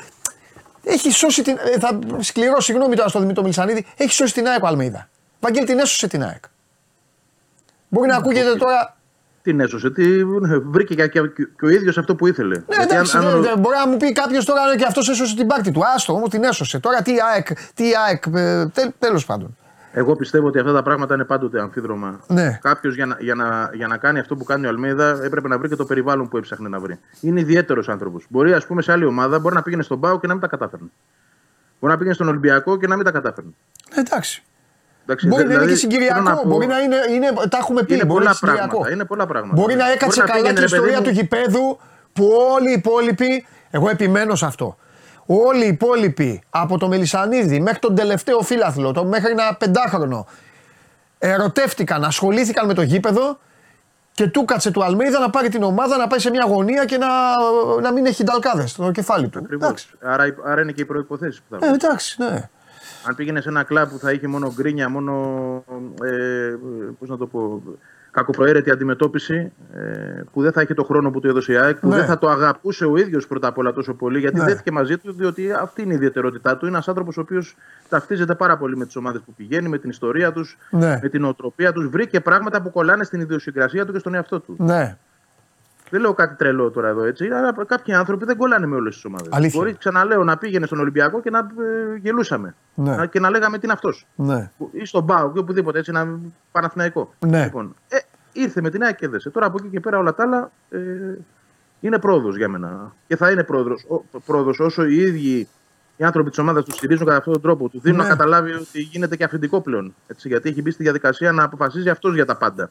έχει σώσει την, θα σκληρώ συγγνώμη τώρα στο Δημήτρο Μιλισανίδη, έχει σώσει την ΑΕΚ ο Αλμέιδα. Βαγγέλη την έσωσε την ΑΕΚ. Μπορεί ναι, να ακούγεται ναι. τώρα... Την έσωσε, τι... βρήκε και, και, και ο ίδιος αυτό που ήθελε. Ναι εντάξει, αν... ναι, μπορεί να μου πει κάποιος τώρα και αυτός έσωσε την πάρτη του, άστο όμως την έσωσε. Τώρα τι ΑΕΚ, τι ΑΕΚ, τέλ, τέλος πάντων. Εγώ πιστεύω ότι αυτά τα πράγματα είναι πάντοτε αμφίδρομα. Ναι. Κάποιος για να, για, να, για να κάνει αυτό που κάνει ο Αλμέιδα έπρεπε να βρει και το περιβάλλον που έψαχνε να βρει. Είναι ιδιαίτερος άνθρωπος. Μπορεί, ας πούμε, σε άλλη ομάδα μπορεί να πήγαινε στον ΠΑΟ και να μην τα κατάφερνε. Μπορεί να πήγαινε στον Ολυμπιακό και να μην τα κατάφερνε. Εντάξει. Εντάξει μπορεί δηλαδή, να είναι και συγκυριακό. Πω... Μπορεί να είναι, είναι. Τα έχουμε πει. Είναι πολλά, είναι πράγματα, είναι πολλά πράγματα. Μπορεί να έκατσε μπορεί να καλά την ιστορία μου... του γηπέδου που όλοι οι υπόλοιποι. Εγώ επιμένω σε αυτό. Όλοι οι υπόλοιποι από το Μελισανίδη μέχρι τον τελευταίο φύλαθλο, το μέχρι ένα πεντάχρονο, ερωτεύτηκαν, ασχολήθηκαν με το γήπεδο και του κάτσε του Αλμέιδα να πάρει την ομάδα, να πάει σε μια γωνία και να, να μην έχει νταλκάδες στο κεφάλι του. Άρα, άρα είναι και οι προϋποθέσεις που θα βρει. Ε, εντάξει, ναι. Αν πήγαινε σε ένα κλαμπ που θα είχε μόνο γκρίνια, μόνο. Ε, πώς να το πω. Κακοπροαίρετη αντιμετώπιση ε, που δεν θα είχε το χρόνο που του έδωσε η ΑΕΚ, που ναι. δεν θα το αγαπούσε ο ίδιος πρώτα απ' όλα τόσο πολύ, γιατί ναι. δέθηκε μαζί του, διότι αυτή είναι η ιδιαιτερότητά του. Είναι ένας άνθρωπος ο οποίος ταυτίζεται πάρα πολύ με τις ομάδες που πηγαίνει, με την ιστορία τους, ναι. με την οτροπία τους. Βρήκε πράγματα που κολλάνε στην ιδιοσυγκρασία του και στον εαυτό του. Ναι. Δεν λέω κάτι τρελό τώρα εδώ έτσι, αλλά κάποιοι άνθρωποι δεν κολλάνε με όλες τις ομάδες. Αλήθεια. Μπορεί, ξαναλέω, να πήγαινε στον Ολυμπιακό και να ε, γελούσαμε. Ναι. Και να λέγαμε τι είναι αυτός. Ναι. Ή στον ΠΑΟΚ ή οπουδήποτε έτσι, ένα Παναθηναϊκό. Ναι. Λοιπόν, ε, ήρθε με την ΑΕΚ και έδεσε. Τώρα από εκεί και πέρα όλα τα άλλα ε, είναι πρόοδος για μένα. Και θα είναι πρόοδος, ο, πρόοδος όσο οι ίδιοι οι άνθρωποι της ομάδας του στηρίζουν κατά αυτόν τον τρόπο. Του δίνουν ναι. να καταλάβει ότι γίνεται και αφεντικό πλέον. Έτσι, γιατί έχει μπει στη διαδικασία να αποφασίζει αυτός για τα πάντα.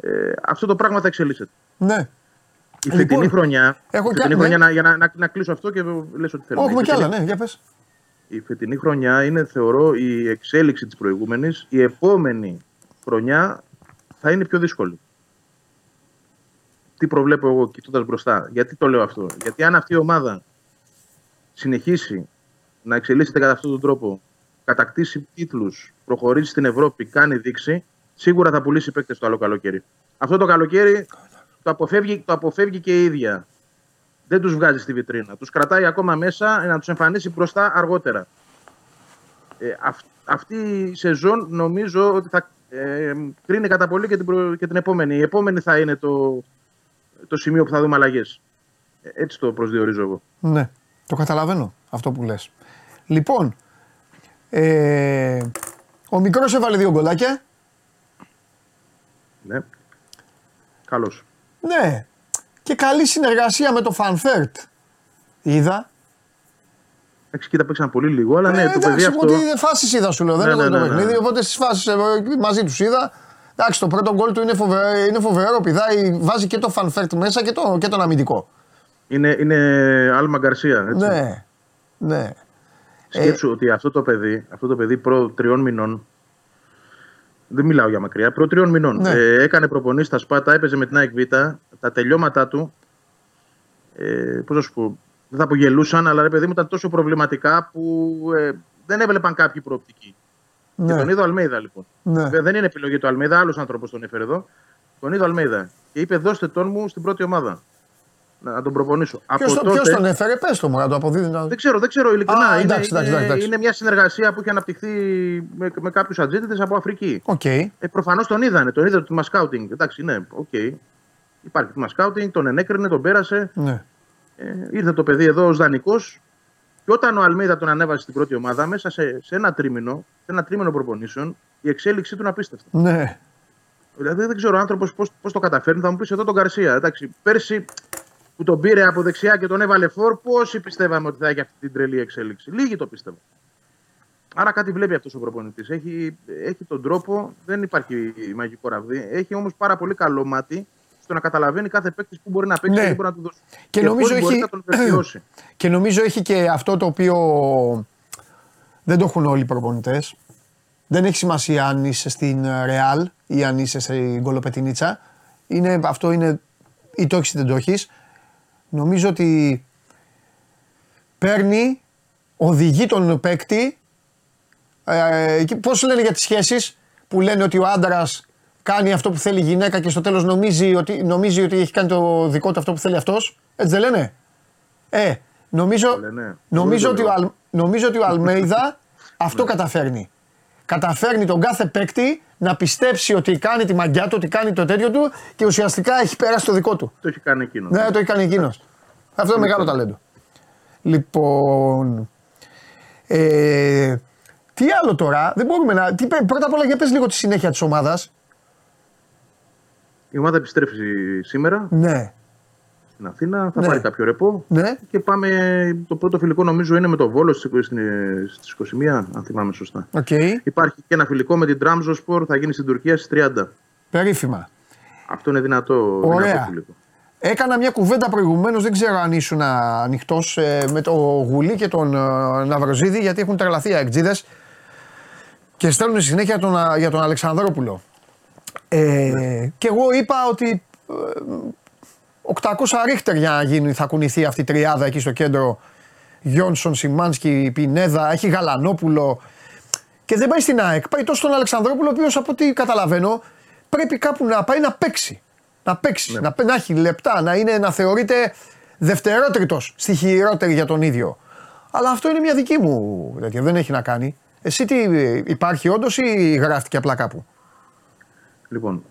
Ε, αυτό το πράγμα θα εξελίσσεται. Ναι. Η φετινή λοιπόν, χρονιά. Έχω φετινή κα... χρονιά ναι. για να, να, να κλείσω αυτό και λες ό,τι θέλω. Έχουμε κι άλλα, ναι, για πες. Η φετινή χρονιά είναι, θεωρώ, η εξέλιξη της προηγούμενης. Η επόμενη χρονιά θα είναι πιο δύσκολη. Τι προβλέπω εγώ κοιτώντας μπροστά. Γιατί το λέω αυτό? Γιατί αν αυτή η ομάδα συνεχίσει να εξελίσσεται κατά αυτόν τον τρόπο, κατακτήσει τίτλους, προχωρήσει στην Ευρώπη, κάνει δείξη, σίγουρα θα πουλήσει παίκτες το άλλο καλοκαίρι. Αυτό το καλοκαίρι το αποφεύγει, το αποφεύγει και η ίδια. Δεν τους βγάζει στη βιτρίνα. Τους κρατάει ακόμα μέσα να τους εμφανίσει μπροστά αργότερα. Ε, αυ, αυτή η σεζόν νομίζω ότι θα ε, κρίνει κατά πολύ και την, προ, και την επόμενη. Η επόμενη θα είναι το, το σημείο που θα δούμε αλλαγές. Έτσι το προσδιορίζω εγώ. Ναι, το καταλαβαίνω αυτό που λες. Λοιπόν, ε, ο μικρός έβαλε δύο γκολάκια. Ναι, καλώς. Ναι, και καλή συνεργασία με το Φανφέρτ. Είδα. Εντάξει, κοίτα, παίξαν πολύ λίγο, αλλά ναι, ε, το παιδί αυτό... Εντάξει, φάσεις είδα σου λέω, ναι, δεν ναι, ναι, το παιχνίδι, ναι, ναι. Οπότε στις φάσεις μαζί τους είδα. Εντάξει, το πρώτο γκολ του είναι φοβερό, είναι φοβερό πηδάει, βάζει και το Φανφέρτ μέσα και, το, και τον αμυντικό. Είναι, είναι Άλμα Γκαρσία, έτσι. Ναι, ναι. Σκέψου ε... ότι αυτό το παιδί, αυτό το παιδί προ τριών μηνών, δεν μιλάω για μακριά, προ τριών μηνών, ναι. ε, έκανε προπονή στα Σπάτα, έπαιζε με την ΑΕΚ Β, τα τελειώματά του, ε, πώς θα σου πω, δεν θα απογελούσαν, αλλά ρε παιδί μου ήταν τόσο προβληματικά που ε, δεν έβλεπαν κάποιοι προοπτικοί. Ναι. Και τον είδε ο Αλμέιδα λοιπόν. Ναι. Δεν είναι επιλογή του Αλμέιδα, άλλος άνθρωπος τον έφερε εδώ. Τον είδε ο Αλμέιδα και είπε: δώστε τον μου στην πρώτη ομάδα. Να τον προπονήσω. Ποιος το, τότε... τον έφερε, πες το μου, να το αποδίδει. Να... Δεν ξέρω, δεν ξέρω ειλικρινά. Α, εντάξει, είναι, εντάξει, εντάξει. είναι μια συνεργασία που είχε αναπτυχθεί με, με κάποιους ατζέντες από Αφρική. Okay. Ε, προφανώς τον είδανε, τον είδε το τμήμα σκάουτινγκ. Εντάξει, ναι, οκ. Okay. Υπάρχει τμήμα σκάουτινγκ, τον ενέκρινε, τον πέρασε. Ναι. Ε, ήρθε το παιδί εδώ ως δανεικός και όταν ο Αλμέιδα τον ανέβασε στην πρώτη ομάδα, μέσα σε, σε ένα τρίμηνο, σε ένα τρίμηνο προπονήσεων, η εξέλιξή του είναι απίστευτη. Ναι. Δηλαδή δεν ξέρω ο άνθρωπος πώς το καταφέρνει, θα μου πεις εδώ τον Γκαρσία. Εντάξει, πέρσι που τον πήρε από δεξιά και τον έβαλε φορ, πόσοι πιστεύαμε ότι θα έχει αυτή την τρελή εξέλιξη. Λίγοι το πίστευαν. Άρα κάτι βλέπει αυτός ο προπονητής. Έχει, έχει τον τρόπο, δεν υπάρχει μαγικό ραβδί. Έχει όμως πάρα πολύ καλό μάτι. Το να καταλαβαίνει κάθε παίκτη που μπορεί να παίξει, ναι, και μπορεί να του δώσει. Και, και νομίζω έχει... μπορεί να τον βελτιώσει. Και νομίζω έχει και αυτό το οποίο δεν το έχουν όλοι οι προπονητές. Δεν έχει σημασία αν είσαι στην Ρεάλ ή αν είσαι στην Γκολοπετινίτσα. Είναι, αυτό είναι ή το έχεις ή δεν το έχεις. Νομίζω ότι παίρνει, οδηγεί τον παίκτη. Ε, πώς λένε για τις σχέσεις που λένε ότι ο άντρας κάνει αυτό που θέλει η γυναίκα και στο τέλος νομίζει ότι, νομίζει ότι έχει κάνει το δικό του αυτό που θέλει αυτός. Έτσι δεν λένε. Ε, νομίζω, λένε. Νομίζω, ότι, ο Αλ, νομίζω ότι ο Αλμέιδα αυτό καταφέρνει. Καταφέρνει τον κάθε παίκτη να πιστέψει ότι κάνει τη μαγιά του, ότι κάνει το τέτοιο του και ουσιαστικά έχει πέρασει το δικό του. Το έχει κάνει εκείνος. Ναι, το έχει κάνει εκείνος. Αυτό είναι μεγάλο ταλέντο. Λοιπόν... Ε, τι άλλο τώρα, δεν μπορούμε να... Τι, πρώτα απ' όλα για πες λίγο τη συνέχεια της ομάδας. Η ομάδα επιστρέφει σήμερα, ναι, στην Αθήνα, θα, ναι, πάρει κάποιο ρεπό, ναι, και πάμε, το πρώτο φιλικό νομίζω είναι με το Βόλο στις είκοσι μία, αν θυμάμαι σωστά. Okay. Υπάρχει και ένα φιλικό με την Trabzonspor, θα γίνει στην Τουρκία στις τριάντα. Περίφημα. Αυτό είναι δυνατό, δυνατό φιλικό. Έκανα μια κουβέντα προηγουμένως, δεν ξέρω αν ήσουν ανοιχτός, με τον Γουλή και τον Ναυροζίδη, γιατί έχουν τρελαθεί οι αεκτζίδες και στέλνουν συνέχεια για τον, για τον Αλεξανδρόπουλο. Ε, και εγώ είπα ότι οκτακόσια ρίχτερ για να γίνει, θα κουνηθεί αυτή η τριάδα εκεί στο κέντρο. Γιόνσον, Σιμάνσκι, Πινέδα, έχει Γαλανόπουλο και δεν πάει στην ΑΕΚ. Πάει τόσο στον Αλεξανδρόπουλο, ο οποίος από ό,τι καταλαβαίνω πρέπει κάπου να πάει να παίξει. Να παίξει, ναι, να, να έχει λεπτά, να, είναι, να θεωρείται δευτερότριτος στη χειρότερη για τον ίδιο. Αλλά αυτό είναι μια δική μου τέτοια, δεν έχει να κάνει. Εσύ τι, υπάρχει όντως ή γράφτηκε απλά κάπου? Λοιπόν,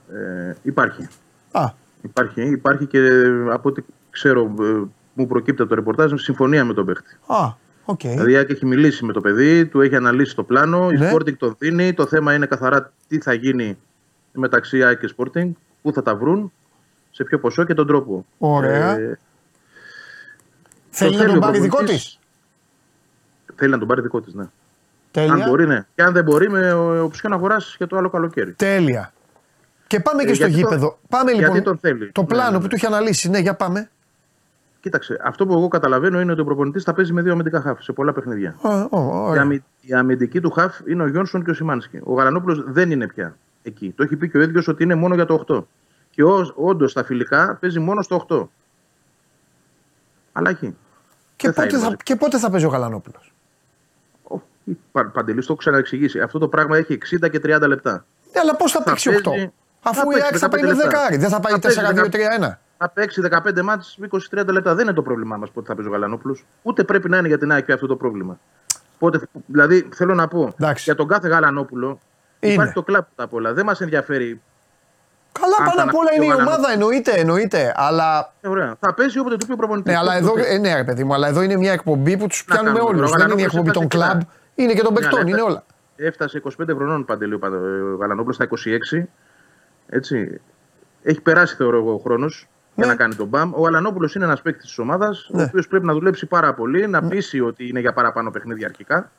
ε, υπάρχει. Α. υπάρχει. Υπάρχει και από ό,τι ξέρω, ε, μου προκύπτει από το ρεπορτάζ, συμφωνία με τον παίχτη. Α, οκ. Okay. Δηλαδή έχει μιλήσει με το παιδί, του έχει αναλύσει το πλάνο, ναι, η Sporting το δίνει, το θέμα είναι καθαρά τι θα γίνει μεταξύ ΑΕΚ και Sporting, πού θα τα βρουν, σε ποιο ποσό και τον τρόπο. Ωραία. Ε, θέλει το να τον πάρει δικό της. Θέλει να τον πάρει δικό της, ναι. Τέλεια. Αν μπορεί, ναι. Και αν δεν μπορεί, με οψιόν αγοράς για το άλλο καλοκαίρι. Τέλεια. Και πάμε και ε, στο γήπεδο. Το... Πάμε λοιπόν. Το ναι, πλάνο ναι, ναι. που του είχε αναλύσει, ναι, για πάμε. Κοίταξε, αυτό που εγώ καταλαβαίνω είναι ότι ο προπονητής θα παίζει με δύο αμυντικά χαφ σε πολλά παιχνίδια. Oh, oh, oh, oh. Η αμυντική του χαφ είναι ο Γιόνσον και ο Σιμάνσκι. Ο Γαλανόπουλος δεν είναι πια. εκεί. Το έχει πει και ο ίδιος ότι είναι μόνο για το οκτώ. Και όντως στα φιλικά παίζει μόνο στο οκτώ. Αλλά εκεί. Και, και πότε θα παίζει ο Γαλανόπουλος. Παντελής, το έχω ξαναεξηγήσει. Αυτό το πράγμα έχει εξήντα και τριάντα λεπτά. Ναι, αλλά πώς θα, θα παίξει οκτώ. Παίζει, αφού η ΑΕΚ θα πάει με δεκάρι, δεν θα πάει τέσσερα δύο τρία ένα. Θα παίξει δεκαπέντε μάτς, είκοσι με τριάντα λεπτά. Δεν είναι το πρόβλημά μας πότε θα παίζει ο Γαλανόπουλος. Ούτε πρέπει να είναι για την ΑΕΚ αυτό το πρόβλημα. Πότε, δηλαδή θέλω να πω, εντάξει, για τον κάθε Γαλανόπουλο είναι. Υπάρχει το κλαπ τα πολλά. Δεν μας ενδιαφέρει. Καλά, πάνω απ' όλα είναι η ομάδα, εννοείται, εννοείται. Αλλά... Ε, ωραία. Θα παίζει όποτε του πει ο προπονητής. Ναι, αλλά εδώ, ε, ναι, ρε παιδί μου, αλλά εδώ είναι μια εκπομπή που τους πιάνουμε όλους. Δεν είναι η εκπομπή των κλαμπ, είναι και των παικτών, είναι όλα. Έφτασε είκοσι πέντε χρονών Παντελείου ο Γαλανόπουλος, στα είκοσι έξι. Έτσι. Έχει περάσει, θεωρώ εγώ, ο χρόνος για να κάνει τον μπαμ. Ο Γαλανόπουλος είναι ένας παίκτης της ομάδας, ο οποίος πρέπει να δουλέψει πάρα πολύ, να πείσει ότι είναι για παραπάνω παιχνίδια αρχικά.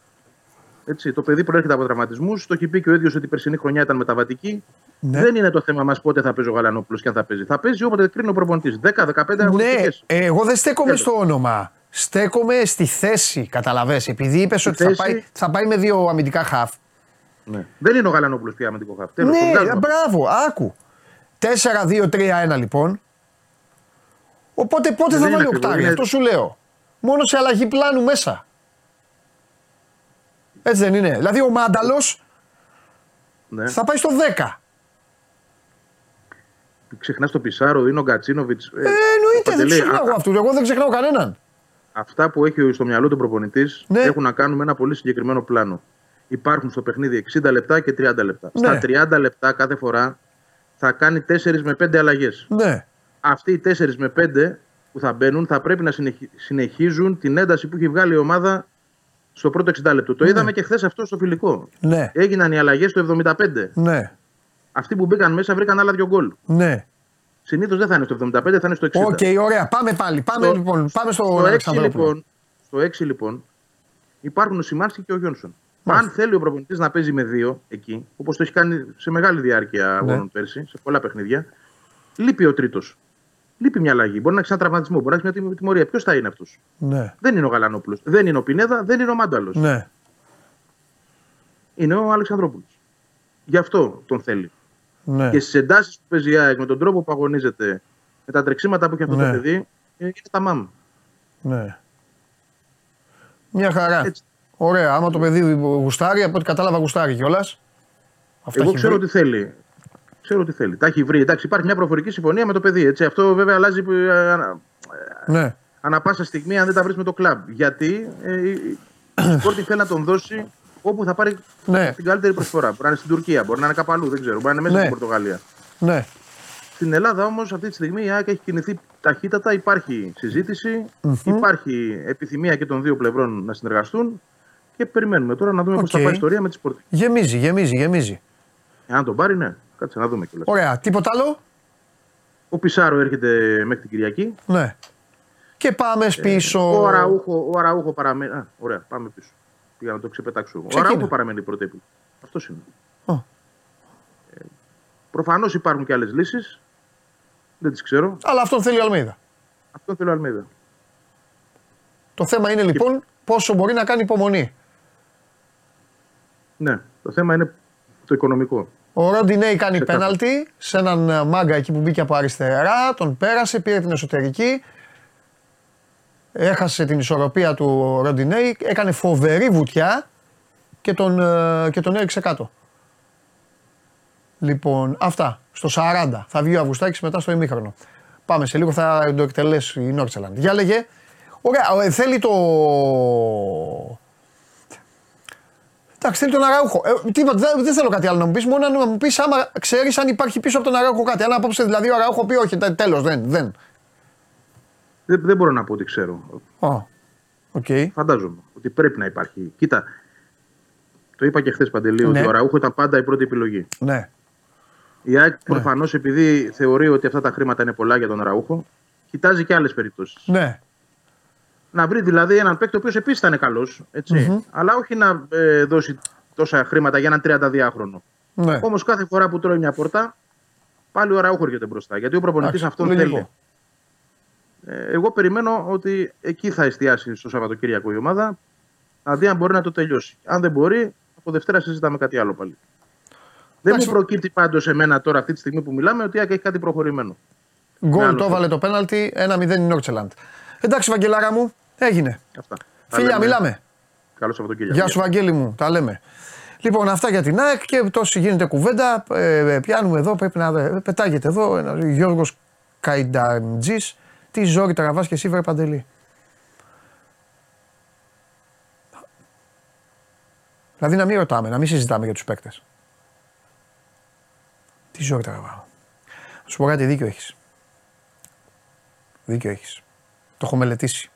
Έτσι, το παιδί προέρχεται από τραυματισμούς. Το έχει πει και ο ίδιος ότι η περσινή χρονιά ήταν μεταβατική. Ναι. Δεν είναι το θέμα μας πότε θα παίζει ο Γαλανόπουλος και αν θα παίζει. Θα παίζει όποτε κρίνει ο προπονητής. δέκα δεκαπέντε αγωνιστικές. Ναι, εγώ δεν στέκομαι στο όνομα. Στέκομαι στη θέση, καταλαβαίνεις. Επειδή είπες ότι θέση... θα, πάει, θα πάει με δύο αμυντικά χαφ. Ναι. Δεν είναι ο Γαλανόπουλος πια αμυντικό χαφ. Τέλος, ναι, μπράβο, άκου. τέσσερα δύο τρία ένα λοιπόν. Οπότε πότε δεν θα βάλει οκτάρι, αυτό σου λέω. Μόνο σε αλλαγή πλάνου μέσα. Έτσι δεν είναι. Δηλαδή ο Μάνταλος, ναι, θα πάει στο δέκα. Ξεχνάς τον Πισάρο, είναι ο Γκατσίνοβιτς. Ε, εννοείται, δεν ξεχνάω εγώ αυτούς. Εγώ δεν ξεχνάω κανέναν. Αυτά που έχει στο μυαλό του προπονητής, ναι, έχουν να κάνουν με ένα πολύ συγκεκριμένο πλάνο. Υπάρχουν στο παιχνίδι εξήντα λεπτά και τριάντα λεπτά. Ναι. Στα τριάντα λεπτά κάθε φορά θα κάνει τέσσερις με πέντε αλλαγές. Ναι. Αυτοί οι τέσσερις με πέντε που θα μπαίνουν θα πρέπει να συνεχίζουν την ένταση που έχει βγάλει η ομάδα στο πρώτο εξήντα λεπτό. Το, ναι, είδαμε και χθες αυτό στο φιλικό. Ναι. Έγιναν οι αλλαγές στο εβδομήντα πέντε. Ναι. Αυτοί που μπήκαν μέσα βρήκαν άλλα δύο γκολ. Ναι. Συνήθως δεν θα είναι στο εβδομήντα πέντε, θα είναι στο εξήντα. Οκ, okay, ωραία. Πάμε πάλι. Πάμε, στο, λοιπόν, πάμε στο, στο Αλεξανδρόπουλο. Λοιπόν, στο έξι λοιπόν υπάρχουν ο Σιμάνσκι και ο Γιόνσον. Μάλιστα. Αν θέλει ο προπονητής να παίζει με δύο εκεί, όπως το έχει κάνει σε μεγάλη διάρκεια αγώνων, ναι, πέρσι, σε πολλά παιχνίδια, λείπει ο τρίτος. Λείπει μια αλλαγή. Μπορεί να έχει ένα τραυματισμό, μπορεί να έχει μια τιμωρία. Ποιος θα είναι αυτός. Ναι. Δεν είναι ο Γαλανόπουλος. Δεν είναι ο Πινέδα, δεν είναι ο Μάνταλος. Ναι. Είναι ο Αλεξανδρόπουλος. Γι' αυτό τον θέλει. Ναι. Και στις εντάσεις που παίζει η ΑΕΚ, με τον τρόπο που αγωνίζεται, με τα τρεξίματα που έχει αυτό, ναι, το παιδί, είναι τα μάμ. Ναι. Μια χαρά. Έτσι. Ωραία. Άμα το παιδί γουστάρει, από ό,τι κατάλαβα γουστάρει κιόλας. Εγώ ξέρω βρει. τι θέλει. Ξέρω τι θέλει. Τα έχει βρει. Εντάξει, υπάρχει μια προφορική συμφωνία με το παιδί. Έτσι. Αυτό βέβαια αλλάζει ανα... Ναι. ανα πάσα στιγμή αν δεν τα βρει με το κλαμπ. Γιατί ε, η Sporting θέλει να τον δώσει όπου θα πάρει, ναι, την καλύτερη προσφορά. Μπορεί να είναι στην Τουρκία, μπορεί να είναι κάπου αλλού, δεν ξέρω. Μπορεί να είναι μέσα, ναι, στην Πορτογαλία. Ναι. Στην Ελλάδα όμως αυτή τη στιγμή η ΑΕΚ έχει κινηθεί ταχύτατα. Υπάρχει συζήτηση, mm-hmm. υπάρχει επιθυμία και των δύο πλευρών να συνεργαστούν. Και περιμένουμε τώρα να δούμε okay. πώς θα πάει η ιστορία με τη Sporting. Γεμίζει, γεμίζει, γεμίζει. Αν τον πάρει, ναι. Κάτσε να δούμε κιόλας. Ωραία. Τίποτα άλλο. Ο Πισάρο έρχεται μέχρι την Κυριακή. Ναι. Και πάμε πίσω. Ε, ο Αραούχο, ο Αραούχο παραμένει. Α, ωραία, πάμε πίσω. Πήγα να το ξεπετάξω. Ξεκίνα. Ο Αραούχο παραμένει πρωτεύουσα. Αυτό είναι. Oh. Ε, προφανώς υπάρχουν και άλλες λύσεις. Δεν τις ξέρω. Αλλά αυτόν θέλει ο Αλμέιδα. Αυτόν θέλει ο Αλμέιδα. Το θέμα είναι και... λοιπόν πόσο μπορεί να κάνει υπομονή. Ναι. Το θέμα είναι το οικονομικό. Ο Ροντινέι κάνει πέναλτι σε έναν μάγκα εκεί που μπήκε από αριστερά, τον πέρασε, πήρε την εσωτερική, έχασε την ισορροπία του ο Ροντινέι, έκανε φοβερή βουτιά και τον, και τον έριξε κάτω. Λοιπόν, αυτά, στο σαράντα, θα βγει ο Αυγουστάκης μετά στο ημίχρονο. Πάμε σε λίγο, θα το εκτελέσει η Νόρτσελαντ. Για λέγε, ωραία, θέλει το... Εντάξει, θέλει τον Αραούχο. Ε, τίποτα, δεν, δεν θέλω κάτι άλλο να μου πεις. Μόνο να μου πεις άμα ξέρεις αν υπάρχει πίσω από τον Αραούχο κάτι. Αν απόψε δηλαδή ο Αραούχο πει όχι, τέλος, δεν. Δεν, δεν, δεν μπορώ να πω ότι ξέρω. Oh. Okay. Φαντάζομαι ότι πρέπει να υπάρχει. Κοίτα, το είπα και χθες Παντελή, ναι, ότι ο Αραούχο ήταν πάντα η πρώτη επιλογή. Ναι. Η ΑΕΚ, ναι, προφανώς επειδή θεωρεί ότι αυτά τα χρήματα είναι πολλά για τον Αραούχο, κοιτάζει και άλλες περιπτώσεις. Ναι. Να βρει δηλαδή έναν παίκτη ο οποίος επίσης θα είναι καλός, έτσι, mm-hmm. αλλά όχι να ε, δώσει τόσα χρήματα για έναν τριανταδυάχρονο. Ναι. Όμως κάθε φορά που τρώει μια πόρτα, πάλι ο Αραούχο έρχεται μπροστά. Γιατί ο προπονητής αυτόν θέλει. Ε, εγώ περιμένω ότι εκεί θα εστιάσει στο Σαββατοκύριακο η ομάδα, να δει αν μπορεί να το τελειώσει. Αν δεν μπορεί, από Δευτέρα συζητάμε κάτι άλλο πάλι. Δεν Άξι. μου προκύπτει πάντως εμένα τώρα αυτή τη στιγμή που μιλάμε ότι έχει κάτι προχωρημένο. Γκολ το έβαλε το πέναλτι, ένα μηδέν η Νόρτσελαντ. Εντάξει, Βαγγελάρα μου, έγινε. Αυτά. Φιλιά, λέμε. Μιλάμε. Καλό Σαββατοκύριακο. Γεια σου, Βαγγέλη μου, τα λέμε. Λοιπόν, αυτά για την ΑΕΚ και τόση γίνεται κουβέντα. Ε, πιάνουμε εδώ, πρέπει να. Ε, πετάγεται εδώ ένας Γιώργος Καϊνταντζής. Τι ζόρι τραβάς και εσύ, βρε Παντελή. Δηλαδή να μην ρωτάμε, να μην συζητάμε για τους παίκτες. Τι ζόρι τραβάω. Σου πω κάτι, δίκιο έχεις. Δίκιο έχεις. Το έχω μελετήσει.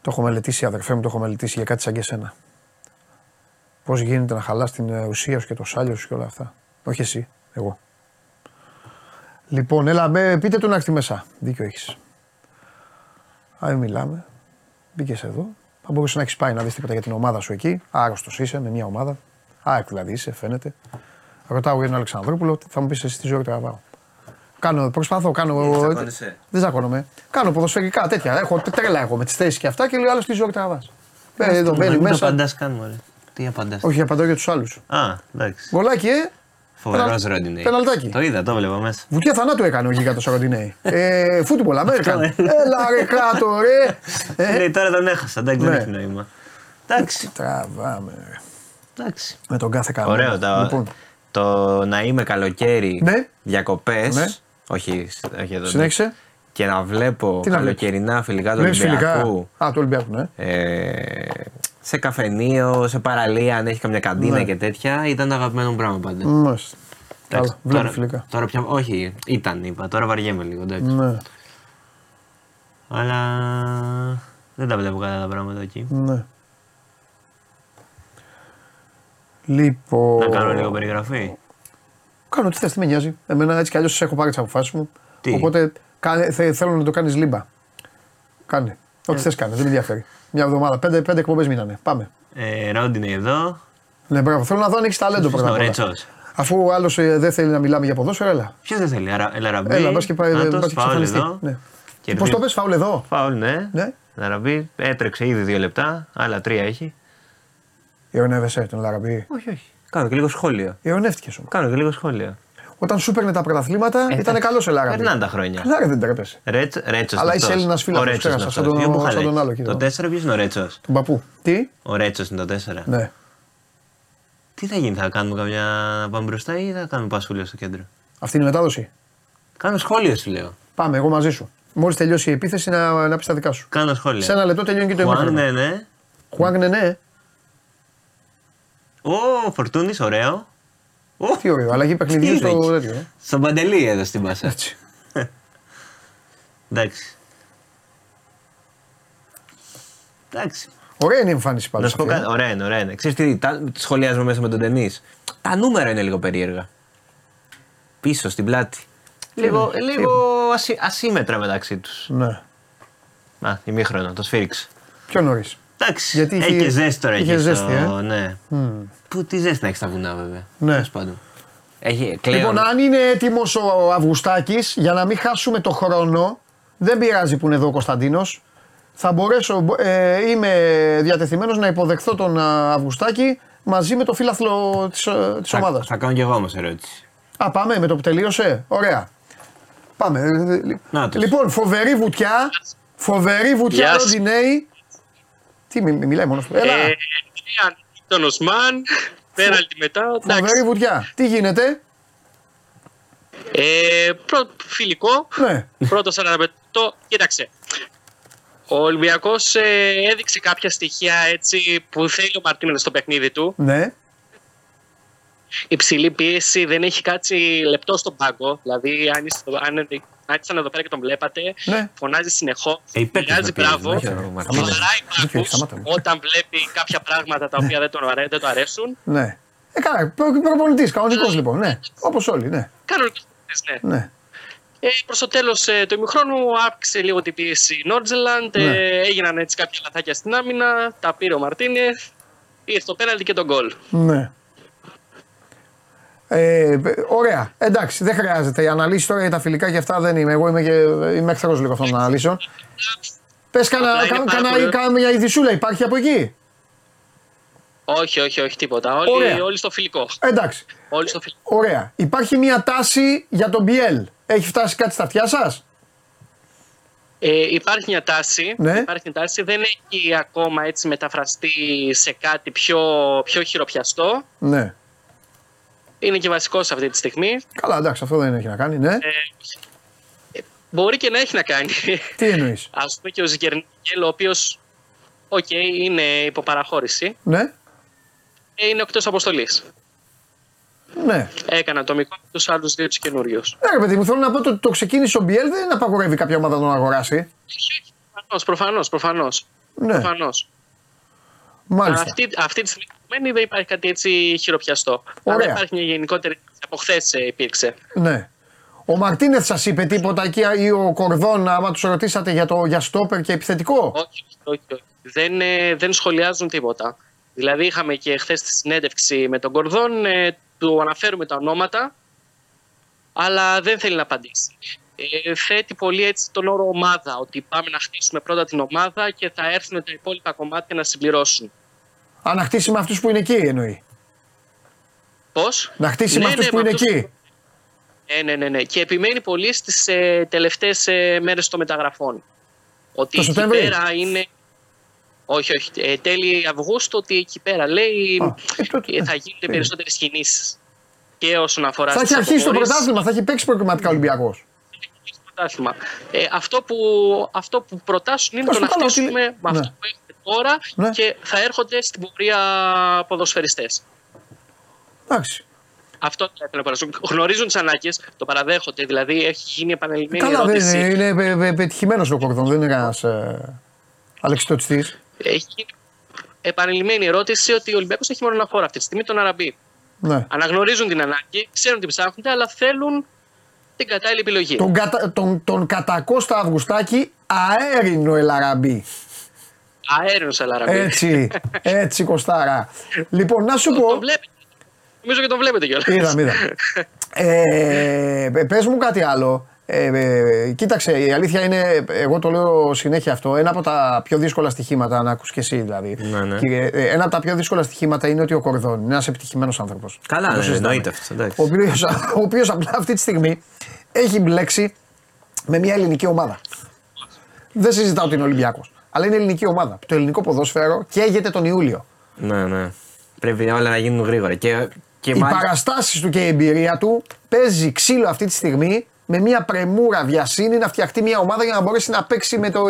Το έχω μελετήσει, αδερφέ μου, το έχω μελετήσει για κάτι σαν και εσένα. Πώς γίνεται να χαλάς την ουσία σου και το σάλιο σου και όλα αυτά. Όχι εσύ, εγώ. Λοιπόν, έλα, με, πείτε του να έρθει μέσα. Δίκιο έχεις. Άρα μιλάμε. Μπήκες εδώ. Θα μπορούσε να έχεις πάει να δεις τίποτα για την ομάδα σου εκεί. Άρρωστος είσαι, με μια ομάδα. ΑΕΚ δηλαδή είσαι, φαίνεται. Ρωτάω για τον Αλεξανδρόπουλο, θα μου πεις εσύ τι ζωή τραβάω. Κάνω, προσπαθώ, κάνω. Δεν ζακώνομαι. Κάνω ποδοσφαιρικά τέτοια. Έχω τρέλα εγώ με τις θέσεις και αυτά και λέω άλλο τι ζωή τραβάς. Μπαίνει εδώ, μπαίνει μέσα. Απαντάς, κάνουμε, ρε. Τι απαντάς. Όχι, απαντάω για τους άλλους. Α, εντάξει. Γκολάκι, ε. Φοβερός Ροντινέι. Πεναλτάκι. Το είδα, το βλέπα μέσα. Βουτιά θανάτου έκανε ο γίγαντος ο Ροντινέι. ε, Φούτμπολ, Αμερικαν. Έλα ρε κάτω, ρε. ε. Λέει, τώρα τον έχασα, εντάξει, δεν έχει νόημα. Εντάξει. Τραβάμε, ρε. Εντάξει. Με τον κάθε καλό. Ωραίο τα... λοιπόν. Το να είμαι καλοκαίρι, ναι. Διακοπές. Ναι. Όχι, όχι εδώ. Συνέχισε. Και να βλέπω τι καλοκαιρινά φιλικά του Ολυμπιακού. Α, του Ολυμπιακού, ναι. Σε καφενείο, σε παραλία, αν έχει καμιά καντίνα ναι. Και τέτοια, ήταν αγαπημένο μου πράγμα πάντα. Μάλιστα. Καλά, βλέπω φιλικά. Τώρα πια, όχι, ήταν είπα, τώρα βαριέμαι λίγο, εντάξει. Ναι. Αλλά δεν τα βλέπω καλά τα πράγματα εκεί. Ναι. Λοιπόν... Να κάνω λίγο περιγραφή. Κάνω τι θες, τι με νοιάζει. Εμένα έτσι κι αλλιώς έχω πάρει τις αποφάσεις μου. Τι. Οπότε θέλω να το κάνεις λίμπα. Κάνε. Ό,τι θες κάνε, δεν με ενδιαφέρει. Μια εβδομάδα, πέντε, πέντε εκπομπές μείνανε. Πάμε. Ε, Ρόντινε εδώ. Ναι, μπράβο. Θέλω να δω αν έχεις ταλέντο πρώτα απ' όλα. Αφού άλλος ε, δεν θέλει να μιλάμε για ποδόσφαιρο, έλα. Ποιος δεν θέλει, Ελαραμπή. Έλα, μπας και πάει εξαφανιστεί. Ναι. Πώς το πες, φάουλ εδώ. Φάουλ, ναι. ναι. Ελαραμπή, έτρεξε ήδη δύο λεπτά, άλλα τρία έχει. Ειρωνεύεσαι τον Ελαραμπή. Όχι, όχι. Κάνω και λίγο σχόλιο. Ειρωνεύτηκες όμως. Κάνω και λίγο σχόλιο. Όταν σου παίρνε τα πρωταθλήματα ε, ήταν καλό Ελάραμπη. Περνάνε τα χρόνια. Ελάραμπη δεν τρέπεσαι. Ρέτσο. Αλλά είσαι Έλληνα φίλο που ξέχασα. Σαν τον άλλο. Το τέσσερα ποιο είναι ο Ρέτσο. Τον παππού. Τι. Ο Ρέτσο είναι το τέσσερα. Ναι. Τι θα γίνει, θα κάνουμε καμιά. Να πάμε μπροστά ή θα κάνουμε πασούλια στο κέντρο. Αυτή είναι η μετάδοση. Κάνω σχόλιο σου λέω. Πάμε, εγώ μαζί σου. Μόλις τελειώσει η επίθεση να, να πει τα δικά σου. Κάνω σχόλιο. Σε ένα λεπτό τελειώνει και το εμφάνι. Χουάνγκ Νενέ. Χουάνγκ Νενέ. Ω, Φορτούνη, ωραίο. Oh, τι ωραίο, αλλαγή παιχνιδιού στο τέτοιο. Στον Παντελή εδώ στην πάσα. Έτσι. Εντάξει. Εντάξει. Ωραία είναι η εμφάνιση πάντως. Να σου πω κάτι. Ωραία είναι, ωραία είναι. Ξέρεις τι, τα, σχολιάζουμε μέσα με τον ταινίς. Τα νούμερα είναι λίγο περίεργα. Πίσω στην πλάτη. Λίγο, λίγο, λίγο ασύ, ασύμετρα μεταξύ τους. Ναι. Α, ημίχρονο, το σφύριξε. Πιο νωρίς. Εντάξει, γιατί έχει και ζέστη τώρα εκεί στο... ε? Ναι. Mm. Που τι ζέστη να έχει στα βουνά βέβαια. Ναι. Έχει, κλαίον... Λοιπόν, αν είναι έτοιμος ο Αυγουστάκης, για να μην χάσουμε το χρόνο, δεν πειράζει που είναι εδώ ο Κωνσταντίνος, θα μπορέσω, ε, είμαι διατεθειμένος να υποδεχθώ τον Αυγουστάκη μαζί με το φύλαθλο της, της θα, ομάδας. Θα κάνω και εγώ όμως ερώτηση. Α, πάμε με το που τελείωσε. Ωραία. Πάμε. Να, λοιπόν, φοβερή βουτιά, φοβερή βουτιά Ροντινέι. Τι μι, μιλάει μόνος του. Έλα. Ε, τον Οσμάν, πέναλτι μετά. Φοβερή βουτιά. Τι γίνεται. Ε, πρώτο φιλικό. Ναι. Πρώτο σαρανταπεντάλεπτο. Κοίταξε. Ο Ολυμπιακός ε, έδειξε κάποια στοιχεία έτσι που θέλει ο Μαρτίνες στο παιχνίδι του. Ναι. Υψηλή πίεση, δεν έχει κάτσει λεπτό στον πάγκο. Δηλαδή αν είσαι... Αν, να ήρθαν εδώ πέρα και τον βλέπατε, ναι. Φωνάζει συνεχώς, βγάζει μπράβο, χαλαράει πάκους όταν βλέπει κάποια πράγματα τα οποία δεν, τον αρέ, δεν το αρέσουν. Ναι. Ε, καλά, προπονητής, κανονικός λοιπόν, ναι. Όπως όλοι, ναι. Κανονικός, ναι. ναι. Ε, προς το τέλος ε, του ημιχρόνου άπηξε λίγο την πίεση η Νόρτζελαντ, ναι. ε, έγιναν έτσι κάποια λαθάκια στην άμυνα, τα πήρε ο Μαρτίνες, ήρθε το πέναλτι και τον γκολ. Ναι. Ε, ωραία, εντάξει, δεν χρειάζεται. Οι αναλύσεις τώρα για τα φιλικά και αυτά δεν είμαι. Εγώ είμαι, και, είμαι εχθρός λίγο αυτών των αναλύσεων. Πες κανένα, κανένα, κανένα, κανένα, κανένα, κανένα, κανένα, κανένα, κανένα, κανένα, κανένα, κανένα, κανένα, κανένα, Όχι, όχι, όχι τίποτα. Όλοι, όλοι στο φιλικό. Εντάξει. Όλοι στο φιλικό. Ωραία. Υπάρχει μια τάση για τον Μπιέλ. Έχει φτάσει κάτι στα αυτιά σας? Ε, υπάρχει μια τάση, ναι. υπάρχει μια τάση, δεν έχει ακόμα έτσι μεταφραστεί σε κάτι πιο, πιο χειροπιαστό. Ναι. Είναι και βασικός αυτή τη στιγμή. Καλά, εντάξει, αυτό δεν έχει να κάνει, ναι. Ε, μπορεί και να έχει να κάνει. Τι εννοείς? Ας πούμε και ο Ζικερνικέλ, ο οποίος, οκ, okay, είναι υποπαραχώρηση. Ναι. Ε, είναι εκτός αποστολής. Ναι. Έκανε ατομικό με τους άλλους δύο τους καινούριους. Ναι, ρε παιδί μου, θέλω να πω ότι το, το ξεκίνησε ο Μπιέλ, δεν απαγορεύει κάποια ομάδα να τον αγοράσει. Προφανώς, προφανώς, προφανώς. Ναι. Προφανώς. Μάλιστα. Αυτή, αυτή τη στιγμή δεν υπάρχει κάτι έτσι χειροπιαστό. Ωραία. Αλλά υπάρχει μια γενικότερη από χθες υπήρξε. Ναι. Ο Μαρτίνεθ σας είπε τίποτα εκεί ή ο Κορδόν, άμα τους ρωτήσατε για, το, για στόπερ και επιθετικό? Όχι, όχι, όχι. Δεν, ε, δεν σχολιάζουν τίποτα. Δηλαδή είχαμε και χθες τη συνέντευξη με τον Κορδόν, ε, του αναφέρουμε τα ονόματα, αλλά δεν θέλει να απαντήσει. Ε, θέτει πολύ έτσι τον όρο ομάδα, ότι πάμε να χτίσουμε πρώτα την ομάδα και θα έρθουν τα υπόλοιπα κομμάτια να συμπληρώσουν. Α, να χτίσει με αυτούς που είναι εκεί εννοεί. Πώς? Να χτίσει ναι, με αυτούς ναι, που είναι αυτούς... εκεί. Ναι, ναι, ναι, ναι. Και επιμένει πολύ στις ε, τελευταίες ε, μέρες των μεταγραφών. Ότι εκεί πέρα είναι... Όχι, όχι. Ε, τέλη Αυγούστου, ότι εκεί πέρα λέει Α, ε, τότε, ε, θα γίνονται ε, περισσότερες κινήσεις. Και όσον αφορά... Θα έχει αρχίσει το πρωτάθλημα, θα έχει παίξει προκριματικά Ολυμπιακός. Ε, αυτό, που, αυτό που προτάσουν είναι το να χτίσουμε είναι... με αυτό ναι. που έχουμε τώρα ναι. και θα έρχονται στην πορεία ποδοσφαιριστές. Εντάξει. Αυτό θα ήθελα να γνωρίζουν τις ανάγκες, το παραδέχονται, δηλαδή έχει γίνει επανελειμμένη Καλά, ερώτηση. Καλά, είναι, είναι, είναι πετυχημένος ο Κορδόν, δεν είναι κανένας ε, αλεξιτωτιστής. Έχει γίνει επανελειμμένη ερώτηση ότι ο Ολυμπιακός έχει μόνο ένα χώρο αυτή τη στιγμή, τον Αραμπί. Ναι. Αναγνωρίζουν την ανάγκη, ξέρουν τι ψάχνονται, αλλά θέλουν την κατάλληλη επιλογή. Τον, κατα, τον, τον κατακόστα Αυγουστάκη αέρινο Ελαραμπή. Αέρινος Ελαραμπή. Έτσι, έτσι Κωστάρα. Λοιπόν, να σου πω... Το βλέπετε. Νομίζω και τον βλέπετε κιόλας. Είδα, είδα. ε, πες μου κάτι άλλο. Ε, ε, κοίταξε, η αλήθεια είναι, εγώ το λέω συνέχεια αυτό, ένα από τα πιο δύσκολα στοιχήματα, να ακούς και εσύ δηλαδή. Ναι, ναι. Και, ε, ένα από τα πιο δύσκολα στοιχήματα είναι ότι ο Κορδόν είναι ένας επιτυχημένος άνθρωπος. Καλά, ναι, εννοείται αυτό. Ο οποίος, ο οποίος απλά αυτή τη στιγμή έχει μπλέξει με μια ελληνική ομάδα. Δεν συζητάω ότι είναι Ολυμπιακός, αλλά είναι ελληνική ομάδα. Το ελληνικό ποδόσφαιρο καίγεται τον Ιούλιο. Ναι, ναι. Πρέπει όλα να γίνουν γρήγορα. Και, και οι μάλιστα... παραστάσεις του και η εμπειρία του παίζει ξύλο αυτή τη στιγμή. Με μια πρεμούρα βιασύνη να φτιαχτεί μια ομάδα για να μπορέσει να παίξει με το,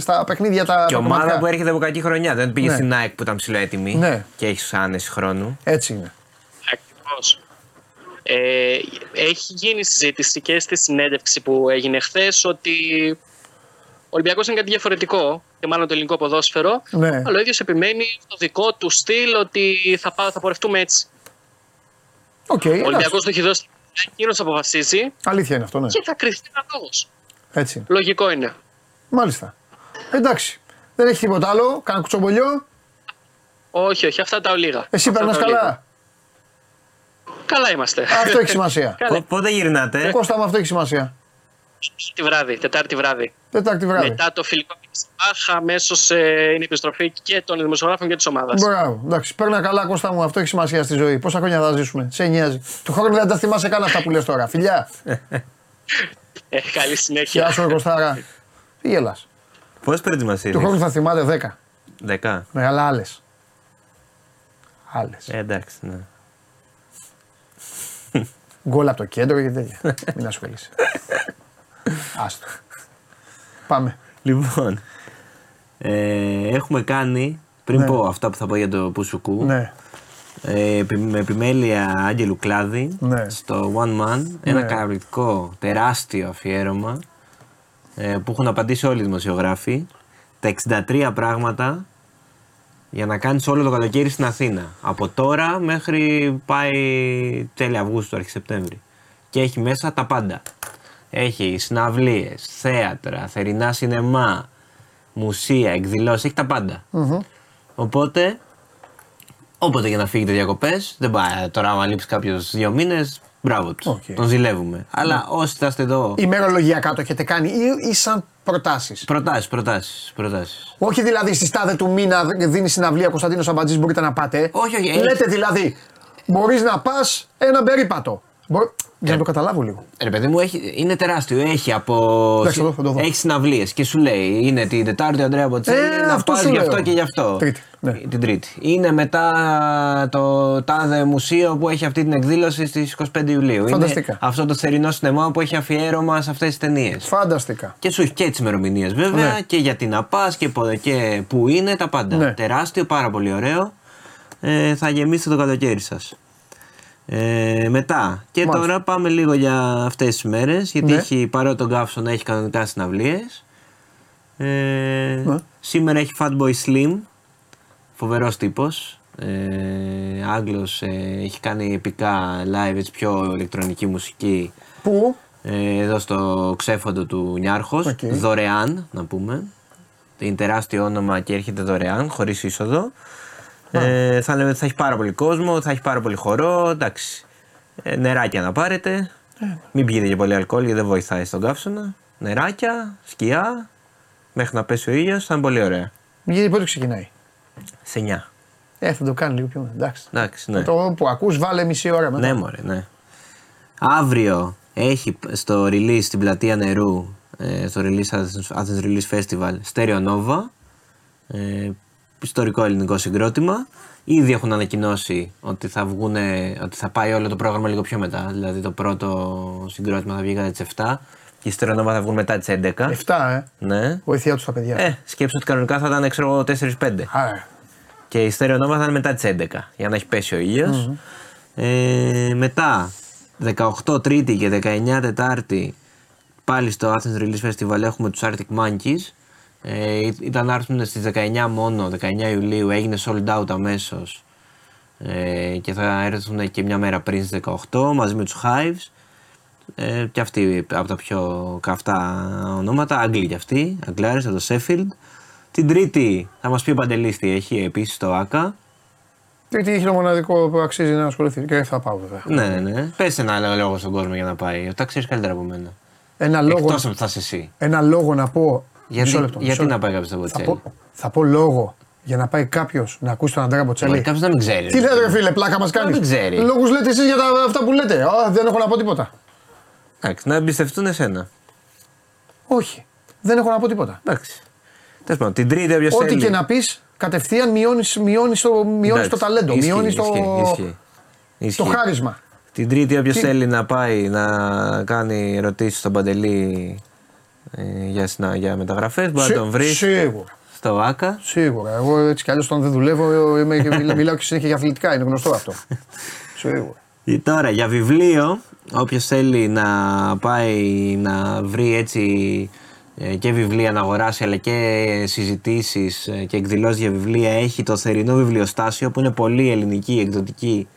στα παιχνίδια τα. Και ομάδα κομμάτια. Που έρχεται από κακή χρονιά. Δεν πήγε ναι. στην ΑΕΚ που ήταν ψηλοέτοιμη ναι. και έχει άνεση χρόνου. Έτσι είναι. Ακριβώς. Ε, έχει γίνει συζήτηση και στη συνέντευξη που έγινε χθες ότι ο Ολυμπιακός είναι κάτι διαφορετικό και μάλλον το ελληνικό ποδόσφαιρο. Ναι. Αλλά ο ίδιος επιμένει στο δικό του στυλ ότι θα, πάω, θα πορευτούμε έτσι. Okay, ο Ολυμπιακός του έχει δώσει. Εκείνος αποφασίζει. Αλήθεια είναι αυτό, ναι. Και θα κρυφτεί ένα λόγος. Έτσι. Λογικό είναι. Μάλιστα. Εντάξει. Δεν έχει τίποτα άλλο. Κάνα κουτσομπολιό. Όχι, όχι. Αυτά τα ολίγα. Εσύ περνάς καλά. Καλά είμαστε. Αυτό έχει σημασία. Πότε γυρνάτε? Κώστα μου, αυτό έχει σημασία. Τη βράδυ, Τετάρτη βράδυ. Τετάρτη βράδυ. Μετά το φιλικό Πάχα, αμέσως ε, είναι η επιστροφή και των δημοσιογράφων και της ομάδας. Μπράβο, εντάξει. Παίρνα καλά, Κώστα μου, αυτό έχει σημασία στη ζωή. Πόσα χρόνια θα ζήσουμε, σε νοιάζει. Του χρόνου δεν τα θυμάσαι καν αυτά που λες τώρα. Φιλιά. ε, καλή συνέχεια. Γεια σου, Κωστάρα. Τι γελάς? Πώς προετοιμασίες? Του χρόνου θα θυμάται δέκα. δέκα. Ναι, αλλά άλλες. Άλλες. Ε, εντάξει, ναι. Γκολ από το κέντρο και τέτοια. Μην ασχολείσαι. Άστο. Πάμε. Λοιπόν, ε, έχουμε κάνει, πριν ναι. πω αυτά που θα πω για το Πουσουκού, ναι. ε, με επιμέλεια Άγγελου Κλάδη, ναι. στο One Man, ναι. ένα καταπληκτικό τεράστιο αφιέρωμα ε, που έχουν απαντήσει όλοι οι δημοσιογράφοι, τα εξήντα τρία πράγματα για να κάνεις όλο το καλοκαίρι στην Αθήνα. Από τώρα μέχρι πάει τέλη Αυγούστου, αρχή Σεπτέμβρη. Και έχει μέσα τα πάντα. Έχει συναυλίες, θέατρα, θερινά σινεμά, μουσεία, εκδηλώσεις, έχει τα πάντα. Mm-hmm. Οπότε, όποτε για να φύγετε διακοπές, δεν πάει τώρα άμα λείψει κάποιος δύο μήνες, Μπράβο του. Okay. Τον ζηλεύουμε. Mm. Αλλά όσοι είστε εδώ. Ημερολογιακά το έχετε κάνει ή, ή σαν προτάσεις. Προτάσεις, προτάσεις, προτάσεις. Όχι δηλαδή στις τάδε του μήνα δίνει συναυλία Κωνσταντίνος Σαμπατζής, μπορείτε να πάτε. Όχι, όχι. Λέτε έχει... δηλαδή, μπορείς να πας ένα περίπατο. Μπο... Για να το καταλάβω λίγο. Ρε παιδί μου, έχει, είναι τεράστιο. Έχει από. Συ... Το, το έχει συναυλίες και σου λέει: είναι την Τετάρτη, ο Ανδρέα Μποτσέλη. Ε, να αυτό σου γι' αυτό και γι' αυτό. Τρίτη, ναι. Την Τρίτη. Είναι μετά το τάδε μουσείο που έχει αυτή την εκδήλωση στις είκοσι πέντε Ιουλίου. Φανταστικά. Είναι αυτό το θερινό σινεμά που έχει αφιέρωμα σε αυτές τις ταινίες. Φανταστικά. Και σου έχει και τις ημερομηνίες βέβαια, ναι. Και γιατί να πας και, και που είναι τα πάντα. Ναι. Τεράστιο, πάρα πολύ ωραίο. Ε, θα γεμίσετε το καλοκαίρι σας. Ε, μετά. Και μάλιστα. Τώρα πάμε λίγο για αυτές τις μέρες. Γιατί ναι. Έχει, παρότι τον Καύσο να έχει κανονικά συναυλίες. Ε, ναι. Σήμερα έχει Fatboy Slim. Φοβερός τύπος. Ε, Άγγλος, ε, έχει κάνει επικά live, έτσι, πιο ηλεκτρονική μουσική. Πού? Ε, εδώ στο ξέφοντο του Νιάρχος. Okay. Δωρεάν, να πούμε. Είναι τεράστιο όνομα και έρχεται δωρεάν, χωρίς είσοδο. Ε, θα λέμε ότι θα έχει πάρα πολύ κόσμο, θα έχει πάρα πολύ χορό, εντάξει, ε, νεράκια να πάρετε, ε. Μην πηγαίνετε για πολύ αλκοόλ γιατί δεν βοηθάει στον καύσωνα, νεράκια, σκιά, μέχρι να πέσει ο ήλιος, θα είναι πολύ ωραία. Γιατί πότε ξεκινάει? Σε εννιά. Ε, θα το κάνει λίγο πιο μετά, εντάξει. εντάξει ναι. Το που ακούς βάλε μισή ώρα μετά. Ναι μωρέ, ναι. Αύριο έχει στο release στην πλατεία Νερού, στο release Athens Release Festival, Stereo Nova. Ε, Ιστορικό ελληνικό συγκρότημα. Ήδη έχουν ανακοινώσει ότι θα, βγουνε, ότι θα πάει όλο το πρόγραμμα λίγο πιο μετά. Δηλαδή το πρώτο συγκρότημα θα βγει κατά τις επτά και η Στερονόβα θα βγουν μετά τις έντεκα. επτά, ε! Ναι. Βοηθιά τους τα παιδιά. Ε, σκέψου ότι κανονικά θα ήταν ξέρω τέσσερα πέντε. Άρα. Και η Στερονόβα θα είναι μετά τις έντεκα για να έχει πέσει ο ήλιος. Mm-hmm. Ε, μετά δεκαοκτώ Τρίτη και δεκαεννιά Τετάρτη πάλι στο Athens Release Festival έχουμε τους Arctic Monkeys. Ε, ήταν να έρθουν στις δεκαεννιά μόνο, δεκαεννιά Ιουλίου, έγινε sold out αμέσως, ε, και θα έρθουν και μια μέρα πριν στις δεκαοκτώ μαζί με τους Hives, ε, και αυτοί από τα πιο καυτά ονόματα, Άγγλοι κι αυτοί, Αγγλάρες από το Sheffield. Την Τρίτη θα μας πει ο Παντελής τι έχει επίσης στο ΆΚΑ. Τρίτη έχει το μοναδικό που αξίζει να ασχοληθεί και θα πάω βέβαια. Ναι, ναι, ναι. Πες ένα λόγο στον κόσμο για να πάει, τα ξέρεις καλύτερα από μένα. Ένα λόγο, εκτός από θα εσύ. Ένα λόγο να πω. Γιατί, μισό λεπτό, γιατί μισό λεπτό. Να πάει κάποιος στο Μποτσέλη. Θα πω, θα πω λόγο για να πάει κάποιος να ακούσει τον Αντρέα Μποτσέλη. Μα κάποιος να μην ξέρει. Τι λέτε ρε φίλε, πλάκα μας κάνεις. Να μην ξέρει. Λόγους λέτε εσείς για τα, αυτά που λέτε. Α, δεν έχω να πω τίποτα. Εντάξει, να εμπιστευτούν εσένα. Όχι, δεν έχω να πω τίποτα. Εντάξει. Τέλος πάντων, την Τρίτη όποιος θέλει. Ό,τι και να πεις, κατευθείαν μειώνεις το ταλέντο, μειώνεις το, το χάρισμα. Την Τρίτη όποιος θέλει να πάει να κάνει ερωτήσεις στον Παντελή. Για, να, για μεταγραφές, μπορεί Σί, να τον βρει στο ΆΚΑ. Σίγουρα. Εγώ έτσι κι αλλιώς όταν δεν δουλεύω είμαι, μιλάω και συνέχεια για αθλητικά, είναι γνωστό αυτό. Σίγουρα. Τώρα για βιβλίο, όποιος θέλει να πάει να βρει έτσι και βιβλία να αγοράσει αλλά και συζητήσεις και εκδηλώσεις για βιβλία, έχει το θερινό βιβλιοστάσιο που είναι πολύ ελληνική εκδοτική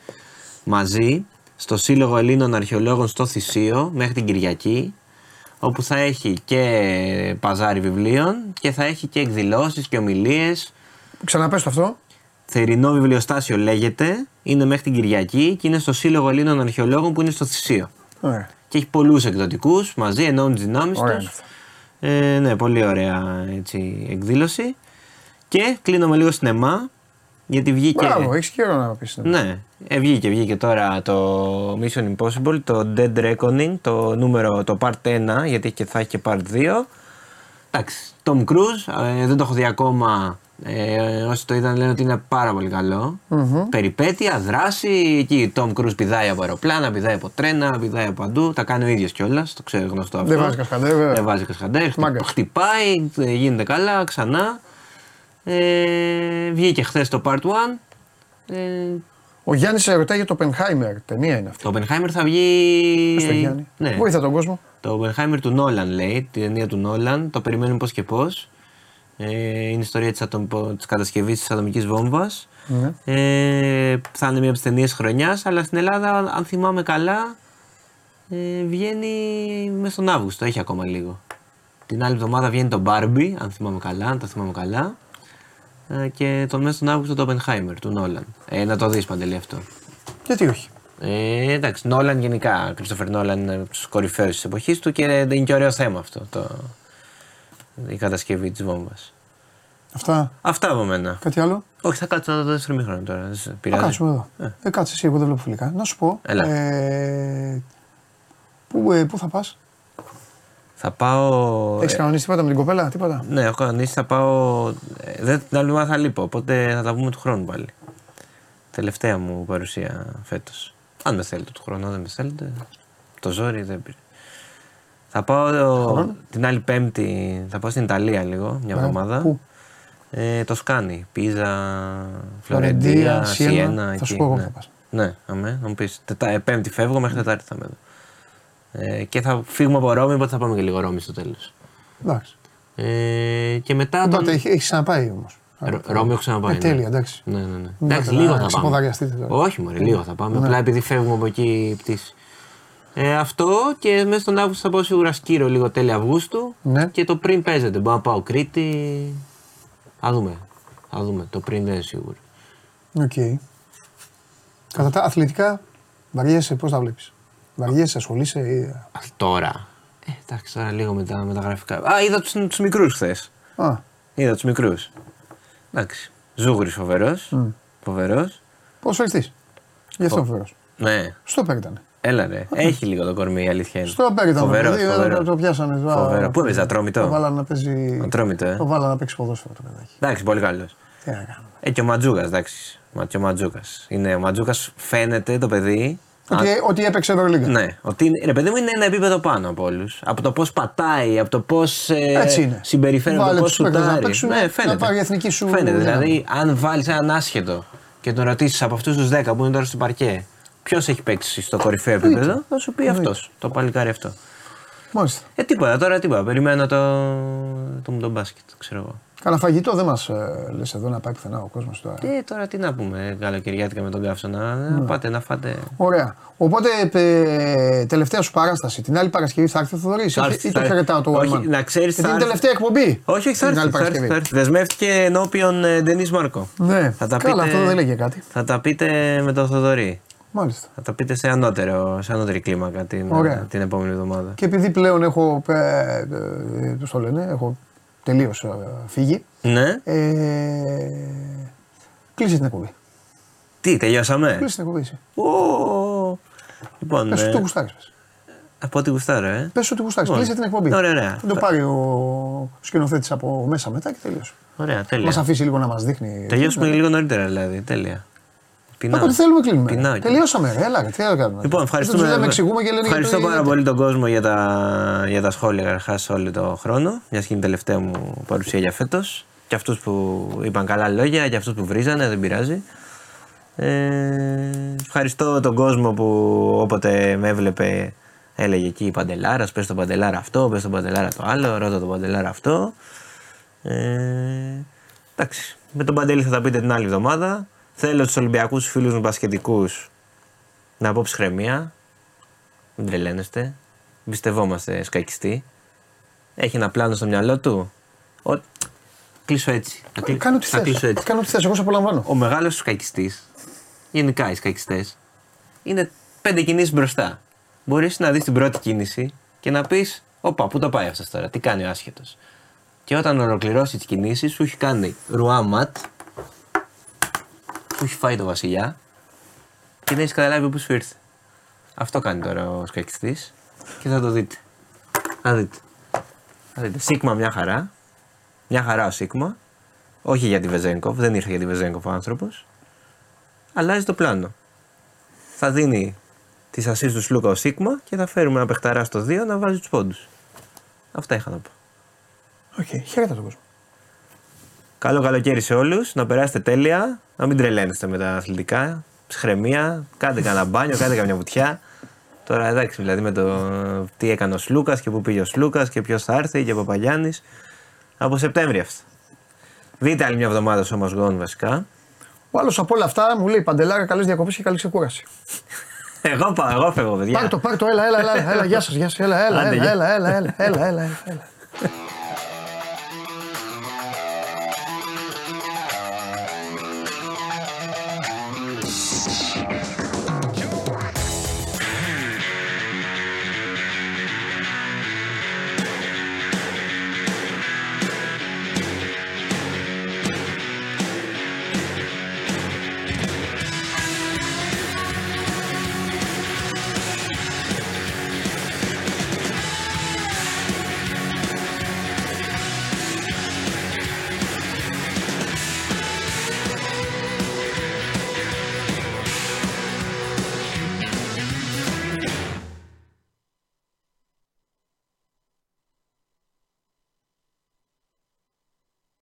μαζί στο Σύλλογο Ελλήνων Αρχαιολόγων στο Θησείο μέχρι την Κυριακή. Όπου θα έχει και παζάρι βιβλίων και θα έχει και εκδηλώσεις και ομιλίες. Ξαναπέστε αυτό. Θερινό βιβλιοστάσιο λέγεται, είναι μέχρι την Κυριακή και είναι στο Σύλλογο Ελλήνων Αρχαιολόγων που είναι στο Θησείο. Ωραία. Και έχει πολλούς εκδοτικούς μαζί, ενώνουν τις δυνάμεις τους. Ε, ναι, πολύ ωραία έτσι, εκδήλωση. Και κλείνουμε λίγο σινεμά. Γιατί βγήκε. Μπράβο, έχεις καιρό να πεις. Ναι, ε, βγήκε, βγήκε τώρα το Mission Impossible, το Dead Reckoning, το νούμερο, το Part ένα, γιατί και θα έχει και Part δύο. Εντάξει, Tom Cruise, ε, δεν το έχω δει ακόμα, ε, όσοι το είδαν λένε ότι είναι πάρα πολύ καλό. Mm-hmm. Περιπέτεια, δράση, εκεί Tom Cruise πηδάει από αεροπλάνα, πηδάει από τρένα, πηδάει από παντού, τα κάνει ο ίδιος κιόλας, το ξέρω γνωστό αυτό. Δεν βάζει κασκαντέρ, βέβαια. Δεν βάζει κασκαντέρ, χτυπάει, γίνεται καλά, ξανά. Ε, βγήκε χθες το Part ένα. Ε, ο Γιάννης σε ρωτάει για το Oppenheimer, ταινία είναι αυτή. Το Oppenheimer θα βγει... Πώς το Γιάννη, ναι. Βοήθα τον κόσμο. Το Oppenheimer του Nolan λέει, την ταινία του Nolan, το περιμένουμε πώς και πώς. Ε, είναι η ιστορία της, ατομ... της κατασκευής της ατομικής βόμβας. Mm. Ε, θα είναι μία από τις ταινίες χρονιάς, αλλά στην Ελλάδα αν θυμάμαι καλά, ε, βγαίνει μέσα στον Αύγουστο, έχει ακόμα λίγο. Την άλλη εβδομάδα βγαίνει το Barbie, αν θυμάμαι καλά, αν τα θυμάμαι καλά. Και τον μέσα στον Αύγουστο το Oppenheimer του Νόλαν. Ε, να το δεις Παντελή αυτό. Γιατί όχι. Ε, εντάξει, Νόλαν γενικά. Κριστόφερ Νόλαν είναι από τους κορυφαίους της εποχής του και είναι και ωραίο θέμα αυτό. Το... Η κατασκευή της βόμβας. Αυτά. Αυτά από μένα. Κάτι άλλο. Όχι, θα κάτσω να το δεύτερο μήχρονο τώρα. Θα κάτσουμε εδώ. Ε. Ε, κάτσε εσύ, εγώ δεν βλέπω φιλικά. Να σου πω. Ε, πού, ε, πού θα πας. Θα πάω. Έχεις κανονίσει τίποτα με την κοπέλα, τίποτα. Ναι, έχω κανονίσει. Θα πάω. Δεν την άλλη θα λείπω. Οπότε θα τα βγούμε του χρόνου πάλι. Τελευταία μου παρουσία φέτος. Αν με θέλετε του χρόνου, αν δεν με θέλετε. Το ζόρι δεν πήρε. Θα πάω την άλλη Πέμπτη, θα πάω στην Ιταλία λίγο, μια εβδομάδα. Πού? Ε, το Σκάνι. Πίζα, Φλωρεντία, Σιένα. Θα σου πω εγώ που θα πας. Ναι, αμέ, να μου πεις. Πέμπτη φεύγω, μέχρι Τετάρτη θα είμαι εδώ. Ε, και θα φύγουμε από Ρώμη, οπότε θα πάμε και λίγο Ρώμη στο τέλος. Εντάξει. Ε, και μετά. Τότε τον... έχεις ξαναπάει όμως. Ρω, Ρώμη έχω ξαναπάει. Ε, τέλεια, εντάξει. Ναι, ναι, ναι. Εντάξει, εντάξει λίγο θα πάμε. Όχι, μωρέ, λίγο θα πάμε. Απλά επειδή φεύγουμε από εκεί πτήση. Ε, αυτό και μέσα στον Αύγουστο θα πάω σίγουρα Σκύρο λίγο τέλη Αυγούστου. Ναι. Και το πριν παίζεται. Μπορώ να πάω Κρήτη. Θα δούμε. Θα δούμε. Το πριν δεν είναι σίγουρο. Οκ. Okay. Κατά τα αθλητικά, βαριέσαι, πώς τα βλέπεις. Βαριέσαι, ασχολείσαι. Ή... Α, τώρα. Ε, εντάξει, τώρα λίγο με τα, με τα γραφικά. Α, είδα τους, τους μικρούς χθες. Α. Είδα τους μικρούς. Εντάξει. Ζούγρης φοβερός. Mm. Φοβερός. Ποδοσφαιριστής. Γι' αυτό Φο... φοβερός. Ναι. Στο πέρα ήταν. Έλα ρε, έχει λίγο το κορμί η αλήθεια είναι. Στο πέρα ήταν. Φοβερό, δηλαδή, φοβερό. Το πιάσανε. Φοβερό. Πού έπαιζε, Ατρόμητο. Το βάλανε να παίζει. Ατρόμητο, ε. Το βάλανε να παίξει ποδόσφαιρο το παιδάκι. Εντάξει, πολύ καλός. Τι να κάνουμε. Ε, και ο Ματζούκας, εντάξει. Μα, και ο Ματζούκας. Είναι, ο Ματζούκας φαίνεται το παιδί. Ότι, α... ότι έπαιξε Ευρωλίγκα. Ναι. Ότι, ρε παιδί μου είναι ένα επίπεδο πάνω από όλους. Από το πώς πατάει, από το πώς ε, συμπεριφέρεται, από το πώς σουτάρει. Ναι, φαίνεται. Δηλαδή, αν βάλει έναν άσχετο και τον ρωτήσει από αυτού του δέκα που είναι τώρα στο παρκέ. Ποιος έχει παίξει στο κορυφαίο επίπεδο, θα σου πει αυτός, το παλικάρι αυτό. Μάλιστα. Ε, τίποτα τώρα, τίποτα. Περιμένω το, το, το μπάσκετ, ξέρω εγώ. Καλά, φαγητό δεν μας ε, λες εδώ να πάει πουθενά ο κόσμος τώρα. Ε, τώρα τι να πούμε, καλοκαιριάτικα με τον Καύσωνα. Να, να πάτε, να φάτε. Ωραία. Οπότε, ε, τελευταία σου παράσταση. Την άλλη Παρασκευή θα έρθει ο Θοδωρής ή το χαιρετάω το One Man. Να ξέρεις. Γιατί είναι τελευταία εκπομπή. Όχι, όχι, θα έρθει. Δεσμεύτηκε ενώπιον Ντενίς Μάρκο. Ναι, καλά, αυτό δεν λέγε κάτι. Θα τα πείτε με τον Θοδωρή. Μάλιστα. Θα τα πείτε σε, ανώτερο, σε ανώτερη κλίμακα την, την επόμενη εβδομάδα. Και επειδή πλέον έχω, ε, ε, πώς το λένε, έχω τελείως ε, φύγει. Ναι. Ε, κλείσε την εκπομπή. Τι, τελειώσαμε. Κλείσε την εκπομπή εσύ. Ω, λοιπόν, πες ότι γουστάρεις. Πες. Από ό,τι γουστάρω, ε. Πες ότι γουστάρεις, κλείσε την εκπομπή. Ωραία, ωραία. Θα το πάρει ο σκηνοθέτης από μέσα μετά και τελείωσε. Ωραία, τέλεια. Μας αφήσει λίγο να μας δείχνει. Τελειώσουμε λίγο νωρίτερα δηλαδή, τέλεια. Από ό,τι θέλουμε κλείνουμε. Τελειώσαμε, ρε, έλα, τι άλλο. Λοιπόν, ευχαριστούμε, λέμε, εξηγούμε και λένε ευχαριστώ πάρα γιατί. Πολύ τον κόσμο για τα, για τα σχόλια καταρχάς όλο τον χρόνο. Μιας και είναι η τελευταία μου παρουσία για φέτος. Και αυτούς που είπαν καλά λόγια, και αυτούς που βρίζανε, δεν πειράζει. Ε, ευχαριστώ τον κόσμο που όποτε με έβλεπε έλεγε εκεί Παντελάρα, πες τον Παντελάρα αυτό, πες τον Παντελάρα το άλλο, ρώτα τον Παντελάρα αυτό. Ε, εντάξει, με τον Παντέλη θα τα πείτε την άλλη εβδομάδα. Θέλω τους Ολυμπιακούς φίλους μου μπασκετικούς να πω ψυχραιμία. Μην τρελαίνεστε. Εμπιστευόμαστε σκακιστή. Έχει ένα πλάνο στο μυαλό του. Ο... Κλείσω έτσι. Κλει... Κάνω τι θες. Κάνω τι θες. Εγώ σε απολαμβάνω. Ο μεγάλος σκακιστής, γενικά οι σκακιστές, είναι πέντε κινήσεις μπροστά. Μπορείς να δεις την πρώτη κίνηση και να πεις: Όπα, πού το πάει αυτός τώρα, τι κάνει ο άσχετος. Και όταν ολοκληρώσει τις κινήσεις, σου έχει κάνει ρουάματ. Που έχει φάει το Βασιλιά και δεν έχει καταλάβει πού σου ήρθε. Αυτό κάνει τώρα ο σκακιστής και θα το δείτε. Να δείτε. Να δείτε. Σίγμα μια χαρά. Μια χαρά ο Σίγμα. Όχι για τη Βεζένκοφ, δεν ήρθε για τη Βεζένκοφ ο άνθρωπος. Αλλάζει το πλάνο. Θα δίνει τις ασίς του Σλούκα ο Σίγμα και θα φέρουμε ένα παιχταρά στο δύο να βάζει τους πόντους. Αυτά είχα να πω. Οκ, okay, χαίρετε τον κόσμο. Καλό καλοκαίρι σε όλους, να περάσετε τέλεια, να μην τρελαίνεστε με τα αθλητικά, ψυχραιμία, κάντε κανένα μπάνιο, κάντε καμιά βουτιά. Τώρα εντάξει, δηλαδή με το τι έκανε ο Σλούκας και πού πήγε ο Σλούκας και ποιος θα έρθει και ο Παπαγιάννης. Από Σεπτέμβρη αυτά. Δείτε άλλη μια εβδομάδα στο Σώμα Γόν βασικά. Ο άλλος από όλα αυτά μου λέει Παντελάρα, καλές διακοπές και καλή ξεκούραση. εγώ πάω, εγώ φεύγω παιδιά. Πάρ' το, πάρ' το, έλα, έλα, έλα, έλα, γεια σας, γεια σας, έλα, έλα, έλα, έλα, έλα, έλα, έλα, έλα, έλα.